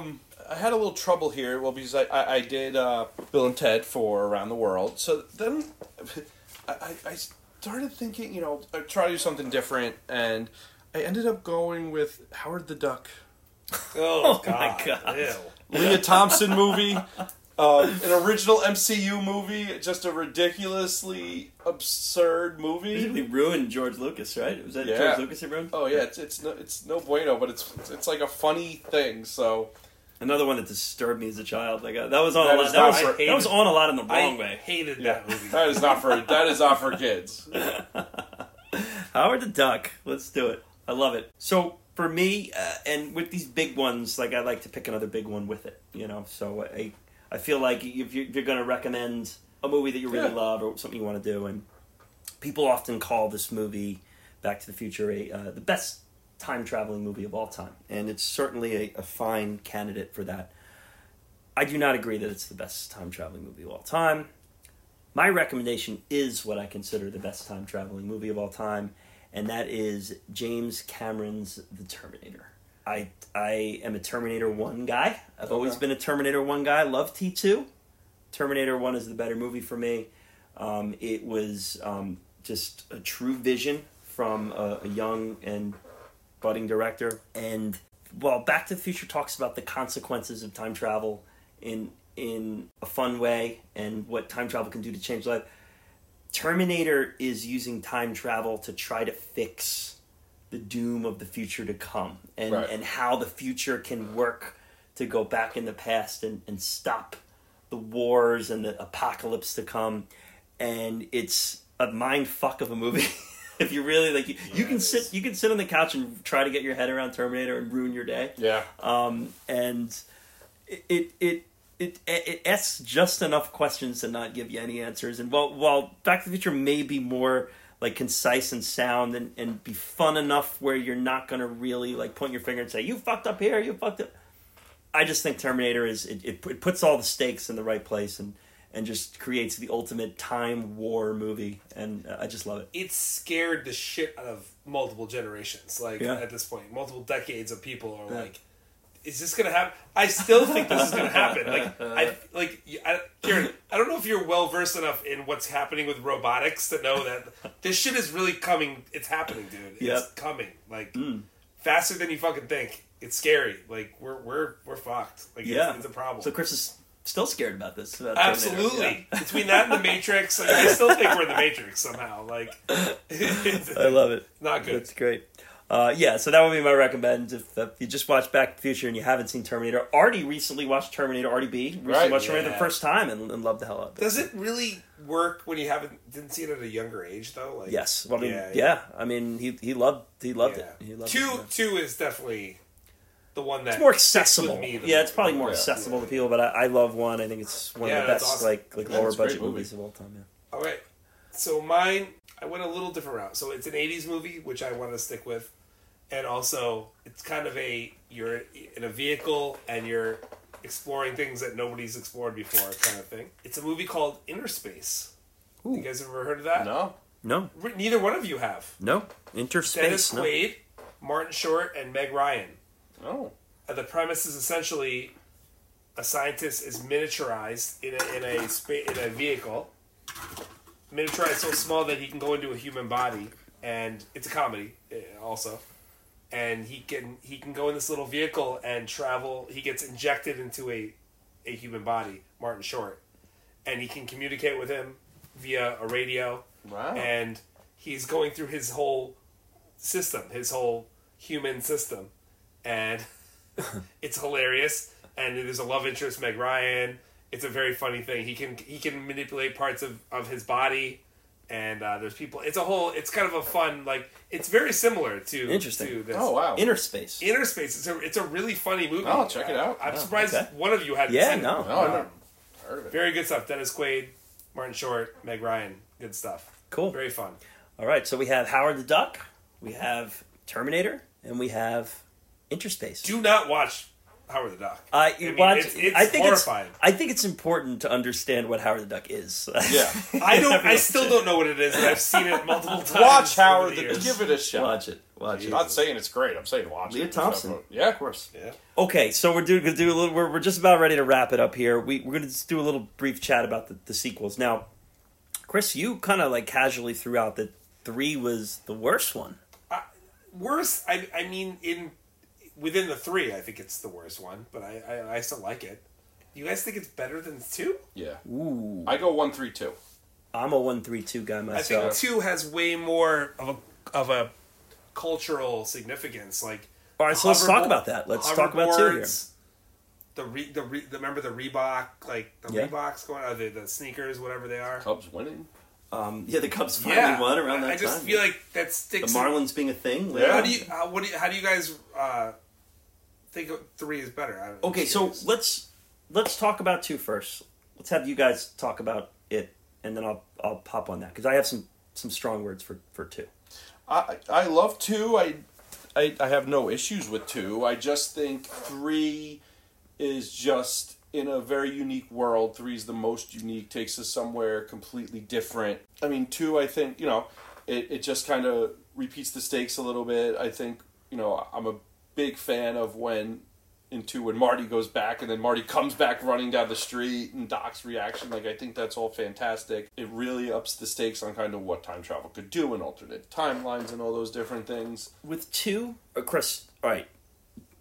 had a little trouble here. Well, because I did Bill and Ted for Around the World. So then I started thinking, I try to do something different, and I ended up going with Howard the Duck. Oh my God! Ew. Leah Thompson movie, an original MCU movie, just a ridiculously absurd movie. Basically ruined George Lucas, right? Was that George Lucas it ruined? Oh yeah, it's no bueno, but it's like a funny thing. So another one that disturbed me as a child. That was on a lot in the wrong way. I hated that movie. That is not for kids. Howard the Duck. Let's do it. I love it. So for me, and with these big ones, I like to pick another big one with it. So I feel like if you're going to recommend a movie that you really love or something you want to do, and people often call this movie Back to the Future the best time-traveling movie of all time, and it's certainly a fine candidate for that. I do not agree that it's the best time-traveling movie of all time. My recommendation is what I consider the best time-traveling movie of all time, and that is James Cameron's The Terminator. I am a Terminator 1 guy. I've always been a Terminator 1 guy. I love T2. Terminator 1 is the better movie for me. It was just a true vision from a young and budding director. And while Back to the Future talks about the consequences of time travel in a fun way and what time travel can do to change life, Terminator is using time travel to try to fix the doom of the future to come and, and how the future can work to go back in the past and stop the wars and the apocalypse to come. And it's a mind fuck of a movie. If you really like, you can sit on the couch and try to get your head around Terminator and ruin your day. Yeah. And it asks just enough questions to not give you any answers. And while Back to the Future may be more like concise and sound and be fun enough where you're not gonna really like point your finger and say you fucked up here, you fucked up. I just think Terminator is it puts all the stakes in the right place and just creates the ultimate time war movie, and I just love it. It scared the shit out of multiple generations, at this point. Multiple decades of people are like, is this going to happen? I still think this is going to happen. Kieran, I don't know if you're well-versed enough in what's happening with robotics to know that this shit is really coming. It's happening, dude. It's coming. Faster than you fucking think. It's scary. We're fucked. It's a problem. So Chris is still scared about this. Absolutely. Yeah. Between that and The Matrix, I still think we're in The Matrix somehow. I love it. Not good. That's great. So that would be my recommend. If you just watched Back to the Future and you haven't seen Terminator, Artie recently watched Terminator, Artie B. Watched Terminator the first time and loved the hell out of it. Does it really work when you didn't see it at a younger age, though? Yes. Well, I mean, I mean, he loved it. He loved Two is definitely... the one that's more accessible. It's probably more accessible to people, but I love one. I think it's one of the best awesome. Lower budget movies of all time. Yeah. All right. So mine, I went a little different route. So it's an 80s movie, which I want to stick with. And also, it's kind of you're in a vehicle and you're exploring things that nobody's explored before kind of thing. It's a movie called Inner Space. Ooh. You guys ever heard of that? No. Neither one of you have. No. Inner Space. Dennis Quaid, Martin Short, and Meg Ryan. Oh. The premise is essentially a scientist is miniaturized in a vehicle, miniaturized so small that he can go into a human body, and it's a comedy also. And he can go in this little vehicle and travel. He gets injected into a human body, Martin Short, and he can communicate with him via a radio. Wow. And he's going through his whole system, his whole human system. And it's hilarious. And there's a love interest, Meg Ryan. It's a very funny thing. He can manipulate parts of his body, and there's people. It's kind of a fun. It's very similar to this. Oh wow, Inner Space. It's a really funny movie. Oh, check it out. I'm surprised one of you hadn't seen it. No, I haven't heard of it. Very good stuff. Dennis Quaid, Martin Short, Meg Ryan. Good stuff. Cool. Very fun. All right, so we have Howard the Duck, we have Terminator, and we have Interspace. Do not watch Howard the Duck. I think horrifying. I think it's important to understand what Howard the Duck is. Yeah, I still don't know what it is, and I've seen it multiple times. Watch Howard the Duck. Give it a shot. Watch it. I'm not saying it's great. I'm saying watch it. Leah Thompson. Yeah, of course. Yeah. Okay, so we're gonna do a little. We're just about ready to wrap it up here. We're gonna just do a little brief chat about the sequels. Now, Chris, you kind of casually threw out that 3 was the worst one. Worst? I mean in. Within the 3, I think it's the worst one, but I still like it. You guys think it's better than 2? Yeah. Ooh. I go 1, 3, 2. I'm a 1, 3, 2 guy myself. I think 2 has way more of a cultural significance. All right, so let's talk about that. Let's talk about 2 here. Remember the Reebok, Reeboks going on, the sneakers, whatever they are. Cubs winning. The Cubs finally won around that time. I just feel like that sticks. The Marlins being a thing. Later. How do you guys think 3 is better? Okay, so let's talk about 2 first. Let's have you guys talk about it, and then I'll pop on that because I have some strong words for 2. I love 2. I have no issues with 2. I just think 3 is just in a very unique world. 3's the most unique, takes us somewhere completely different. I mean, 2, I think, you know, it just kind of repeats the stakes a little bit. I think, you know, I'm a big fan of when, in 2, when Marty goes back and then Marty comes back running down the street and Doc's reaction. Like, I think that's all fantastic. It really ups the stakes on kind of what time travel could do and alternate timelines and all those different things. With 2, Chris, all right,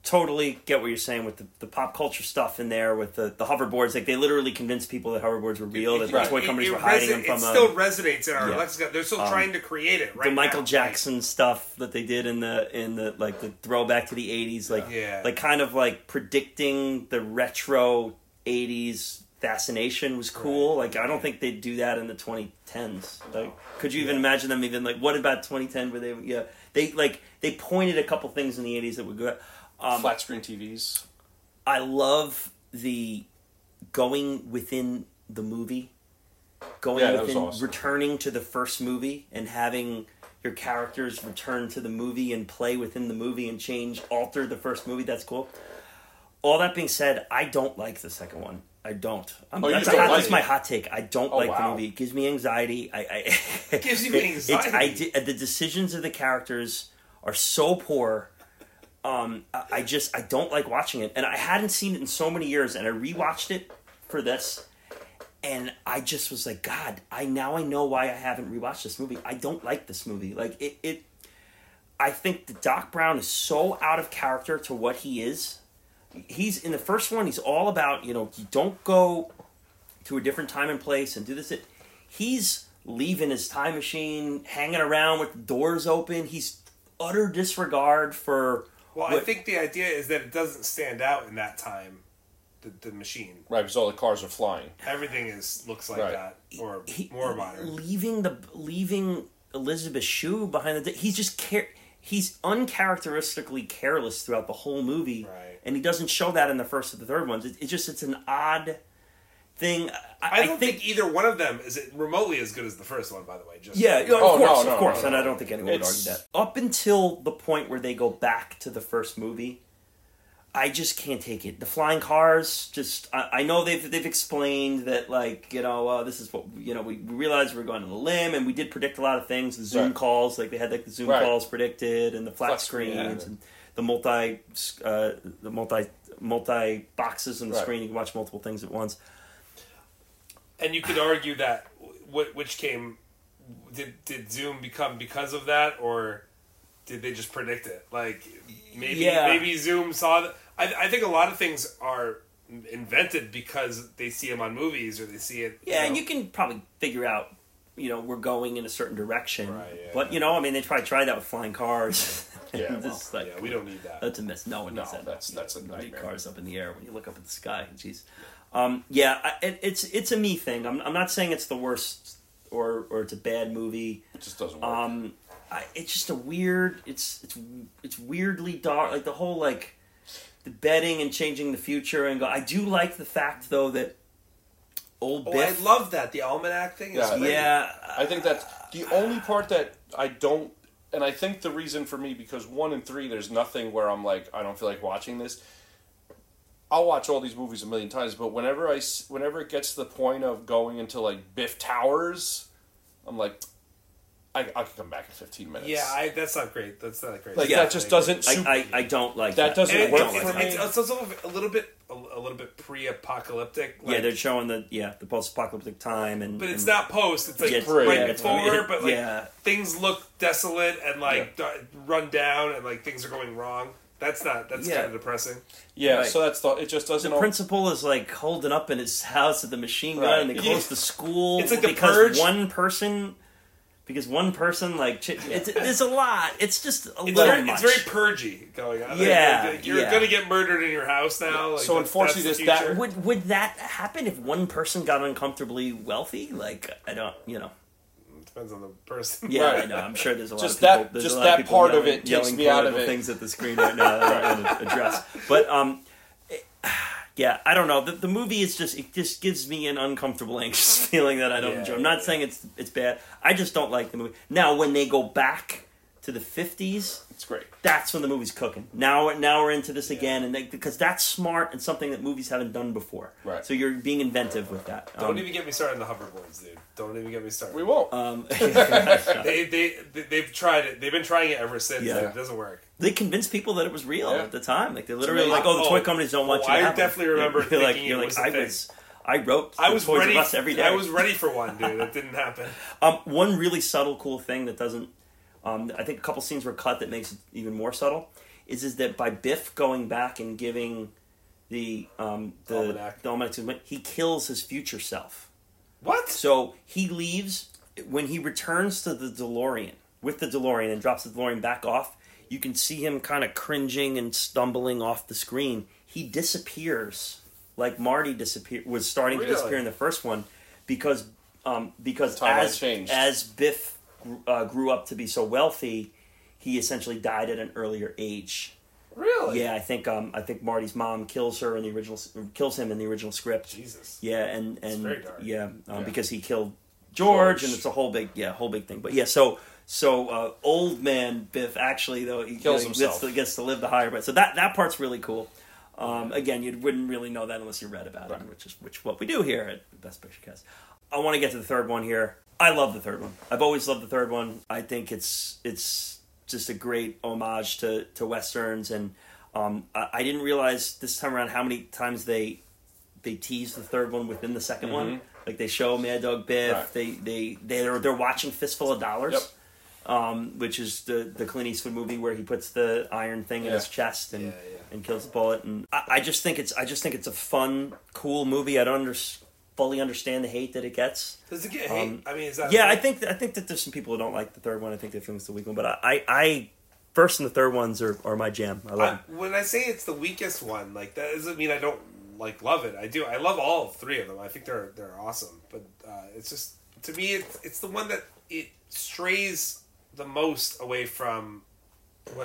totally get what you're saying with the pop culture stuff in there with the hoverboards. Like, they literally convinced people that hoverboards were real, that the toy companies were hiding them from. It still resonates in our lexicon. They're still trying to create it. Right, the Michael Jackson stuff that they did in the like the throwback to the '80s, like kind of like predicting the retro '80s fascination was cool. Right. Like, I don't think they'd do that in the 2010s. Like, could you even imagine them even like? What about 2010? Where they they pointed a couple things in the '80s that would go. Flat screen TVs. I love the going within the movie, within, awesome. Returning to the first movie and having your characters return to the movie and play within the movie and alter the first movie. That's cool. All that being said, I don't like the second one. I don't. That's my hot take. I don't like the movie. It gives me anxiety. It gives you anxiety. The decisions of the characters are so poor. I don't like watching it, and I hadn't seen it in so many years, and I rewatched it for this, and I just was like, God, I know why I haven't rewatched this movie. I don't like this movie. Like, it I think that Doc Brown is so out of character to what he is. He's in the first one, he's all about, you know, you don't go to a different time and place and do this. He's leaving his time machine, hanging around with the doors open. He's utter disregard for. Well, I think the idea is that it doesn't stand out in that time, the machine. Right, because all the cars are flying. Everything looks like that, or more modern. Leaving Elizabeth Shue behind the... He's uncharacteristically careless throughout the whole movie, and he doesn't show that in the first or the third ones. It's an odd thing. I don't think either one of them is remotely as good as the first one, by the way. Of course. And I don't think anyone would argue that. Up until the point where they go back to the first movie, I just can't take it. The flying cars, I know they've explained that, like, you know, this is what, you know, we realized we were going on a limb, and we did predict a lot of things. The Zoom calls, like, they had, like, the Zoom calls predicted, and the flat screens, and the multi boxes on the screen. You can watch multiple things at once. And you could argue that which came, did Zoom become because of that, or did they just predict it? Like, maybe Zoom saw that. I think a lot of things are invented because they see them on movies or they see it. Yeah, you know. And you can probably figure out, you know, we're going in a certain direction. Right, yeah, but, you know, I mean, they probably tried that with flying cars. We don't need that. That's a mess. No one needs that. That's a nightmare. Cars up in the air when you look up at the sky. Jeez. It's a me thing. I'm not saying it's the worst or it's a bad movie. It just doesn't work. It's just a weird. It's weirdly dark. Like the whole the betting and changing the future and go. I do like the fact though that old. Oh, Biff, I love that the almanac thing. I think that's the only part that I don't. And I think the reason for me because 1 and 3 there's nothing where I'm like I don't feel like watching this. I'll watch all these movies a million times, but whenever it gets to the point of going into, like, Biff Towers, I'm like, I can come back in 15 minutes. Yeah, that's not great. That's not great. Like, that just doesn't... I don't like that. That doesn't work for me. It's also a little bit pre-apocalyptic. Like, they're showing the post-apocalyptic time. But it's not post. It's, like, right before, but, like, things look desolate and, like, run down and, like, things are going wrong. That's kind of depressing. Yeah, right. So that's it just doesn't... The principal is, like, holding up in his house with the machine gun, and they close the school. It's like because the Purge. Because one person, like... There's a lot. It's just a little much. It's very purgy going on. Yeah. Like, you're going to get murdered in your house now. Like, so unfortunately, would that happen if one person got uncomfortably wealthy? Like, I don't... You know... Depends on the person. Yeah, I know. I'm sure there's a lot of people. That part of it takes me out of it. Things at the screen right now that I'm going to address. But, I don't know. The movie is it just gives me an uncomfortable, anxious feeling that I don't enjoy. I'm not saying it's bad. I just don't like the movie. Now, when they go back to the 50s. It's great. That's when the movie's cooking. Now we're into this again, and because that's smart and something that movies haven't done before. Right. So you're being inventive with that. Don't even get me started on the hoverboards, dude. Don't even get me started. We won't. They've tried it. They've been trying it ever since. Yeah. It doesn't work. They convinced people that it was real at the time. Like they literally like, oh, the toy companies don't want you to have it. I definitely remember thinking I wrote Toys R Us every day. I was ready for one, dude. That didn't happen. One really subtle, cool thing that doesn't. I think a couple scenes were cut that makes it even more subtle. Is that by Biff going back and giving the almanac to him, he kills his future self. What? So he leaves when he returns to the DeLorean with the DeLorean and drops the DeLorean back off. You can see him kind of cringing and stumbling off the screen. He disappears like Marty was starting to disappear in the first one because as Biff. Grew up to be so wealthy, he essentially died at an earlier age. Really? Yeah, I think Marty's mom kills him in the original script. Jesus. Yeah, and it's very dark. Because he killed George, and it's a whole big thing. But yeah, so old man Biff actually though he kills himself. Gets to live the higher life. So that part's really cool. Again, you wouldn't really know that unless you read about it, which is what we do here at Best Picture Cast. I want to get to the third one here. I love the third one. I've always loved the third one. I think it's just a great homage to Westerns, and I didn't realize this time around how many times they tease the third one within the second one. Like they show Mad Dog Biff, they're watching Fistful of Dollars, which is the Clint Eastwood movie where he puts the iron thing in his chest and kills the bullet. And I just think it's a fun, cool movie. I don't fully understand the hate that it gets. Does it get hate? I mean, is that... Yeah, I think that there's some people who don't like the third one. I think they think it's the weak one. But I first and the third ones are my jam. I love them. When I say it's the weakest one, like that doesn't mean I don't love it. I do. I love all three of them. I think they're awesome. But it's just, to me, it's the one that it strays the most away from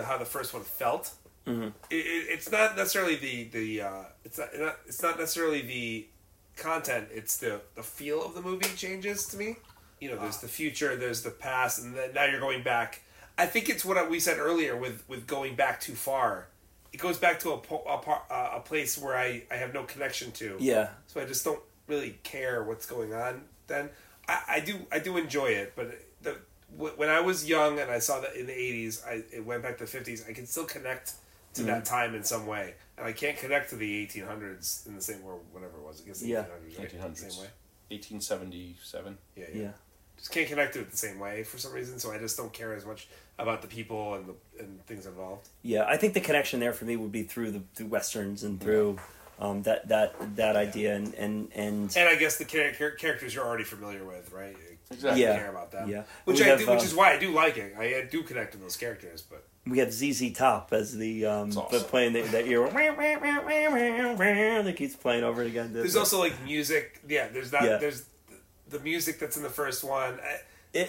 how the first one felt. Mm-hmm. It's not necessarily the content, it's the feel of the movie changes to me. You know, there's the future, there's the past, and then now you're going back. I think it's what we said earlier with going back too far. It goes back to a place where I have no connection to. Yeah. So I just don't really care what's going on then. I do enjoy it, but when I was young and I saw that in the 80s, it went back to the 50s, I can still connect to that time in some way. And I can't connect to the 1800s in the same way, whatever it was. I guess the 1800s. Same way. 1877. Yeah. Just can't connect to it the same way for some reason, so I just don't care as much about the people and things involved. Yeah, I think the connection there for me would be through the Westerns and through that idea. And I guess the characters you're already familiar with, right? Exactly. Yeah. I care about that. Yeah. Which is why I do like it. I do connect to those characters, but... We have ZZ Top as the awesome. Playing that ear that keeps playing over it again. There's also like music. Yeah, there's that. Yeah. There's the music that's in the first one. Both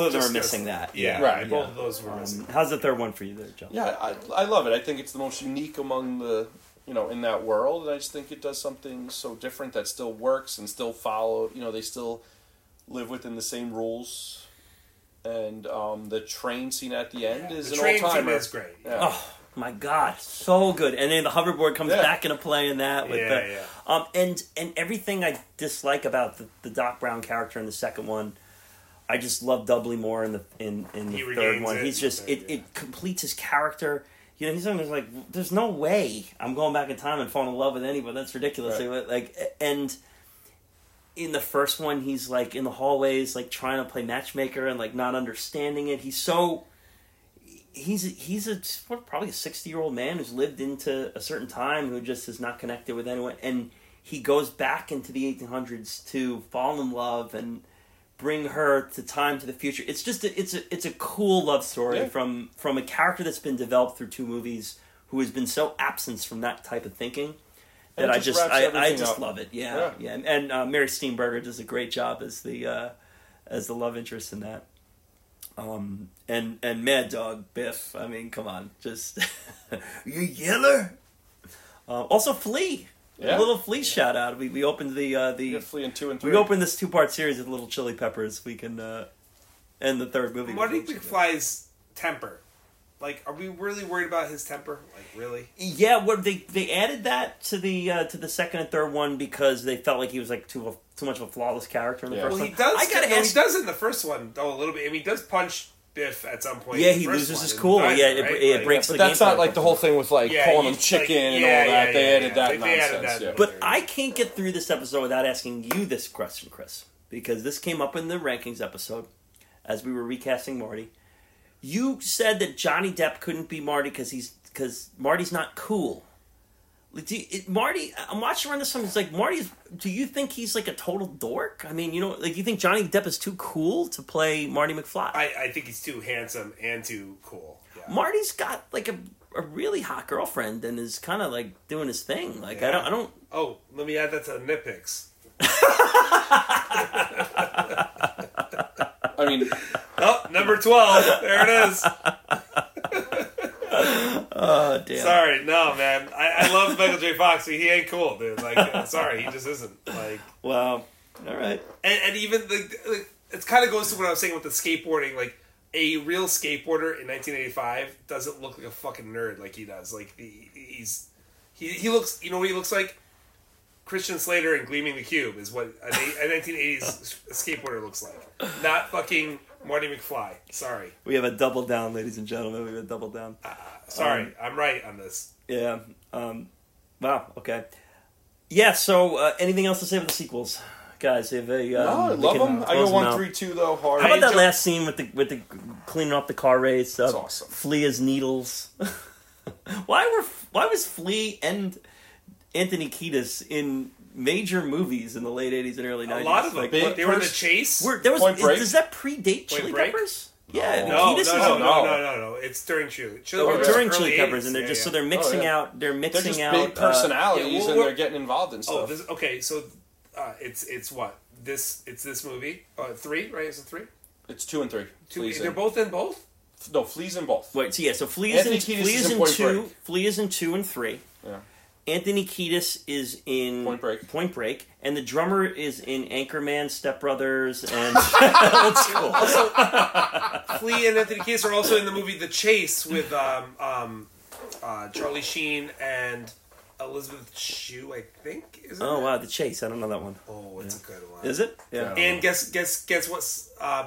of them are missing that. Yeah, right. Yeah. Both of those were missing. How's the third one for you there, John? Yeah, I love it. I think it's the most unique among the in that world, and I just think it does something so different that still works and still follow. They still live within the same rules. And the train scene at the end is an all-timer. The train scene is great. Yeah. Oh, my God. So good. And then the hoverboard comes back into play in that. And everything I dislike about the Doc Brown character in the second one, I just love doubly more in the third one. It completes his character. He's always like, there's no way I'm going back in time and falling in love with anybody. That's ridiculous. Right. In the first one, he's like in the hallways, like trying to play matchmaker and like not understanding it. He's probably a 60-year-old man who's lived into a certain time who just is not connected with anyone. And he goes back into the 1800s to fall in love and bring her to time to the future. It's just it's a cool love story from a character that's been developed through two movies who has been so absent from that type of thinking. That I just love it. Yeah. And Mary Steenburgen does a great job as the love interest in that. And Mad Dog Biff. I mean, come on, just you yeller. Also, Flea. Yeah. A little Flea shout out. We opened the Flea in 2 and 3. We opened this 2-part series with Little Chili Peppers. We can end the third movie. What do you think Fly's temper. Like, are we really worried about his temper? Like, really? Yeah, what they added that to the second and third one because they felt like he was like too much of a flawless character in the first one. Well, he does in the first one though a little bit. I mean, he does punch Biff at some point. Yeah, he loses his cool. Yeah, it breaks. But that's not like the whole thing with like calling him chicken and all that. They added that nonsense. But I can't get through this episode without asking you this question, Chris, because this came up in the rankings episode as we were recasting Marty. You said that Johnny Depp couldn't be Marty because Marty's not cool. Marty, I'm watching around this time. It's like Marty's. Do you think he's like a total dork? I mean, you know, like you think Johnny Depp is too cool to play Marty McFly? I think he's too handsome and too cool. Yeah. Marty's got like a really hot girlfriend and is kind of like doing his thing. Like yeah. I don't. Oh, let me add that to the nitpicks. I mean. Oh, number 12. There it is. Oh, damn. Sorry. No, man. I love Michael J. Fox. He ain't cool, dude. Like, sorry. He just isn't. Like, wow. All right. And even, like it kind of goes to what I was saying with the skateboarding. Like, a real skateboarder in 1985 doesn't look like a fucking nerd like he does. Like, he looks, you know what he looks like? Christian Slater in Gleaming the Cube is what a 1980s skateboarder looks like. Not fucking... Marty McFly. Sorry. We have a double down, ladies and gentlemen. We have a double down. Sorry. I'm right on this. Yeah. Wow. Okay. Yeah, so anything else to say about the sequels? Guys, if they... no, I love them. I go 1, 3, 2, though, hard. How about that last scene with the cleaning up the car race? That's awesome. Flea's needles. Why was Flea and Anthony Kiedis in... major movies in the late 80s and early 90s. A lot of them. Like, they were in The Chase. Does that predate Chili Peppers? Yeah. No. It's during Chili Peppers. During Chili Peppers, and they're just so they're mixing out. They're just big personalities, and they're getting involved in stuff. So it's what this movie 3 right? Is it 3? It's 2 and 3. 2. They're both in both. No, Flea's in both. Wait, so yeah. So Flea is in 2 and 3. Yeah. Anthony Kiedis is in Point Break, and the drummer is in Anchorman, Step Brothers, and that's cool. Also, Flea and Anthony Kiedis are also in the movie The Chase with Charlie Sheen and Elizabeth Shue, I think. Wow, The Chase. I don't know that one. Oh, it's a good one. Is it? Yeah. And guess what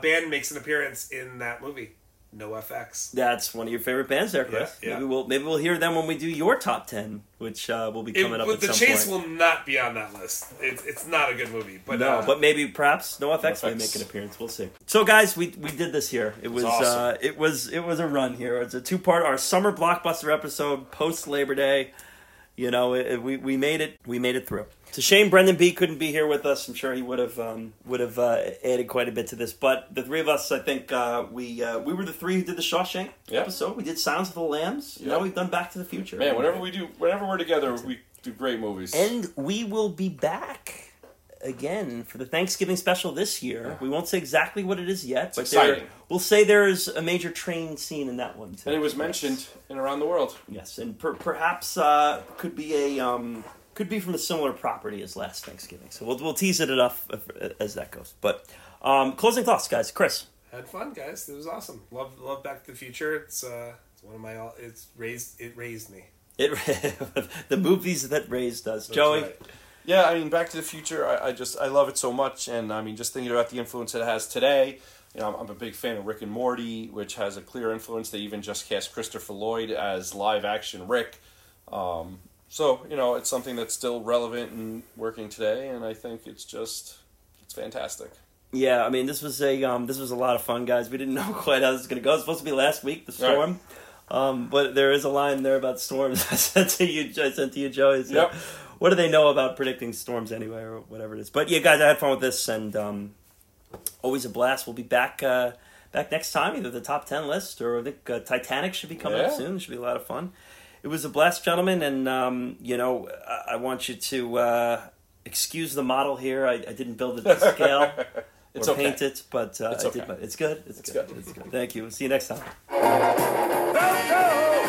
band makes an appearance in that movie? NoFX. That's one of your favorite bands there, Chris. Yeah. Maybe we'll hear them when we do your top 10, which will be coming up at some point. The Chase will not be on that list. It's not a good movie. But but maybe perhaps NoFX may make an appearance. We'll see. So guys, we did this here. It was awesome. It was a run here. It's a 2-part, our summer blockbuster episode post Labor Day. You know, we made it. We made it through. It's a shame Brendan B couldn't be here with us. I'm sure he would have added quite a bit to this. But the three of us, I think we were the three who did the Shawshank episode. We did Sounds of the Lambs. Yep. Now we've done Back to the Future. Man, whenever we're together, we do great movies. And we will be back again for the Thanksgiving special this year. Yeah. We won't say exactly what it is yet. It's exciting. We'll say there's a major train scene in that one too. And it was mentioned in Around the World. Yes, and perhaps could be a... could be from a similar property as last Thanksgiving. So we'll tease it enough as that goes. But closing thoughts, guys. Chris. Had fun, guys. It was awesome. Love Back to the Future. It's one of my it raised me. The movies that raised us. That's Joey. Right. Yeah, I mean Back to the Future, I love it so much, and I mean just thinking about the influence it has today. You know, I'm a big fan of Rick and Morty, which has a clear influence. They even just cast Christopher Lloyd as live action Rick. So, you know, it's something that's still relevant and working today, and I think it's fantastic. Yeah, I mean, this was a lot of fun, guys. We didn't know quite how this was going to go. It was supposed to be last week, the storm. Right. But there is a line there about storms I sent to you, Joey. So yep. What do they know about predicting storms anyway, or whatever it is? But yeah, guys, I had fun with this, and always a blast. We'll be back back next time, either the top 10 list, or I think Titanic should be coming up soon. It should be a lot of fun. It was a blast, gentlemen, and, you know, I want you to excuse the model here. I didn't build it to scale paint it, but it's good. It's good. Thank you. We'll see you next time.